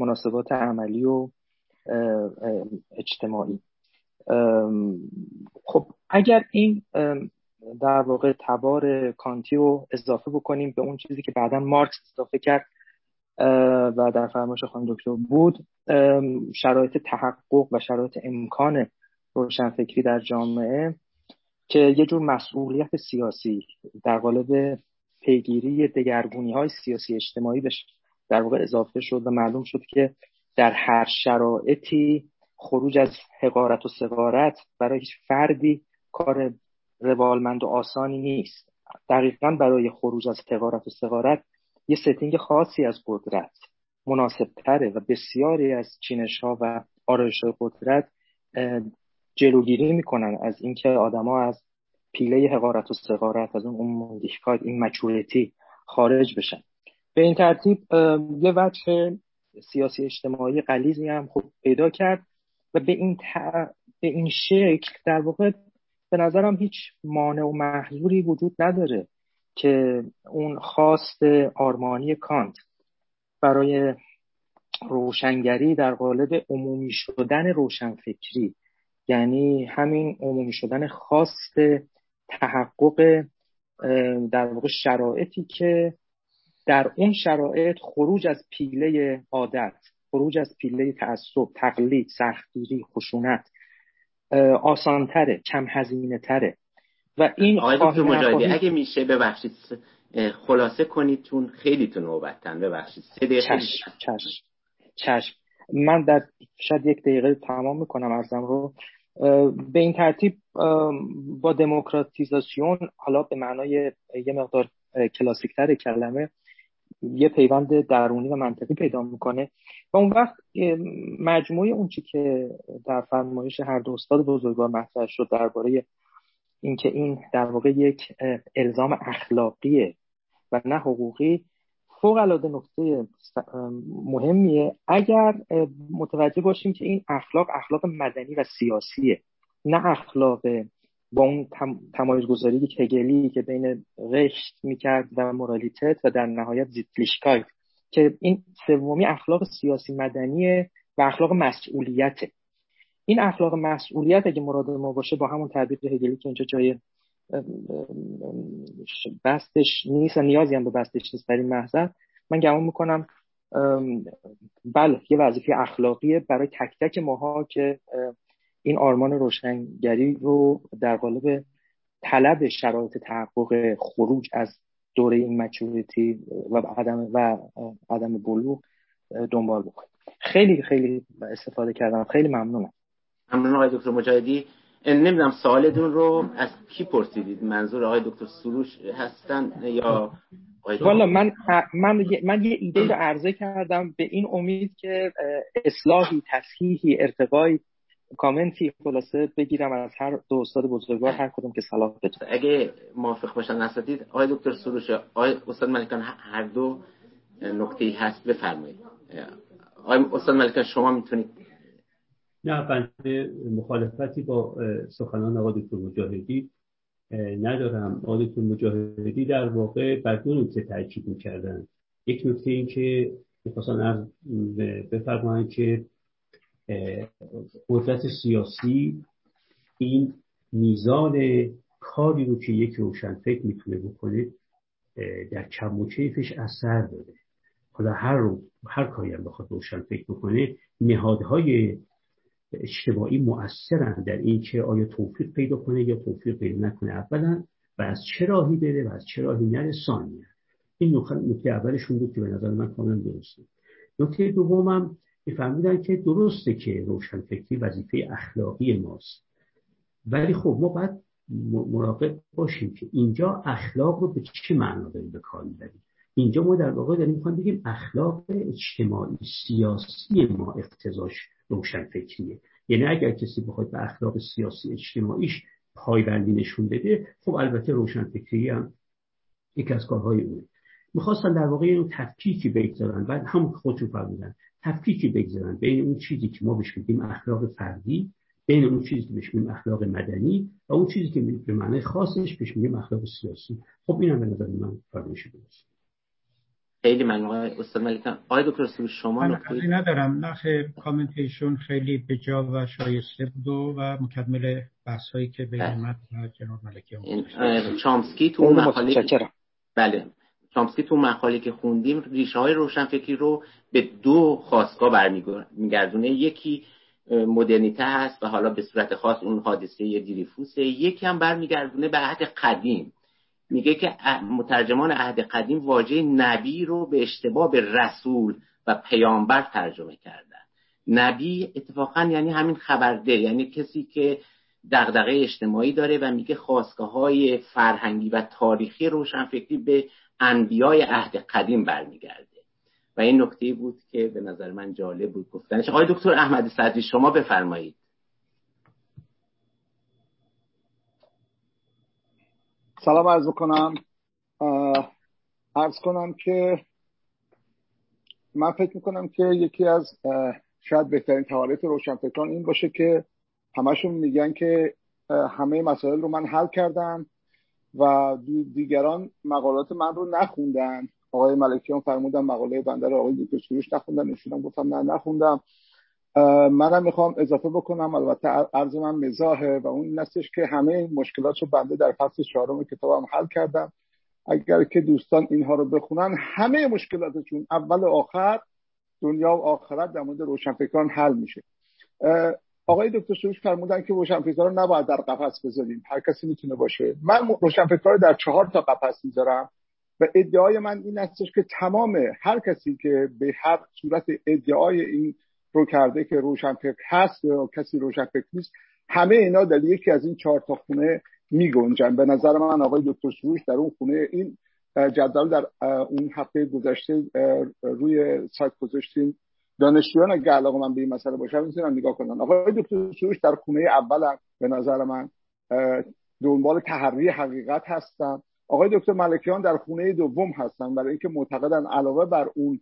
مناسبات عملی و اجتماعی. خب اگر این در واقع تبار کانتی رو اضافه بکنیم به اون چیزی که بعداً مارکس اضافه کرد و در فرمایش خانم دکتر بود، شرایط تحقق و شرایط امکان روشنفکری در جامعه که یه جور مسئولیت سیاسی در قالب پیگیری دگرگونی‌های سیاسی اجتماعی بهش در واقع اضافه شد و معلوم شد که در هر شرایطی خروج از حقارت و صغارت برای هیچ فردی کار روالمند و آسانی نیست. دقیقاً برای خروج از حقارت و صغارت یه ستینگ خاصی از قدرت مناسب‌تره و بسیاری از چینش‌ها و آرایش‌های قدرت جلوگیری میکنن از اینکه آدما از پیله حقارت و صغارت از اون موندیشکایت این مچورتی خارج بشن. به این ترتیب یه وجه سیاسی اجتماعی غلیظی هم خوب پیدا کرد و به این ت... به این شکل در واقع به نظرم هیچ مانع و محظوری وجود نداره که اون خواست آرمانی کانت برای روشنگری در قالب عمومی شدن روشنفکری، یعنی همین عمومی شدن خواست تحقق در واقع شرایطی که در اون شرایط خروج از پیله عادت، خروج از پیله تعصب، تقلید، سختگیری، خشونت آسان‌تره، کم هزینه‌تره. و این آقای دکتر مجاهدی اگه میشه ببخشید خلاصه کنیدتون خیلی تو نوبتن ببخشید سه دقیقه. چشم چشم چشم من در شاید یک دقیقه تمام میکنم عرضم رو. به این ترتیب با دموکراتیزاسیون حالا به معنای یه مقدار کلاسیکتر کلمه یه پیوند درونی و منطقی پیدا میکنه و اون وقت مجموعه اون چی که در فرمایش هر دو استاد بزرگوار مطرح شد درباره اینکه این در واقع یک الزام اخلاقیه و نه حقوقی فوق العاده نکته مهمیه. اگر متوجه باشیم که این اخلاق اخلاق مدنی و سیاسیه، نه اخلاق با اون تمایزگذاری هگلی که بین رشت میکرد و مورالیتت و در نهایت زیتلیشکایت که این سومی اخلاق سیاسی مدنیه و اخلاق مسئولیته. این اخلاق مسئولیت اگه مراد ما باشه با همون تعبیر هگلی که اینجا جای بستش نیست و نیازی هم به بستش نیست در این محضر، من گمان میکنم بله یه وظیفه اخلاقیه برای تک تک ماها که این آرمان روشنگری رو در قالب طلب شرایط تحقق خروج از دوره این مچوریتی و عدم و عدم بلوغ دنبال بکنیم. خیلی خیلی استفاده کردم، خیلی ممنونم. ممنون آقای دکتر مجاهدی. نمیدونم سوالتون رو از کی پرسیدید، منظور آقای دکتر سروش هستن یا والا من من من یه ایده رو عرضه کردم به این امید که اصلاحی، تصحیحی، ارتقایی، کامنتی خلاصه بگیرم از هر دو استاد بزرگوار، هر کدوم که صلاح بتونه. اگه موافق باشن اساتید، آقای دکتر سروش، آقای استاد ملکیان، هر دو نکته‌ای هست بفرمایید. آقای استاد ملکیان شما میتونید. نه، بنده مخالفتی با سخنان آقای دکتر مجاهدی ندارم. آقای دکتر مجاهدی در واقع بر دو نکته تاکید می‌کردن. یک نکته این که می‌خواستن عرض بفرمایند که قدرت سیاسی این میزان کاری رو که یک روشنفکر میتونه بکنه در کم و کیفش اثر داره. حالا هر رو هر کاری هم بخواد روشنفکر بکنه، نهادهای اجتماعی مؤثرن در این که آیا توفیق پیدا کنه یا توفیق پیدا نکنه اولا، و از چه راهی بره و از چه راهی نره ثانیه. این نکته اولشون بود که به نظر من کاملا درسته. نکته دومم می‌فهمیدن که درسته که روشنفکری وظیفه اخلاقی ماست، ولی خب ما باید مراقب باشیم که اینجا اخلاق رو به چه معنا داریم به کار می‌بریم. اینجا ما در واقع داریم می‌خوایم بگیم اخلاق اجتماعی سیاسی ما اقتضاش روشنفکریه. یعنی اگر کسی بخواد به اخلاق سیاسی اجتماعیش پایبندی نشون بده، خب البته روشنفکری هم یک از کارهای اونه. می‌خواستن در واقع اون تفکیکی بگذارن، بعد هم خودشون فهمیدن تفکیکی بگذارن بین اون چیزی که ما بهش میگیم اخلاق فردی، بین اون چیزی که بهش میگیم اخلاق مدنی، و اون چیزی که به معنی خاصش بهش میگیم اخلاق سیاسی. خب اینم به نظر من فراموش شده. خیلی ممنون استاد ملکیان. آقای دکتر سروش شما نکته ندارم. نه خیلی کامنت ایشون خیلی بجا و شایسته بود و مکمل بحثایی که بین من و جناب ملکیان بود. چامسکی تو مقاله بله چامسکی تو مقاله که خوندیم ریشه‌های روشنفکری رو به دو خاستگاه برمیگردونه. یکی مدرنیته هست و حالا به صورت خاص اون حادثه دریفوس، یکی هم برمیگردونه به عهد قدیم. میگه که مترجمان عهد قدیم واژه نبی رو به اشتباه به رسول و پیامبر ترجمه کردن. نبی اتفاقا یعنی همین خبرده، یعنی کسی که دغدغه اجتماعی داره، و میگه خواستگاه‌های فرهنگی و تاریخی روشنفکری به انبیای عهد قدیم برمیگرده. و این نکته بود که به نظر من جالب بود گفتنش. آقای دکتر احمد صادقی شما بفرمایید. سلام عرض کنم. عرض کنم که من فکر میکنم که یکی از شاید بهترین تعاریف روشنفکران این باشه که همشون میگن که همه مسائل رو من حل کردم و دیگران مقالات من رو نخوندن. آقای ملکیان فرمودن مقاله بنده رو آقای دکتر سروش نخوندن، نشونم گفتم نه نخوندم. منم میخوام اضافه بکنم، البته عرض من مزاحه، و اون نستش که همه این مشکلات رو بنده در فصل چهارم کتابم حل کردم. اگر که دوستان اینها رو بخونن، همه مشکلاتشون اول و آخر، دنیا و آخرت، در مورد روشنفکران حل میشه. آقای دکتر سروش فرمودن که روشنفکرها رو نباید در قفس بذاریم، هر کسی میتونه باشه. من روشنفکرها رو در چهار تا قفس میذارم و ادعای من این هستش که تمام هر کسی که به هر صورت ادعای این رو کرده که روشنفکر هست یا کسی روشنفکر نیست، همه اینا در یکی از این چهار تا خونه میگنجن. به نظر من آقای دکتر سروش در اون خونه، این جدول در اون هفته گذشته روی سایت گذاشتیم، دانشجویان اگه علاقه من به این مسئله باشه میتونن نگاه کنن. آقای دکتر سروش در خونه اول هم به نظر من دنبال تحری حقیقت هستن. آقای دکتر ملکیان در خونه دوم هستن، برای اینکه معتقدن علاوه بر اون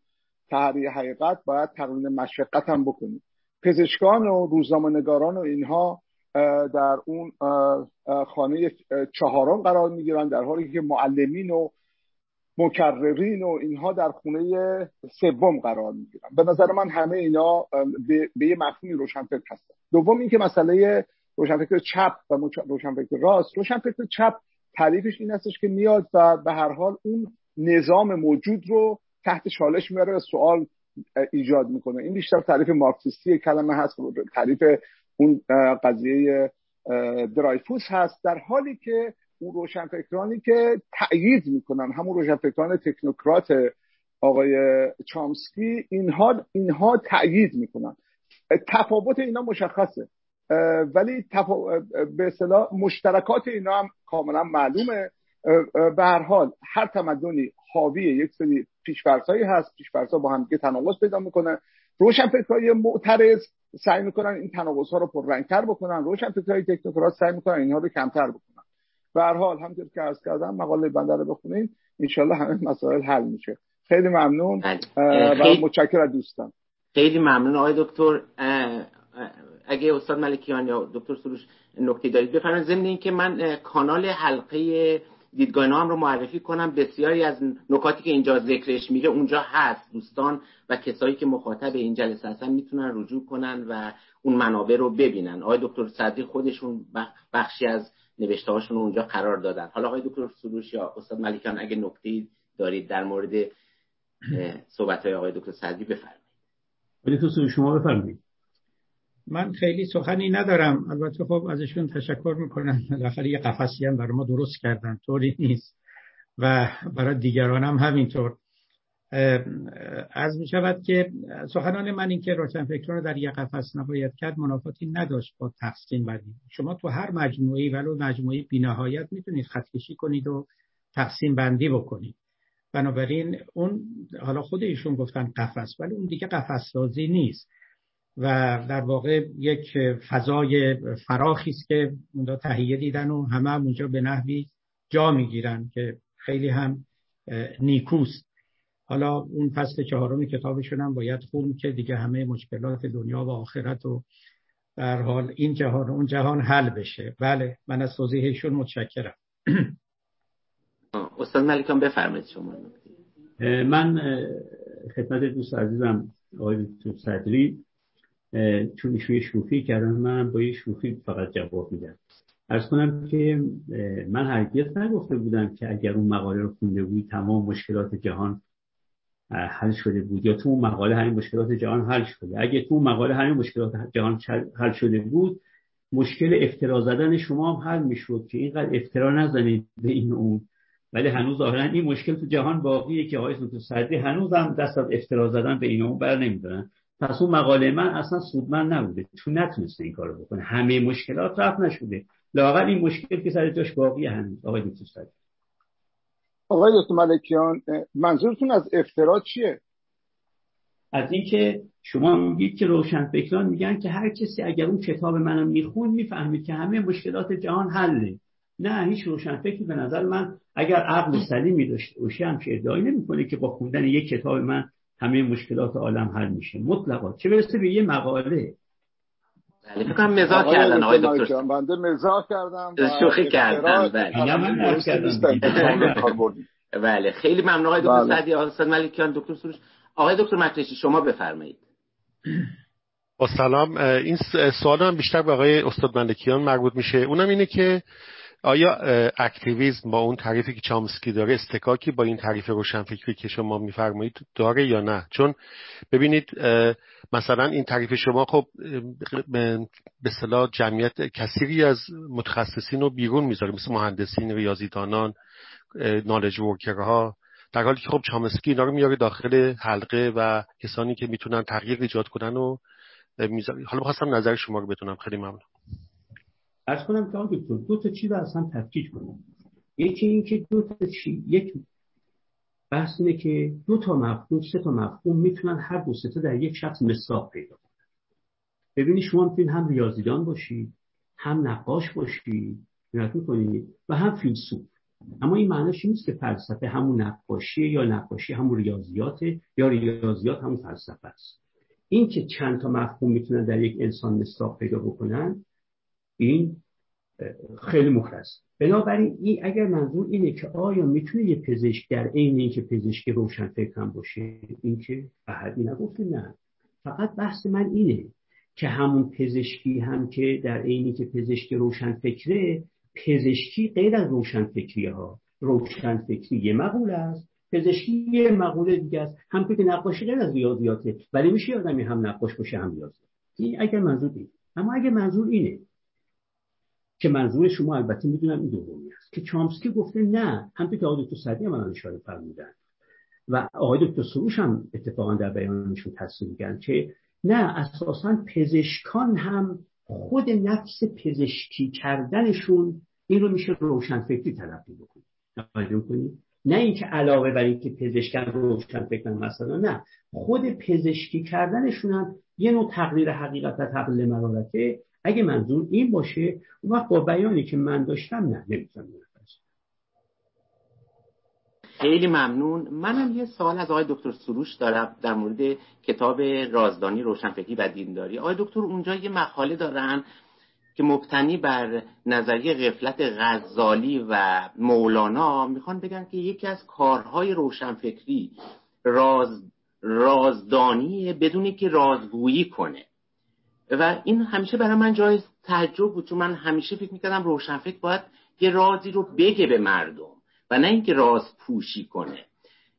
تحری حقیقت باید تقرین مشقت هم بکنیم. پزشکان و روزنامه‌نگاران و اینها در اون خانه چهارم قرار میگیرن، در حالی که معلمین و مکررین و اینها در خونه سوم قرار میگیرن. به نظر من همه اینا به یه مفهومی روشنفکر هستن. دوم این که مسئله روشنفکر چپ و روشنفکر راست، روشنفکر چپ تعریفش این هستش که میاد و به هر حال اون نظام موجود رو تحت چالش میاره و سوال ایجاد میکنه. این بیشتر تعریف مارکسیستی کلمه هست، تعریف اون قضیه درایفوس هست، در حالی که اون روشنفکرانی که تأیید میکنن، همون روشنفکران تکنوکرات آقای چامسکی، اینها اینها تأیید میکنن. تفاوت اینا مشخصه، ولی تفا... به اصطلاح مشترکات اینا هم کاملا معلومه. به هر حال هر تمدنی حاوی یک سری پیش‌فرض‌هایی هست، پیش‌فرض‌ها با هم دیگه تناقض پیدا میکنه. روشنفکرای معترض سعی میکنن این تناقض‌ها رو پررنگ‌تر بکنن، روشنفکرای تکنوکرات سعی میکنن اینها رو کمتر بکنن. به هر حال همونطور که عرض کردم، مقاله بنده رو بخونید، انشالله همه مسائل حل میشه. خیلی ممنون و متشکرم از دوستان. خیلی ممنون آقای دکتر. اگه استاد ملکیان یا دکتر سروش نکته‌ای دارید بفرمایید. ضمن اینکه من کانال حلقه دیدگاه نو هم رو معرفی کنم. بسیاری از نکاتی که اینجا ذکرش میره اونجا هست. دوستان و کسایی که مخاطب این جلسه هستن میتونن رجوع کنن و اون منابع رو ببینن. آقای دکتر صدری خودشون بخشی از نوشته هاشون رو اونجا قرار دادن. حالا آقای دکتر سروش یا استاد ملکیان اگه نکته‌ای دارید در مورد صحبت‌های آقای دکتر صدری بفرمایید. ولی تو شما بفرمایید. من خیلی سخنی ندارم، البته خب ازشون تشکر میکنم، بالاخره یه قفسی هم برای ما درست کردن، طوری نیست و برای دیگران هم همینطور. عرض می‌شود که سخنان من این که روشنفکران در یک قفس نباید کرد منافاتی نداشت با تقسیم بندی. شما تو هر مجموعه‌ای ولو مجموعه بی‌نهایت میتونید خط‌کشی کنید و تقسیم بندی بکنید. بنابراین اون حالا خود ایشون گفتن قفس، ولی اون دیگه قفس‌سازی نیست و در واقع یک فضای فراخی است که اونجا تهیه دیدن و همه هم اونجا به نحوی جا میگیرن که خیلی هم نیکوست. حالا اون فصل چهارم کتابشون هم باید خوند که دیگه همه مشکلات دنیا و آخرت و در حال این جهان و اون جهان حل بشه. بله، من از توضیحشون متشکرم. استاد ملکیان بفرمایید شما. من خدمت دوست عزیزم آقای دکتر صدری، چون ایشون یه شوخی کردن من با یه شوخی فقط جواب میدم. عرض کنم که من هرگز نگفته بودم که اگر اون مقاله رو خونده بودی تمام مشکلات جهان حل شده بود، یا تو اون مقاله همین مشکلات جهان حل شده. اگه تو اون مقاله همین مشکلات جهان حل شده بود، مشکل افترا زدن شما هم حل میشد که اینقدر افترا نزنید به این اون. ولی هنوز ظاهرا این مشکل تو جهان باقیه که آقای دکتر صدری هنوز هم دست از افترا زدن به این اون بر نمیدارن. پس اون مقاله من اصلا سودمند نبوده، تو نتونسته این کارو بکنه، همه مشکلات رفع نشده، لااقل این مشکل که سر جاش باقیه هنوز. آقای دکتر صدری. آقای دکتر ملکیان، منظورتون از افترا چیه؟ از این که شما میگید که روشنفکران میگن که هر کسی اگر اون کتاب منو میخوند میفهمید که همه مشکلات جهان حله. نه، هیچ روشنفکری به نظر من اگر عقل سلیمی داشت اوشی هم که ادعای نمیکنه که با خوندن یک کتاب من همه مشکلات عالم حل میشه مطلقا، چه برسه به یه مقاله. فکر کنم مزاح کردن آقای دکتر. بنده مزاح کردم، شوخی کردم. بله من عرض کردم. بله خیلی ممنون آقای دکتر صدری. استاد ملکیان، دکتر سروش، آقای دکتر مترشی شما بفرمایید. با سلام. این سوال من بیشتر به آقای استاد ملکیان مربوط میشه، اونم اینه که آیا اکتیویسم با اون تعریفی که چامسکی داره استکاکی با این تعریف روشنفکری که شما میفرمایید داره یا نه؟ چون ببینید مثلا این تعریف شما خب به اصطلاح جمعیت کثیری از متخصصین رو بیرون میذاره، مثل مهندسین، ریاضیدانان، نالج ورکرها، در حالی که خب چامسکی اینا رو میاره داخل حلقه و کسانی که میتونن تغییر ایجاد کنن و میذاره. حالا می‌خواستم نظر شما رو بدونم. خیلی ممنون. عرض کنم که آن دکتر دو تا چیز رو اصلا تفکیک کنم. یکی این که دو تا چیز، یک بحث اینه که دو تا مفهوم، سه تا مفهوم میتونن هر دو سه تا در یک شخص مصداق پیدا کنن. ببینید شما میتونید هم ریاضیدان باشید، هم نقاش باشید، نگاه کنید، و هم فیلسوف. اما این معنیش نیست که فلسفه همون نقاشیه یا نقاشی همون ریاضیاته یا ریاضیات همون فلسفه است. این که چند تا مفهوم میتونن در یک انسان مصداق پیدا بکنن، این خیلی مختص. بنابراین این اگر منظور اینه که آیا میتونه یه پزشک در عین اینکه پزشکی روشنفکر هم باشه، این که بحثی نگفته، نه. فقط بحث من اینه که همون پزشکی هم که در عین اینکه پزشکی روشنفکره، پزشکی غیر از روشنفکری‌ها، روشنفکری یه مقوله است، پزشکی یه مقوله دیگه است، همون که نقاشی غیر از ریاضیاته، ولی میشه آدمی هم نقاش باشه هم ریاضی. این اگر منظور اینه. اما اگر منظور اینه که منظور شما البته میدونم این دومی است که چامسکی گفته نه، همونطور که آقای دکتر صدری هم اشاره فرمودن و آقای دکتر سروش هم اتفاقا در بیانشون تصریح میکنن که نه، اساسا پزشکان هم خود نفس پزشکی کردنشون این رو میشه روشنفکری تلقی بکنه. توجه کنید، نه اینکه علاوه بر اینکه پزشکان روشنفکرن مثلا، نه، خود پزشکی کردنشون هم یه نوع تقریر حقیقت و تقلیل مرارته. اگه منظور این باشه، اون وقت با بیانی که من داشتم نه نمیتونم نفرستم. خیلی ممنون. منم یه سوال از آقای دکتر سروش دارم در مورد کتاب رازدانی روشنفکری و دینداری. آقای دکتر اونجا یه مقاله دارن که مبتنی بر نظریه غفلت غزالی و مولانا میخوان بگن که یکی از کارهای روشنفکری راز رازدانی بدونی که رازگویی کنه. و این همیشه برای من جای تعجب بود، چون من همیشه فکر میکردم روشنفکر باید یه رازی رو بگه به مردم و نه اینکه راز پوشی کنه.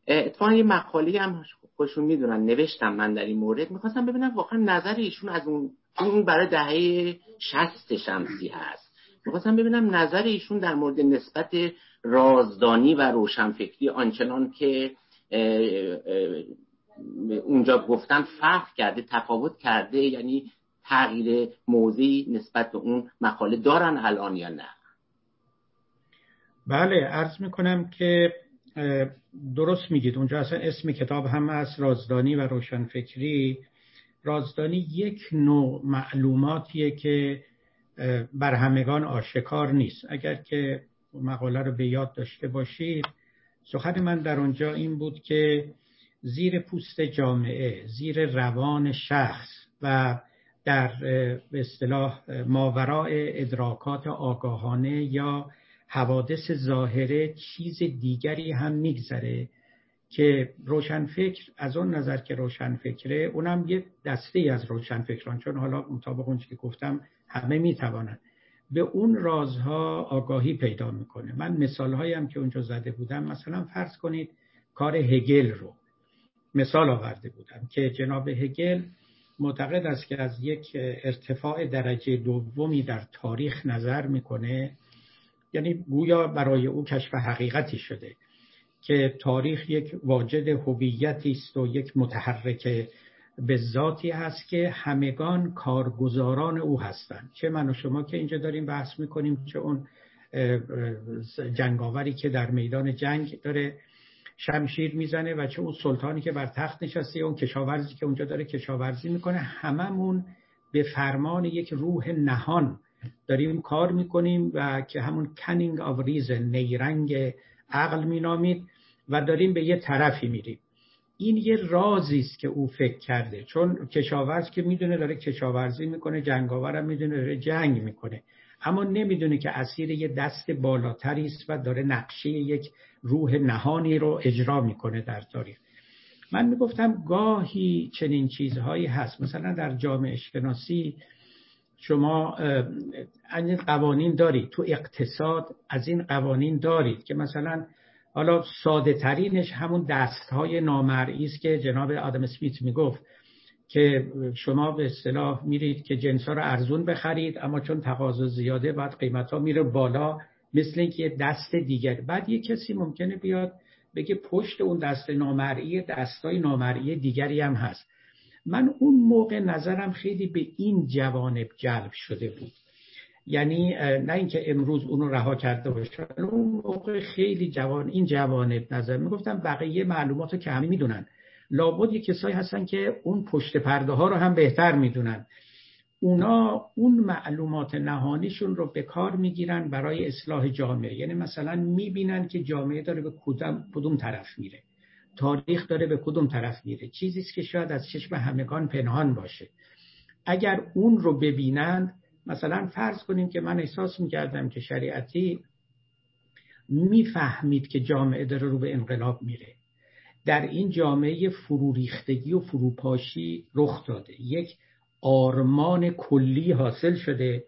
اتفاقا یه مقاله هم خودشون میدونن نوشتم من در این مورد، میخواستم ببینم واقعا نظر ایشون از اون اون برای دهه شصت شمسی هست، میخواستم ببینم نظر ایشون در مورد نسبت رازدانی و روشنفکری آنچنان که اونجا گفتم فرق کرده، تفاوت کرده، یعنی تغییر موضعی نسبت به اون مقاله دارن الان یا نه. بله، عرض میکنم که درست میگید. اونجا اصلا اسم کتاب هم هست، رازدانی و روشنفکری. رازدانی یک نوع معلوماتیه که بر همگان آشکار نیست. اگر که مقاله رو به یاد داشته باشید، سخن من در اونجا این بود که زیر پوست جامعه، زیر روان شخص و در به اصطلاح ماوراء ادراکات آگاهانه یا حوادث ظاهره چیز دیگری هم میگذره که روشنفکر از اون نظر که روشنفکره، اونم یه دسته از روشنفکران، چون حالا مطابق اون چیزی که گفتم همه میتوانند، به اون رازها آگاهی پیدا میکنه. من مثالهایی هم که اونجا زده بودم، مثلا فرض کنید کار هگل رو مثال آورده بودم که جناب هگل معتقد است که از یک ارتفاع درجه دومی در تاریخ نظر میکنه، یعنی گویا برای او کشف حقیقتی شده که تاریخ یک واجد هویتی است و یک متحرک به ذاتی هست که همگان کارگزاران او هستند، چه من و شما که اینجا داریم بحث میکنیم، چه اون جنگاوری که در میدان جنگ داره شمشیر میزنه و چه اون سلطانی که بر تخت نشسته، اون کشاورزی که اونجا داره کشاورزی میکنه، هممون به فرمان یک روح نهان داریم کار میکنیم و که همون کنینگ آف ریزن، نیرنگ عقل مینامید، و داریم به یه طرفی میریم. این یه رازی است که او فکر کرده، چون کشاورز که میدونه داره کشاورزی میکنه، جنگاورم میدونه داره جنگ میکنه، اما نمیدونه که اسیر یه دست بالاتری است و داره نقشه یک روح نهانی رو اجرا میکنه در تاریخ. من میگفتم گاهی چنین چیزهایی هست، مثلا در جامعه شناسی شما این قوانین دارید، تو اقتصاد از این قوانین دارید که مثلا حالا ساده ترینش همون دستهای نامرئی است که جناب آدم اسمیت میگفت که شما به اصطلاح میرید که جنسا رو ارزون بخرید، اما چون تقاضا زیاده بعد قیمتا میره بالا، مثل اینکه دست دیگر. بعد یه کسی ممکنه بیاد بگه پشت اون دست نامرئی دستای نامرئی دیگری هم هست. من اون موقع نظرم خیلی به این جوانب جلب شده بود، یعنی نه اینکه امروز اونو رها کرده باشن، اون موقع خیلی جوان این جوانب نظر میگفتم بقیه معلوماتو که همه میدونن، لابد یه کسایی هستن که اون پشت پرده ها رو هم بهتر میدونن، اونا اون معلومات نهانیشون رو به کار میگیرن برای اصلاح جامعه. یعنی مثلا میبینن که جامعه داره به کدوم کدوم طرف میره، تاریخ داره به کدوم طرف میره، چیزی است که شاید از چشم همگان پنهان باشه. اگر اون رو ببینند، مثلا فرض کنیم که من احساس می‌کردم که شریعتی میفهمید که جامعه داره رو به انقلاب میره، در این جامعه فروریختگی و فروپاشی رخ داده، یک آرمان کلی حاصل شده،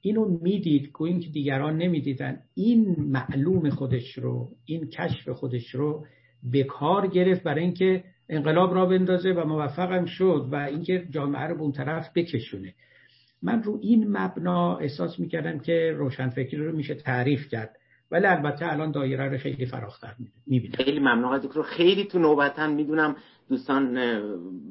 اینو میدید که این که دیگران نمیدیدن، این معلوم خودش رو، این کشف خودش رو به کار گرفت برای اینکه انقلاب را بندازه و موفقم شد و اینکه جامعه رو به اون طرف بکشونه. من رو این مبنا احساس میکردم که روشنفکری رو میشه تعریف کرد، ولی البته الان دایره رو خیلی فراختر میبینم. خیلی ممنون از دکتر، خیلی تو نوبتن میدونم دوستان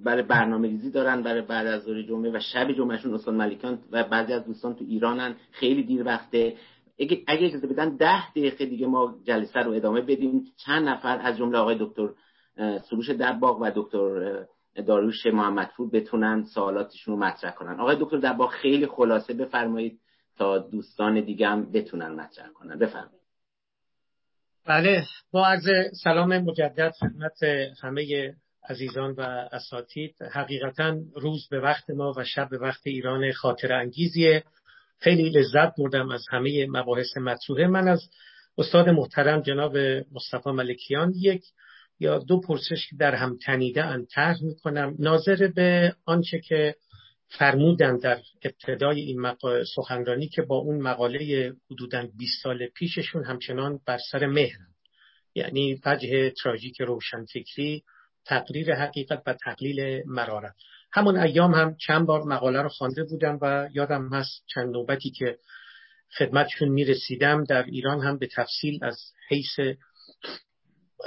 برای برنامه ریزی دارن برای بعد از ظهر جمعه و شب جمعهشون. استاد ملکیان و بعضی از دوستان تو ایرانن، خیلی دیر وقته. اگه اگه اجازه بدن ده دقیقه دیگه ما جلسه رو ادامه بدیم. چند نفر از جمله آقای دکتر سروش دباغ و دکتر داروش محمدپور بتونن سوالاتشون رو مطرح کنن. آقای دکتر دباغ خیلی خلاصه بفرمایید تا دوستان دیگه هم بتونن مطرح کنن. بفرمایید. بله، با عرض سلام مجدد خدمت همه عزیزان و اساتید. حقیقتاً روز به وقت ما و شب به وقت ایران خاطر انگیزیه. خیلی لذت بردم از همه مباحث مطروحه. من از استاد محترم جناب مصطفی ملکیان یک یا دو پرسش که در هم تنیده ان طرح می‌کنم، ناظر به آنچه که فرمودند در ابتدای این مقاله سخنرانی که با اون مقاله حدوداً بیست سال پیششون همچنان بر سر مهرم، یعنی وجه تراژیک روشنفکری، تقریر حقیقت و تقلیل مرارت. همون ایام هم چند بار مقاله رو خوانده بودم و یادم هست چند نوبتی که خدمتشون میرسیدم در ایران هم به تفصیل از حیث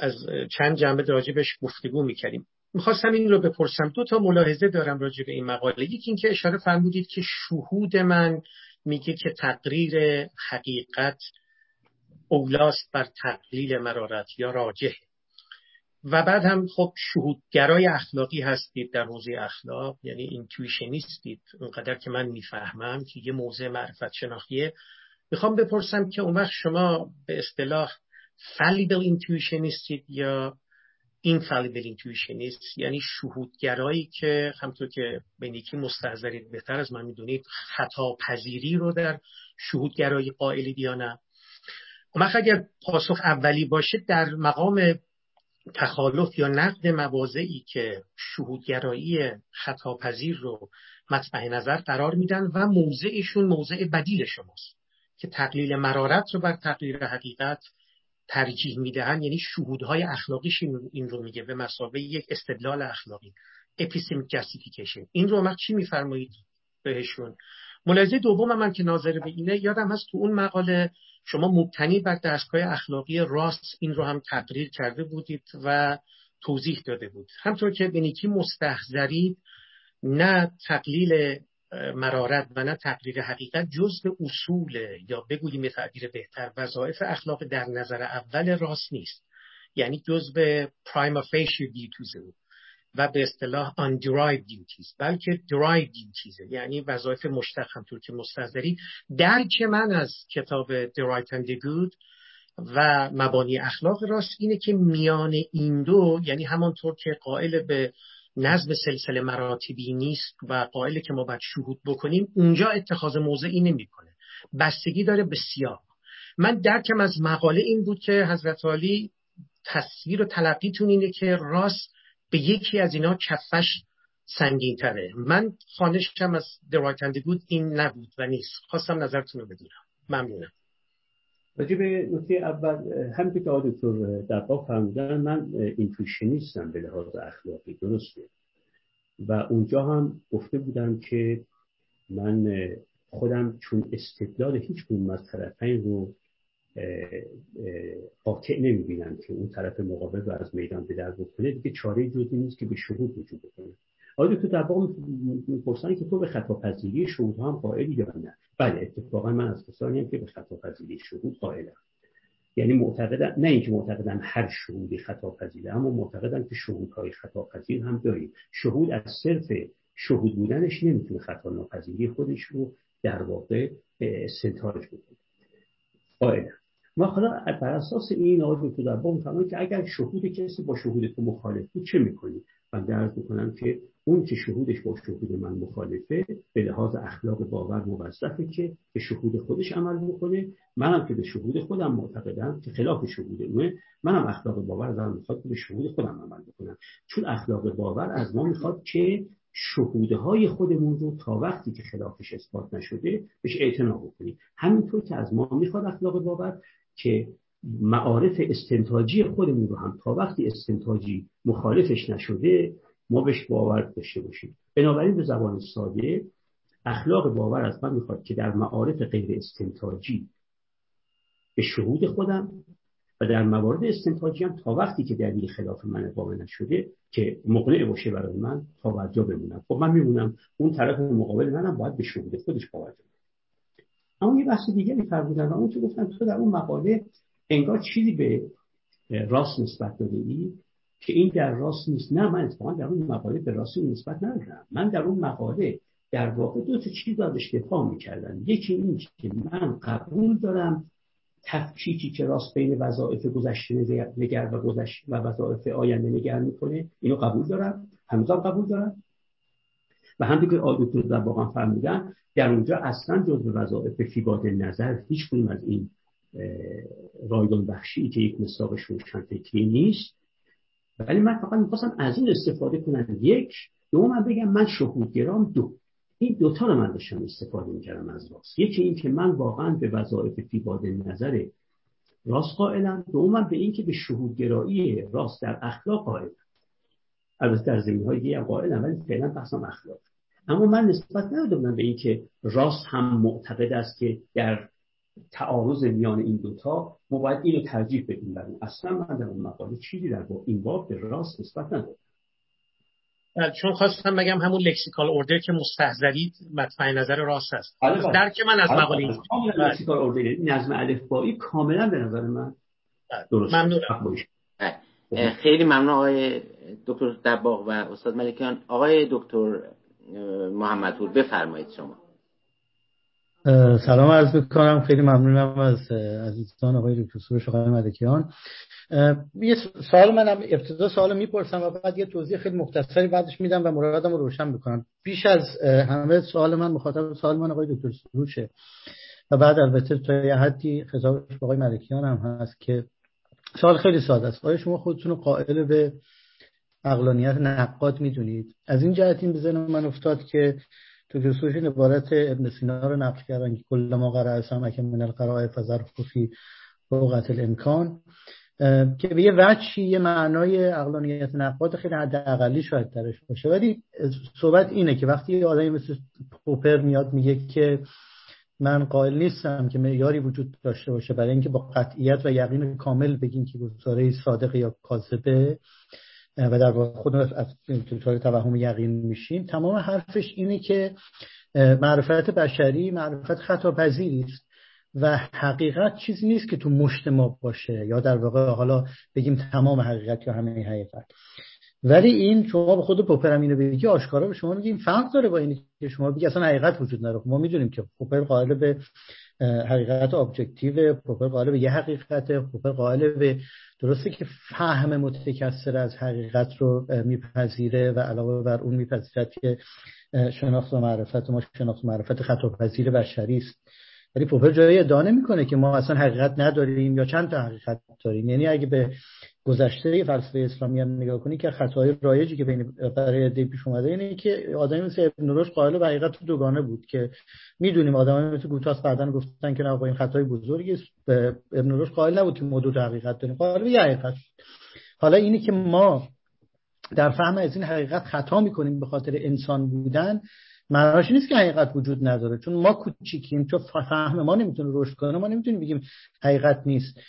از چند جنبه راجبش گفتگو میکردیم. میخواستم این رو بپرسم، دو تا ملاحظه دارم راجع به این مقاله. یکی این که اشاره فرمودید که شهود من میگه که تقریر حقیقت اولاست بر تقلیل مرارت یا راجح، و بعد هم خب شهودگرای اخلاقی هستید در حوزه اخلاق، یعنی اینتویشنیستید اونقدر که من میفهمم که یه موضوع معرفت شناختیه. میخوام بپرسم که اون وقت شما به اصطلاح fallible اینتویشنیستید یا infallible اینتویشنیست، یعنی شهودگرایی که همونطور که به نیکی مستحضرید بهتر از من میدونید خطا پذیری رو در شهودگرایی قائلید یا نه؟ اما اگر پاسخ اولی باشه در مقام تخالف یا نقد مواضعی که شهودگرایی خطاپذیر رو مطمع نظر قرار میدن و موضعشون موضع بدیل شماست که تقلیل مرارت رو بر تقلیل حقیقت ترجیح میدهن، یعنی شهودهای اخلاقیش این رو میگه به مسابقه یک استدلال اخلاقی، اپیستمیک جاستیفیکیشن. این رو ما چی میفرمایید بهشون؟ ملاحظه دوم من که ناظر به اینه، یادم هست تو اون مقاله شما مبتنی بر دستگاه اخلاقی راست این رو هم تقریر کرده بودید و توضیح داده بود. همطور که به نیکی مستحضرید نه تقلیل مرارت و نه تقریر حقیقت جزء اصول یا بگوییم به تعبیر بهتر وظایف اخلاق در نظر اول راست نیست، یعنی جزء پرایم فیشی دیوتیز و به اصطلاح آن درایو دیوتیز، بلکه درایو دیوتیز یعنی وظایف مشتق. همطور که مستحضری درک من از کتاب درایت اند گود و مبانی اخلاق راست اینه که میان این دو، یعنی همانطور که قائل به نظم سلسله مراتبی نیست و قائل که ما باید شهود بکنیم، اونجا اتخاذ موضعی نمی‌کنه، بستگی داره به سیاق. من درکم از مقاله این بود که حضرت عالی تصویر و تلقیتون اینه که راست به یکی از اینا کفش سنگین تره. من خانشم از درایتنده بود این نبود و نیست. خواستم نظرتون رو بدونم. ممنونم. راجع به نکته اول هم که آقای دکتر دباغ فرمودن، من اینتویشنیستم به لحاظ اخلاقی، درسته، و اونجا هم گفته بودم که من خودم چون استدلال هیچ کدوم از طرفین رو قاطع نمیبینم که اون طرف مقابل رو از میدان به در بکنه، دیگه چاره جزی نیست که به شهود وجود بکنه. آیا تو دباغ میپرسن که تو به خطاپذیری شهود هم قائلی یا نه؟ بله، اتفاقا من از کسانیم که به خطاپذیری شهود قائلم، یعنی معتقدم، نه اینکه معتقدم هر شهودی خطاپذیره، اما معتقدم که شهودهای خطاپذیر هم داریم. شهود از صرف شهود بودنش نمیتونه خطا ناپذیری خودش رو در واقع استنتاج بکنه. قائلم. ما خدا بر اساس این آقای دکتر دباغ میفرمایند که اگر شهود کسی با شهود تو مخالف بود چه میکنی؟ من درک میکنم که اون که شهودش با شهود من مخالفه به لحاظ اخلاق باور موظفه که به شهود خودش عمل بکنه، منم که به شهود خودم معتقدم که خلاف شهود اونه، منم اخلاق باور دارم میخواد که به شهود خودم عمل بکنم، چون اخلاق باور از ما میخواد که شهودهای خودمون رو تا وقتی که خلافش اثبات نشده بهش اعتنا بکنیم. همینطور که از ما میخواد اخلاق باور که معارف استنتاجی خودمون رو هم تا وقتی استنتاجی مخالفش نشده ما بهش باور داشته باشیم. بنابراین به زبان ساده اخلاق باور از من میخواد که در معارف غیر استنتاجی به شهود خودم و در موارد استنتاجی هم تا وقتی که دلیل خلاف من اقامه نشده که مقنع باشه برای من تا وجا بمونم. خب من میمونم، اون طرف مقابل منم باید به شهود خودش باور کنه. اما یه بحث دیگه می‌فرمودن، اون که گفتن تو در اون مقاله انگار چیزی به راست نسبت داده ای که این در راست نیست. نه، من اتفاقا در اون مقاله به راست نسبت ندادم. من در اون مقاله در واقع دو تا چیز رو اشتباه می‌کردم. یکی این که من قبول دارم تفکیکی که راست بین وظایف گذشته نگر و گذشته و وظایف آینده نگر می‌کنه، اینو قبول دارم، همزمان قبول دارم. و همونطور که دکتر دباغ فرمودن در اونجا اصلا جزء وظایف فیبات نظر هیچ کدوم از این رایگان بخشی که یک مساقش روشن فکری نیست، ولی من فقط میخواستم از این استفاده کنم. یک دوم من بگم من شهودگرام. دو این دوتا رو من داشتم استفاده میکردم از راست. یکی این که من واقعا به وظایف فیباد نظر راست قائلم، دوم من به این که به شهودگرایی راست در اخلاق قائلم. البته در زمینه‌های دیگه هم قائلم، ولی فعلا بحثم اخلاق. اما من نسبت ندادم به این که راست هم معتقد است که در تعارض میان این دوتا ما باید اینو ترجیح بدیم بر اون. اصلا من در اون مقاله چیزی در با این باب به راست نسبت ندادم. چون خواستم بگم همون لکسیکال اوردر که مستحضرید مطمع نظر راست است. درک من از مقاله این لکسیکال اوردر نظم الفبایی کاملا به نظر من درست. ممنونم. خیلی ممنون آقای دکتر دباغ و استاد ملکیان. آقای دکتر محمدپور بفرمایید شما. سلام عرض می‌کنم. خیلی ممنونم از عزیزان آقای دکتر سروش و آقای ملکیان. یه سوال منم ابتدا سوالو میپرسم و بعد یه توضیح خیلی مختصری بعدش میدم و مرادمو روشن میکنم. بیش از همه سوال من مخاطب سوال من آقای دکتر سروشه و بعد البته تا یه حدی خطابش به آقای ملکیان هم هست که سوال خیلی ساده است. آیا شما خودتون رو قائل به عقلانیت نقاد میدونید؟ از این جهت این بزن من افتاد که دکتر سروش عبارت ابن سینا رو نقل کردن که کل ما قرأ سمک من القراء فظرف فی وقت الامکان، که به یه وجهی یه معنای عقلانیت نقاد خیلی حداقلی شاید درش باشه، ولی صحبت اینه که وقتی یه آدمی مثل پوپر میاد میگه که من قائل نیستم که معیاری وجود داشته باشه برای اینکه با قطعیت و یقین کامل بگیم که گزاره صادق یا کاذبه و در واقع خود از دچار توهم یقین میشیم، تمام حرفش اینه که معرفت بشری معرفت خطاپذیری است و حقیقت چیزی نیست که تو مشت ما باشه یا در واقع حالا بگیم تمام حقیقت یا همه حقیقت. ولی این شما به خود پوپر هم اینو بگی آشکارا به شما میگیم فرق داره با اینی که شما بگی اصلا حقیقت وجود نداره. ما میدونیم که پوپر قائل به حقیقت ابجکتیو، پوپر قائل به یه حقیقت، پوپر قائل به درسته که فهم متکثر از حقیقت رو میپذیره و علاوه بر اون میپذیرد که شناخت و معرفت ما شناخت و معرفت خطاپذیر بشری است. ولی پوپر جایی ادعا نمی‌کنه که ما اصلا حقیقت نداریم یا چند تا حقیقت داریم. یعنی اگه به گذشته فلسفه اسلامی هم نگاه کنی که خطای رایجی که بین برای عده پیش اومده اینه که آدمی مثل ابن رشد قائل به حقیقت دوگانه بود که میدونیم آدمایی مثل گوتاس بعداً گفتن که نه آقا این خطای بزرگی است، ابن رشد قائل نبود که ما دو تا حقیقت داریم، قائل به یه حقیقت. حالا اینی که ما در فهم از این حقیقت خطا می‌کنیم به خاطر انسان بودن معناش نیست که حقیقت وجود نداره، چون ما کوچیکیم، چون فهم ما نمیتونه رشد کنه، ما نمیتونیم بگیم حقیقت نیست.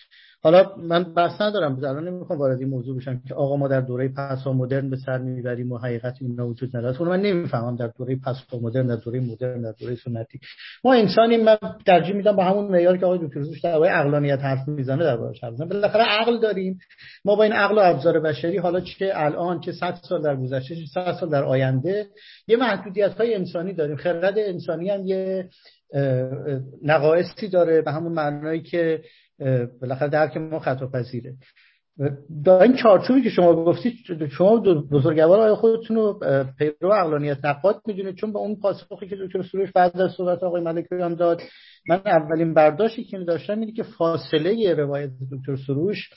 حالا من بحث ندارم، الان نمیخوام وارد این موضوع بشم که آقا ما در دوره پسا مدرن به سر میبریم و حقیقت اینا وجود نداره. اون من نمیفهمم در دوره پسا مدرن، در دوره مدرن، در دوره سنتی ما انسانیم. من ترجیح میدم با همون معیار که آقای دکتر سروش در باره عقلانیت حرف میزنه در باره حرف بزنه. بالاخره عقل داریم ما، با این عقل و ابزار بشری حالا چه الان چه صد سال در گذشته چه صد سال در آینده یه محدودیت‌های انسانی داریم. خرد انسانی هم یه نقایصی داره به همون معنایی که بالاخره درک ما خطاپذیره. در این چارچوبی که شما گفتید شما بزرگوار آیا خودتون رو پیرو عقلانیت نقاد میدونید؟ چون با اون پاسخی که دکتر سروش بعد از صحبت آقای ملکیان هم داد، من اولین برداشتی که داشتم اینه که فاصله روایت دکتر سروش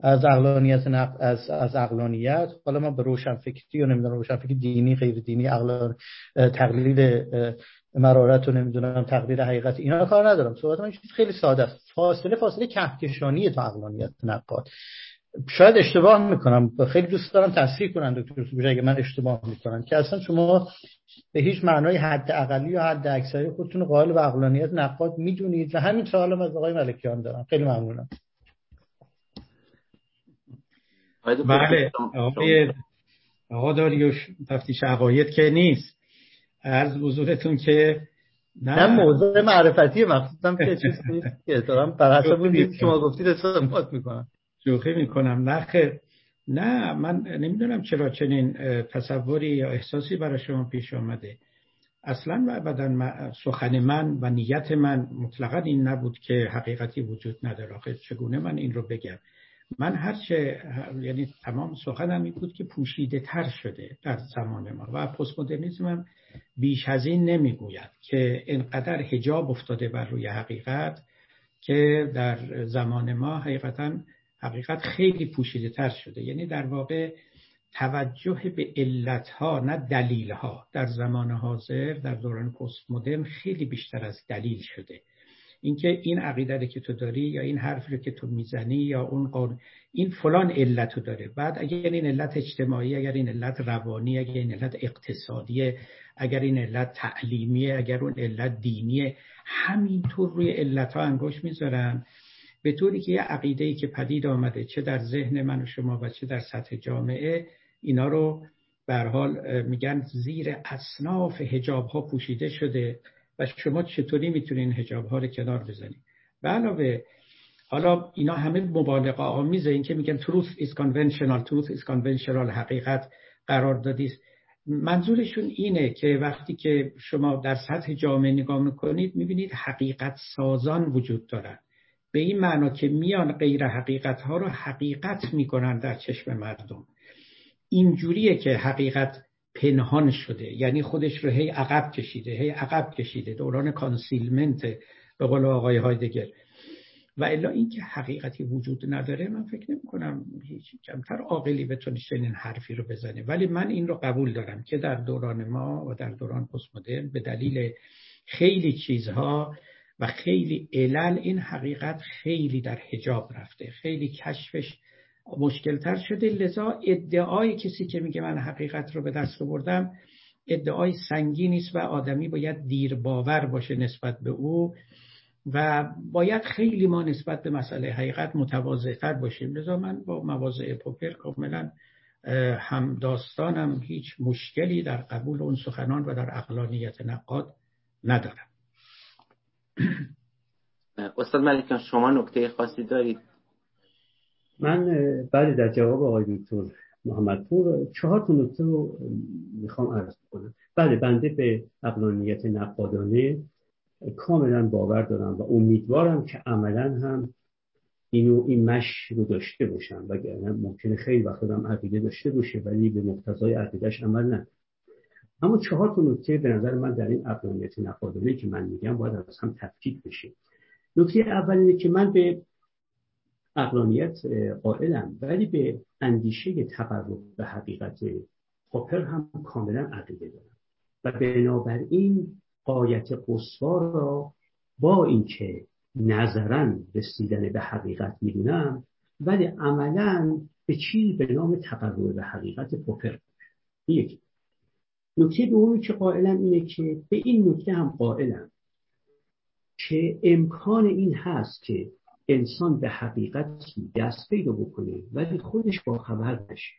از عقلانیت نقد از از عقلانیت، حالا ما به روشنفکری و نمیدونم روشنفکری دینی غیر دینی، عقل تقلید مرارت و نمیدونم تقریر حقیقت اینا کار ندارم. صحبت من چیز خیلی ساده است. فاصله فاصله کهکشانی تا عقلانیت نقاد. شاید اشتباه میکنم، خیلی دوست دارم تصحیح کنم دکتر سروش اگه من اشتباه میکنم، که اصلا شما به هیچ معنای حد اقلی یا حد اکثری خودتون قائل به عقلانیت نقاد میدونید. و همین سوالم از آقای ملکیان دارم. خیلی ممنونم. بله آقای آقا داریوش تفتیش عقاید که نیست، عرض حضورتون که نه, نه موضوع معرفتی مخصوصم که چیز نیست که احترام برحسابون نیست که ما گفتید استعمال میکنم شوخی میکنم. نه خیر، نه من نمیدونم چرا چنین تصوری یا احساسی برای شما پیش آمده. اصلا و ابدا سخن من و نیت من مطلقا این نبود که حقیقتی وجود نداره. آخه چگونه من این رو بگم؟ من هرچه یعنی تمام سخنم این بود که پوشیده تر شده در زمان ما و پست مدرنیسم هم بیش از این نمیگوید که اینقدر حجاب افتاده بر روی حقیقت که در زمان ما حقیقتا حقیقت خیلی پوشیده تر شده. یعنی در واقع توجه به علتها نه دلیلها در زمان حاضر در دوران پست مدرن خیلی بیشتر از دلیل شده. اینکه این عقیده که تو داری یا این حرف رو که تو میزنی یا اون قانون این فلان علتو داره، بعد اگر این علت اجتماعی، اگر این علت روانی، اگر این علت اقتصادی، اگر این علت تعلیمی، اگر اون علت دینی، همینطور روی علت‌ها انگشت میذارن، به طوری که یه عقیده‌ای که پدید آمده چه در ذهن من و شما و چه در سطح جامعه، اینا رو به هر حال میگن زیر اصناف حجاب‌ها پوشیده شده و شما چطوری میتونین حجاب‌ها رو کنار بزنید. به علاوه حالا اینا همه مبالغه آمیزه، این که میگن truth is conventional truth is conventional، حقیقت قراردادی است. منظورشون اینه که وقتی که شما در سطح جامعه نگاه میکنید میبینید حقیقت سازان وجود دارن، به این معنا که میان غیر حقیقت‌ها رو حقیقت میکنن در چشم مردم. اینجوریه که حقیقت پنهان شده، یعنی خودش رو هی عقب کشیده هی عقب کشیده دوران کانسیلمنت به قول آقای هایدگر. و الا اینکه حقیقتی وجود نداره، من فکر نمی کنم هیچ کمتر عاقلی بتونه چنین حرفی رو بزنه. ولی من این رو قبول دارم که در دوران ما و در دوران پست مدرن به دلیل خیلی چیزها و خیلی علل این حقیقت خیلی در حجاب رفته، خیلی کشفش مشکل تر شده. لذا ادعای کسی که میگه من حقیقت رو به دست آوردم ادعای سنگینی است و آدمی باید دیر باور باشه نسبت به او و باید خیلی ما نسبت به مسئله حقیقت متواضع‌تر باشیم. لذا من با مواضع پوپر کاملا هم داستانم، هیچ مشکلی در قبول اون سخنان و در عقلانیت نقاد ندارم. استاد ملکیان شما نکته خاصی دارید؟ من بعد در جواب آقای دکتر محمدپور چهار تا نکته رو میخوام عرض کنم. بله، بنده به عقلانیت نقادانه کاملا باور دارم و امیدوارم که عملا هم اینو این مشی رو داشته باشم، وگرنه ممکنه خیلی وقتا هم عقیده داشته باشه ولی به مقتضای عقیده‌اش عمل نکنه. اما چهار تا نکته به نظر من در این عقلانیت نقادانه که من میگم باید از هم تفکیک بشه. نکته اول اینه که من به عقلانیت قائلم ولی به اندیشه تقرب به حقیقت پوپر هم کاملا عقیده دارم و بنابراین غایت قصوا را با اینکه نظراً رسیدن به حقیقت میدونم ولی عملاً به چیزی به نام تقرب به حقیقت پوپر. یک نکته دومی که قائلم اینه که به این نکته هم قائلم که امکان این هست که انسان به حقیقتی دست پیدا بکنه ولی خودش با خبر نشه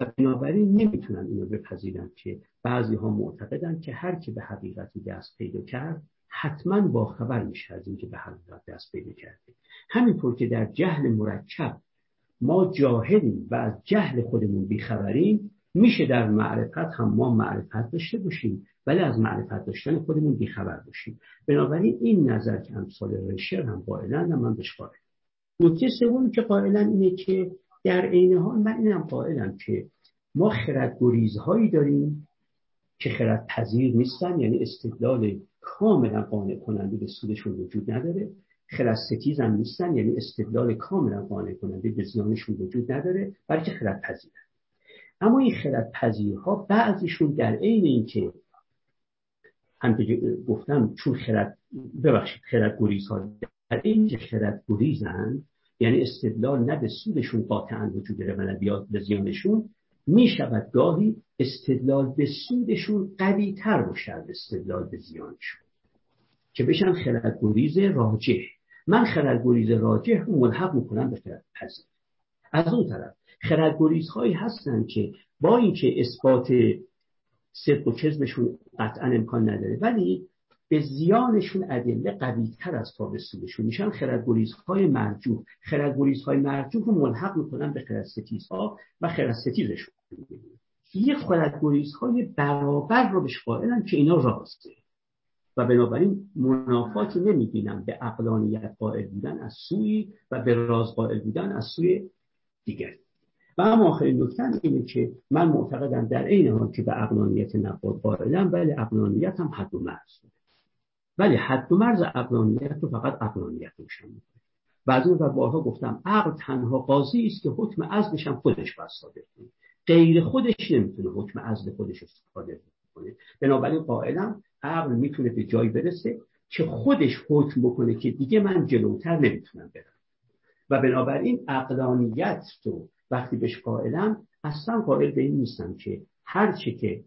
و بنابراین نمیتونن اینو بپذیرن که بعضی ها معتقدن که هر که به حقیقتی دست پیدا کرد حتما با خبر میشه از اینکه به حقیقت دست پیدا کرده. همینطور که در جهل مرکب ما جاهلیم و از جهل خودمون بیخبریم، میشه در معرفت هم ما معرفت داشته باشیم ولی از معرفت داشتن خودمون بیخبر باشیم. بنابراین این نظر که امثال ریشر هم قائلن و من بهش قائلم. نکته سوم که قائلن اینه که در عین حال من اینم قائلم که ما خردگریزهایی داریم که خردپذیر نیستن، یعنی استدلال کاملا قانع کننده به سودشون وجود نداره. خردستیز هم نیستن، یعنی استدلال کاملا قانع کننده به زیانشون وجود نداره، بلکه خردپذیرن. اما این خردپذیرها بعضیشون در عین اینکه هم گفتم چون خرد ببخشید خردگریز ها در اینکه خردگریزن، یعنی استدلال نه به سودشون قاطعاً وجود داره و نه بیاد به زیانشون، میشود گاهی استدلال به سودشون قوی تر باشه از استدلال به زیانشون که بشن خردگریز راجح. من خردگریز راجح رو ملحق میکنم به خردپذیر. از اون طرف خردگریز هایی هستن که با اینکه اثبات صدق و کذبشون قطعا امکان نداره ولی به زیانشون ادله قوی تر از تا به سودشون میشن، خردگریزهای مرجوح. خردگریزهای مرجوح رو ملحق میکنن به خردستیزها و خردستیزشون. یه خردگریزهای برابر رو بهش قائلن که اینا راسته و بنابراین منافاتی نمی‌بینم به عقلانیت قائل بودن از سوی و به راز قائل بودن از سوی دیگری. و اما آخرین نکته اینه که من معتقدم در عین حال که به عقلانیت نقاد قائلم، ولی عقلانیت هم حد و مرز داره. ولی حد و مرز عقلانیت رو فقط عقلانیت روشن می‌کنه. و از اون و بارها گفتم عقل تنها قاضی است که حکم عزلش هم خودش بس صادر کنه. غیر خودش نمیتونه حکم عزل خودش رو صادر کنه. بنابراین قائلم عقل میتونه به جایی برسه که خودش حکم بکنه که دیگه من جلوتر نمیتونم برم. و بنابراین عقلانیت رو وقتی بهش قائلم، اصلا قائل به این نیستم که هرچی که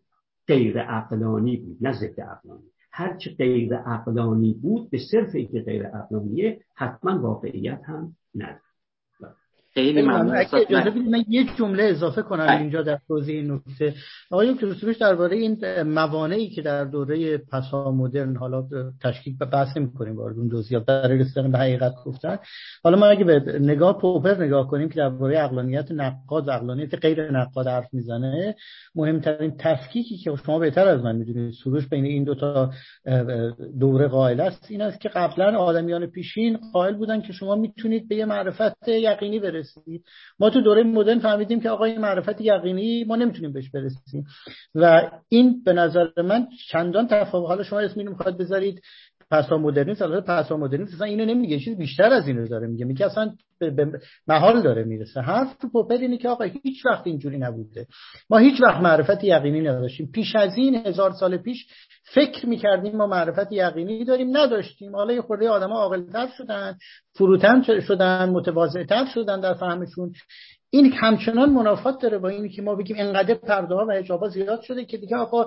غیر عقلانی بود، نه ضد عقلانی، هرچی غیر عقلانی بود به صرف اینکه غیر عقلانیه حتما واقعیت هم نداره. خیلی ممنون. اگه اجازه بدید من یه جمله اضافه کنم اینجا در توضیح این نکته. آقای دکتر سروش درباره این موانعی که در دوره پسا مدرن حالا تشکیک به بحث می‌کنیم، وارد اون جزئیات در رسیدن به حقیقت گفتن. حالا ما اگه به نگاه پوپر نگاه کنیم که درباره عقلانیت نقاد، عقلانیت غیر نقاد حرف میزنه، مهمترین تفکیکی که شما بهتر از من میدونید سروش بین این دو تا دوره قائل است این است که قبلا آدمیان پیشین قائل بودن که شما میتونید به معرفت یقینی برسید. ما تو دوره مدرن فهمیدیم که آقا این معرفت یقینی ما نمیتونیم بهش برسیم و این به نظر من چندان تفاوت. حالا شما اسم اینو میخواد بذارید پسا مدرنیسم، البته پسا مدرنیسم اصلا اینو نمیگه، چیز بیشتر از اینو داره میگه، میگه اصلا به محال داره میرسه. حرف پوپر اینه که آقا هیچ وقت اینجوری نبوده، ما هیچ وقت معرفت یقینی نداشتیم. پیش از این هزار سال پیش فکر میکردیم ما معرفت یقینی داریم، نداشتیم. حالا یه خورده آدم‌ها عاقل‌تر شدن، فروتن شدن، متواضع‌تر شدن در فهمشون. این همچنان منافات داره با اینی که ما بگیم انقدر پرده‌ها و حجاب‌ها زیاد شده که دیگه آقا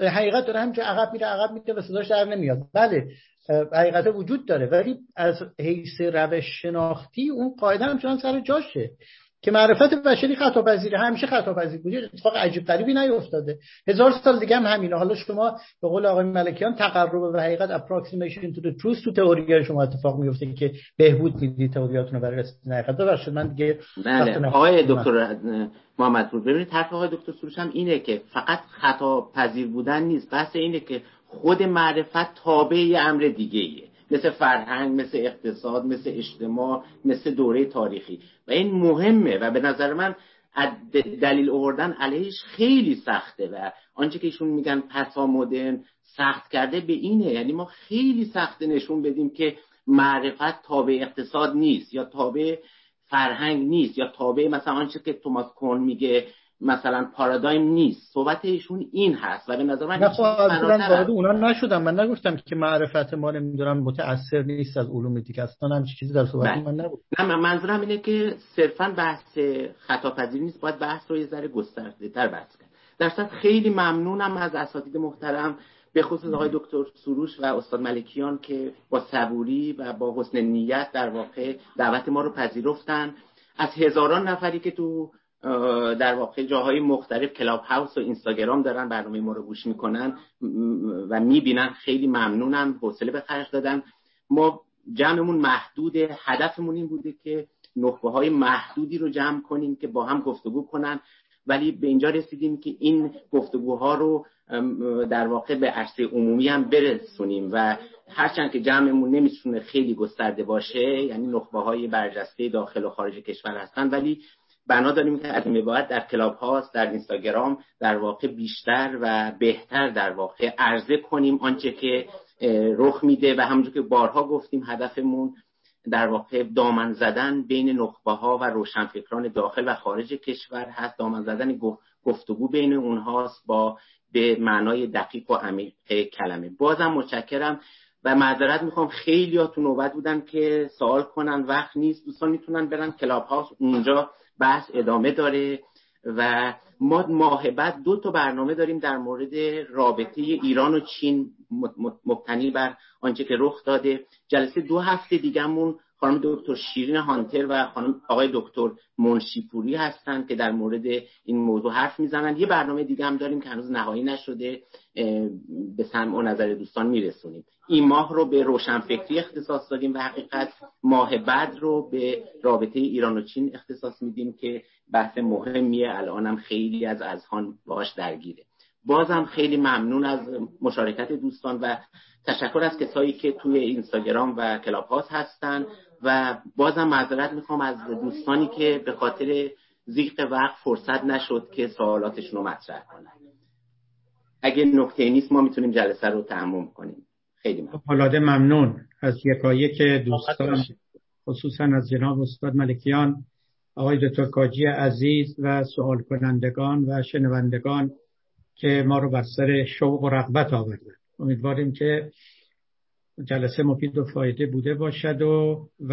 حقیقت داره همینجوری عقب میره عقب میره و صداش در نمیاد. بله حقیقت وجود داره، ولی از حیث روش شناختی اون قاعده همچنان سر جاشه که معرفت بشری خطاپذیره، همیشه خطاپذیر بوده، اتفاق عجیب غریبی نیفتاده. هزار سال دیگه هم همینه. حالا شما به قول آقای ملکیان تقرب به حقیقت approximation to the truth تو تئوری شما اتفاق میفته که بهبود میدید تئوریاتونو برای رسیدن حقیقت. ببخشید من دیگه بله. آقای دکتر محمد پور، ببینید حرف آقای دکتر سروش هم اینه که فقط خطاپذیر بودن نیست، بحث اینه که خود معرفت تابع امر دیگه‌ایه، مثل فرهنگ، مثل اقتصاد، مثل اجتماع، مثل دوره تاریخی، و این مهمه و به نظر من دلیل آوردن علیهش خیلی سخته و آنچه که ایشون میگن پسا مدرن سخت کرده به اینه، یعنی ما خیلی سخته نشون بدیم که معرفت تابع اقتصاد نیست یا تابع فرهنگ نیست یا تابع مثلا آنچه که توماس کون میگه مثلا پارادایم نیست. صحبت ایشون این هست و به نظر من نه اصلا وارد اونا نشدم. من نگفتم که معرفت ما نمیدونم متأثر نیست از علوم دیگه، اصلا همچین چیزی در صحبت من نبود. نه من منظورم اینه که صرفا بحث خطاپذیری نیست، باید بحث رو یه ذره گسترده‌تر بحث کرد. در صد خیلی ممنونم از اساتید محترم، به خصوص آقای دکتر سروش و استاد ملکیان که با صبوری و با حسن نیت در واقع دعوت ما رو پذیرفتن. از هزاران نفری که تو در واقع جاهای مختلف کلاب هاوس و اینستاگرام دارن برنامه ما رو گوش میکنن و میبینن خیلی ممنونم، حوصله به خرج دادن. ما جمعمون محدوده، هدفمون این بوده که نخبه‌های محدودی رو جمع کنیم که با هم گفتگو کنن، ولی به اینجا رسیدیم که این گفتگوها رو در واقع به عرصه عمومی هم برسونیم و هرچند که جمعمون نمیتونه خیلی گسترده باشه، یعنی نخبه‌های برجسته داخل و خارج کشور هستن، ولی بنا داریم که از این بعد در کلاب هاست، در اینستاگرام در واقع بیشتر و بهتر در واقع عرضه کنیم آنچه که رخ میده و همونجور که بارها گفتیم هدفمون در واقع دامن زدن بین نخبه ها و روشنفکران داخل و خارج کشور هست، دامن زدن گفتگو بین اونهاست با به معنای دقیق و عمیق کلمه. بازم متشکرم و معذرت میخوام، خیلی ها تو نوبت بودن که سوال کنن، وقت نیست. دوستان میتونن برن کلاب هاوس، اونجا بحث ادامه داره و ما ماه بعد دو تا برنامه داریم در مورد رابطه ایران و چین مبتنی بر آنچه که رخ داده. جلسه دو هفته دیگه‌مون خانم دکتر شیرین هانتر و خانم آقای دکتر منشیپوری هستن که در مورد این موضوع حرف میزنن. یه برنامه دیگه هم داریم که هنوز نهایی نشده، به سمع و نظر دوستان میرسونیم. این ماه رو به روشنفکری اختصاص دادیم و حقیقت ماه بعد رو به رابطه ایران و چین اختصاص میدیم که بحث مهمیه، الانم خیلی از اذهان باهاش درگیره. بازم خیلی ممنون از مشارکت دوستان و تشکر از کسایی که توی اینستاگرام و کلاب هاوس هستن و بازم معذرت میخوام از دوستانی که به خاطر ضیق وقت فرصت نشد که سوالاتشون رو مطرح کنن. اگه نکته‌ای نیست ما میتونیم جلسه رو تموم کنیم. خیلی ممنون. فوق‌العاده ممنون از یکایک که دوستان خصوصا از جناب استاد ملکیان، آقای دکتر کاجی عزیز و سوال کنندگان و شنوندگان که ما رو بر سر شوق و رغبت آوردن. امیدواریم که جلسه مفید و فایده بوده باشد و و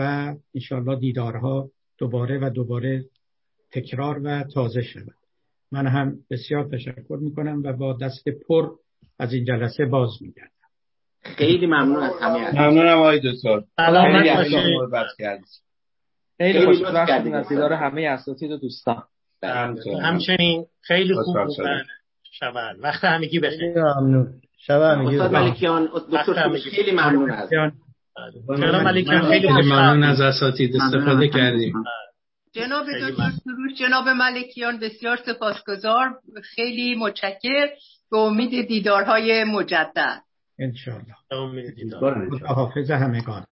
انشالله دیدارها دوباره و دوباره تکرار و تازه شود. من هم بسیار تشکر میکنم و با دست پر از این جلسه باز میگردم. خیلی ممنون از همه. ممنونم آقای دکتر. خیلی ممنون بابت کردید. خیلی خوشحال شدیم از دیدار همه اساتید و دوستان. همچنین خیلی خوب بود. شبان وقت همگی بخیر. ممنون. شبان میگی استاد ملکیان، دکتر مجاهدی خیلی ممنون از جناب ملکیان، خیلی ممنون از اساتید استفاده کردیم. جناب دکتر سروش، جناب ملکیان بسیار سپاسگزار، خیلی متشکر. به امید دیدارهای مجدد ان شاء الله. امید دیدار. خداحافظ همگان.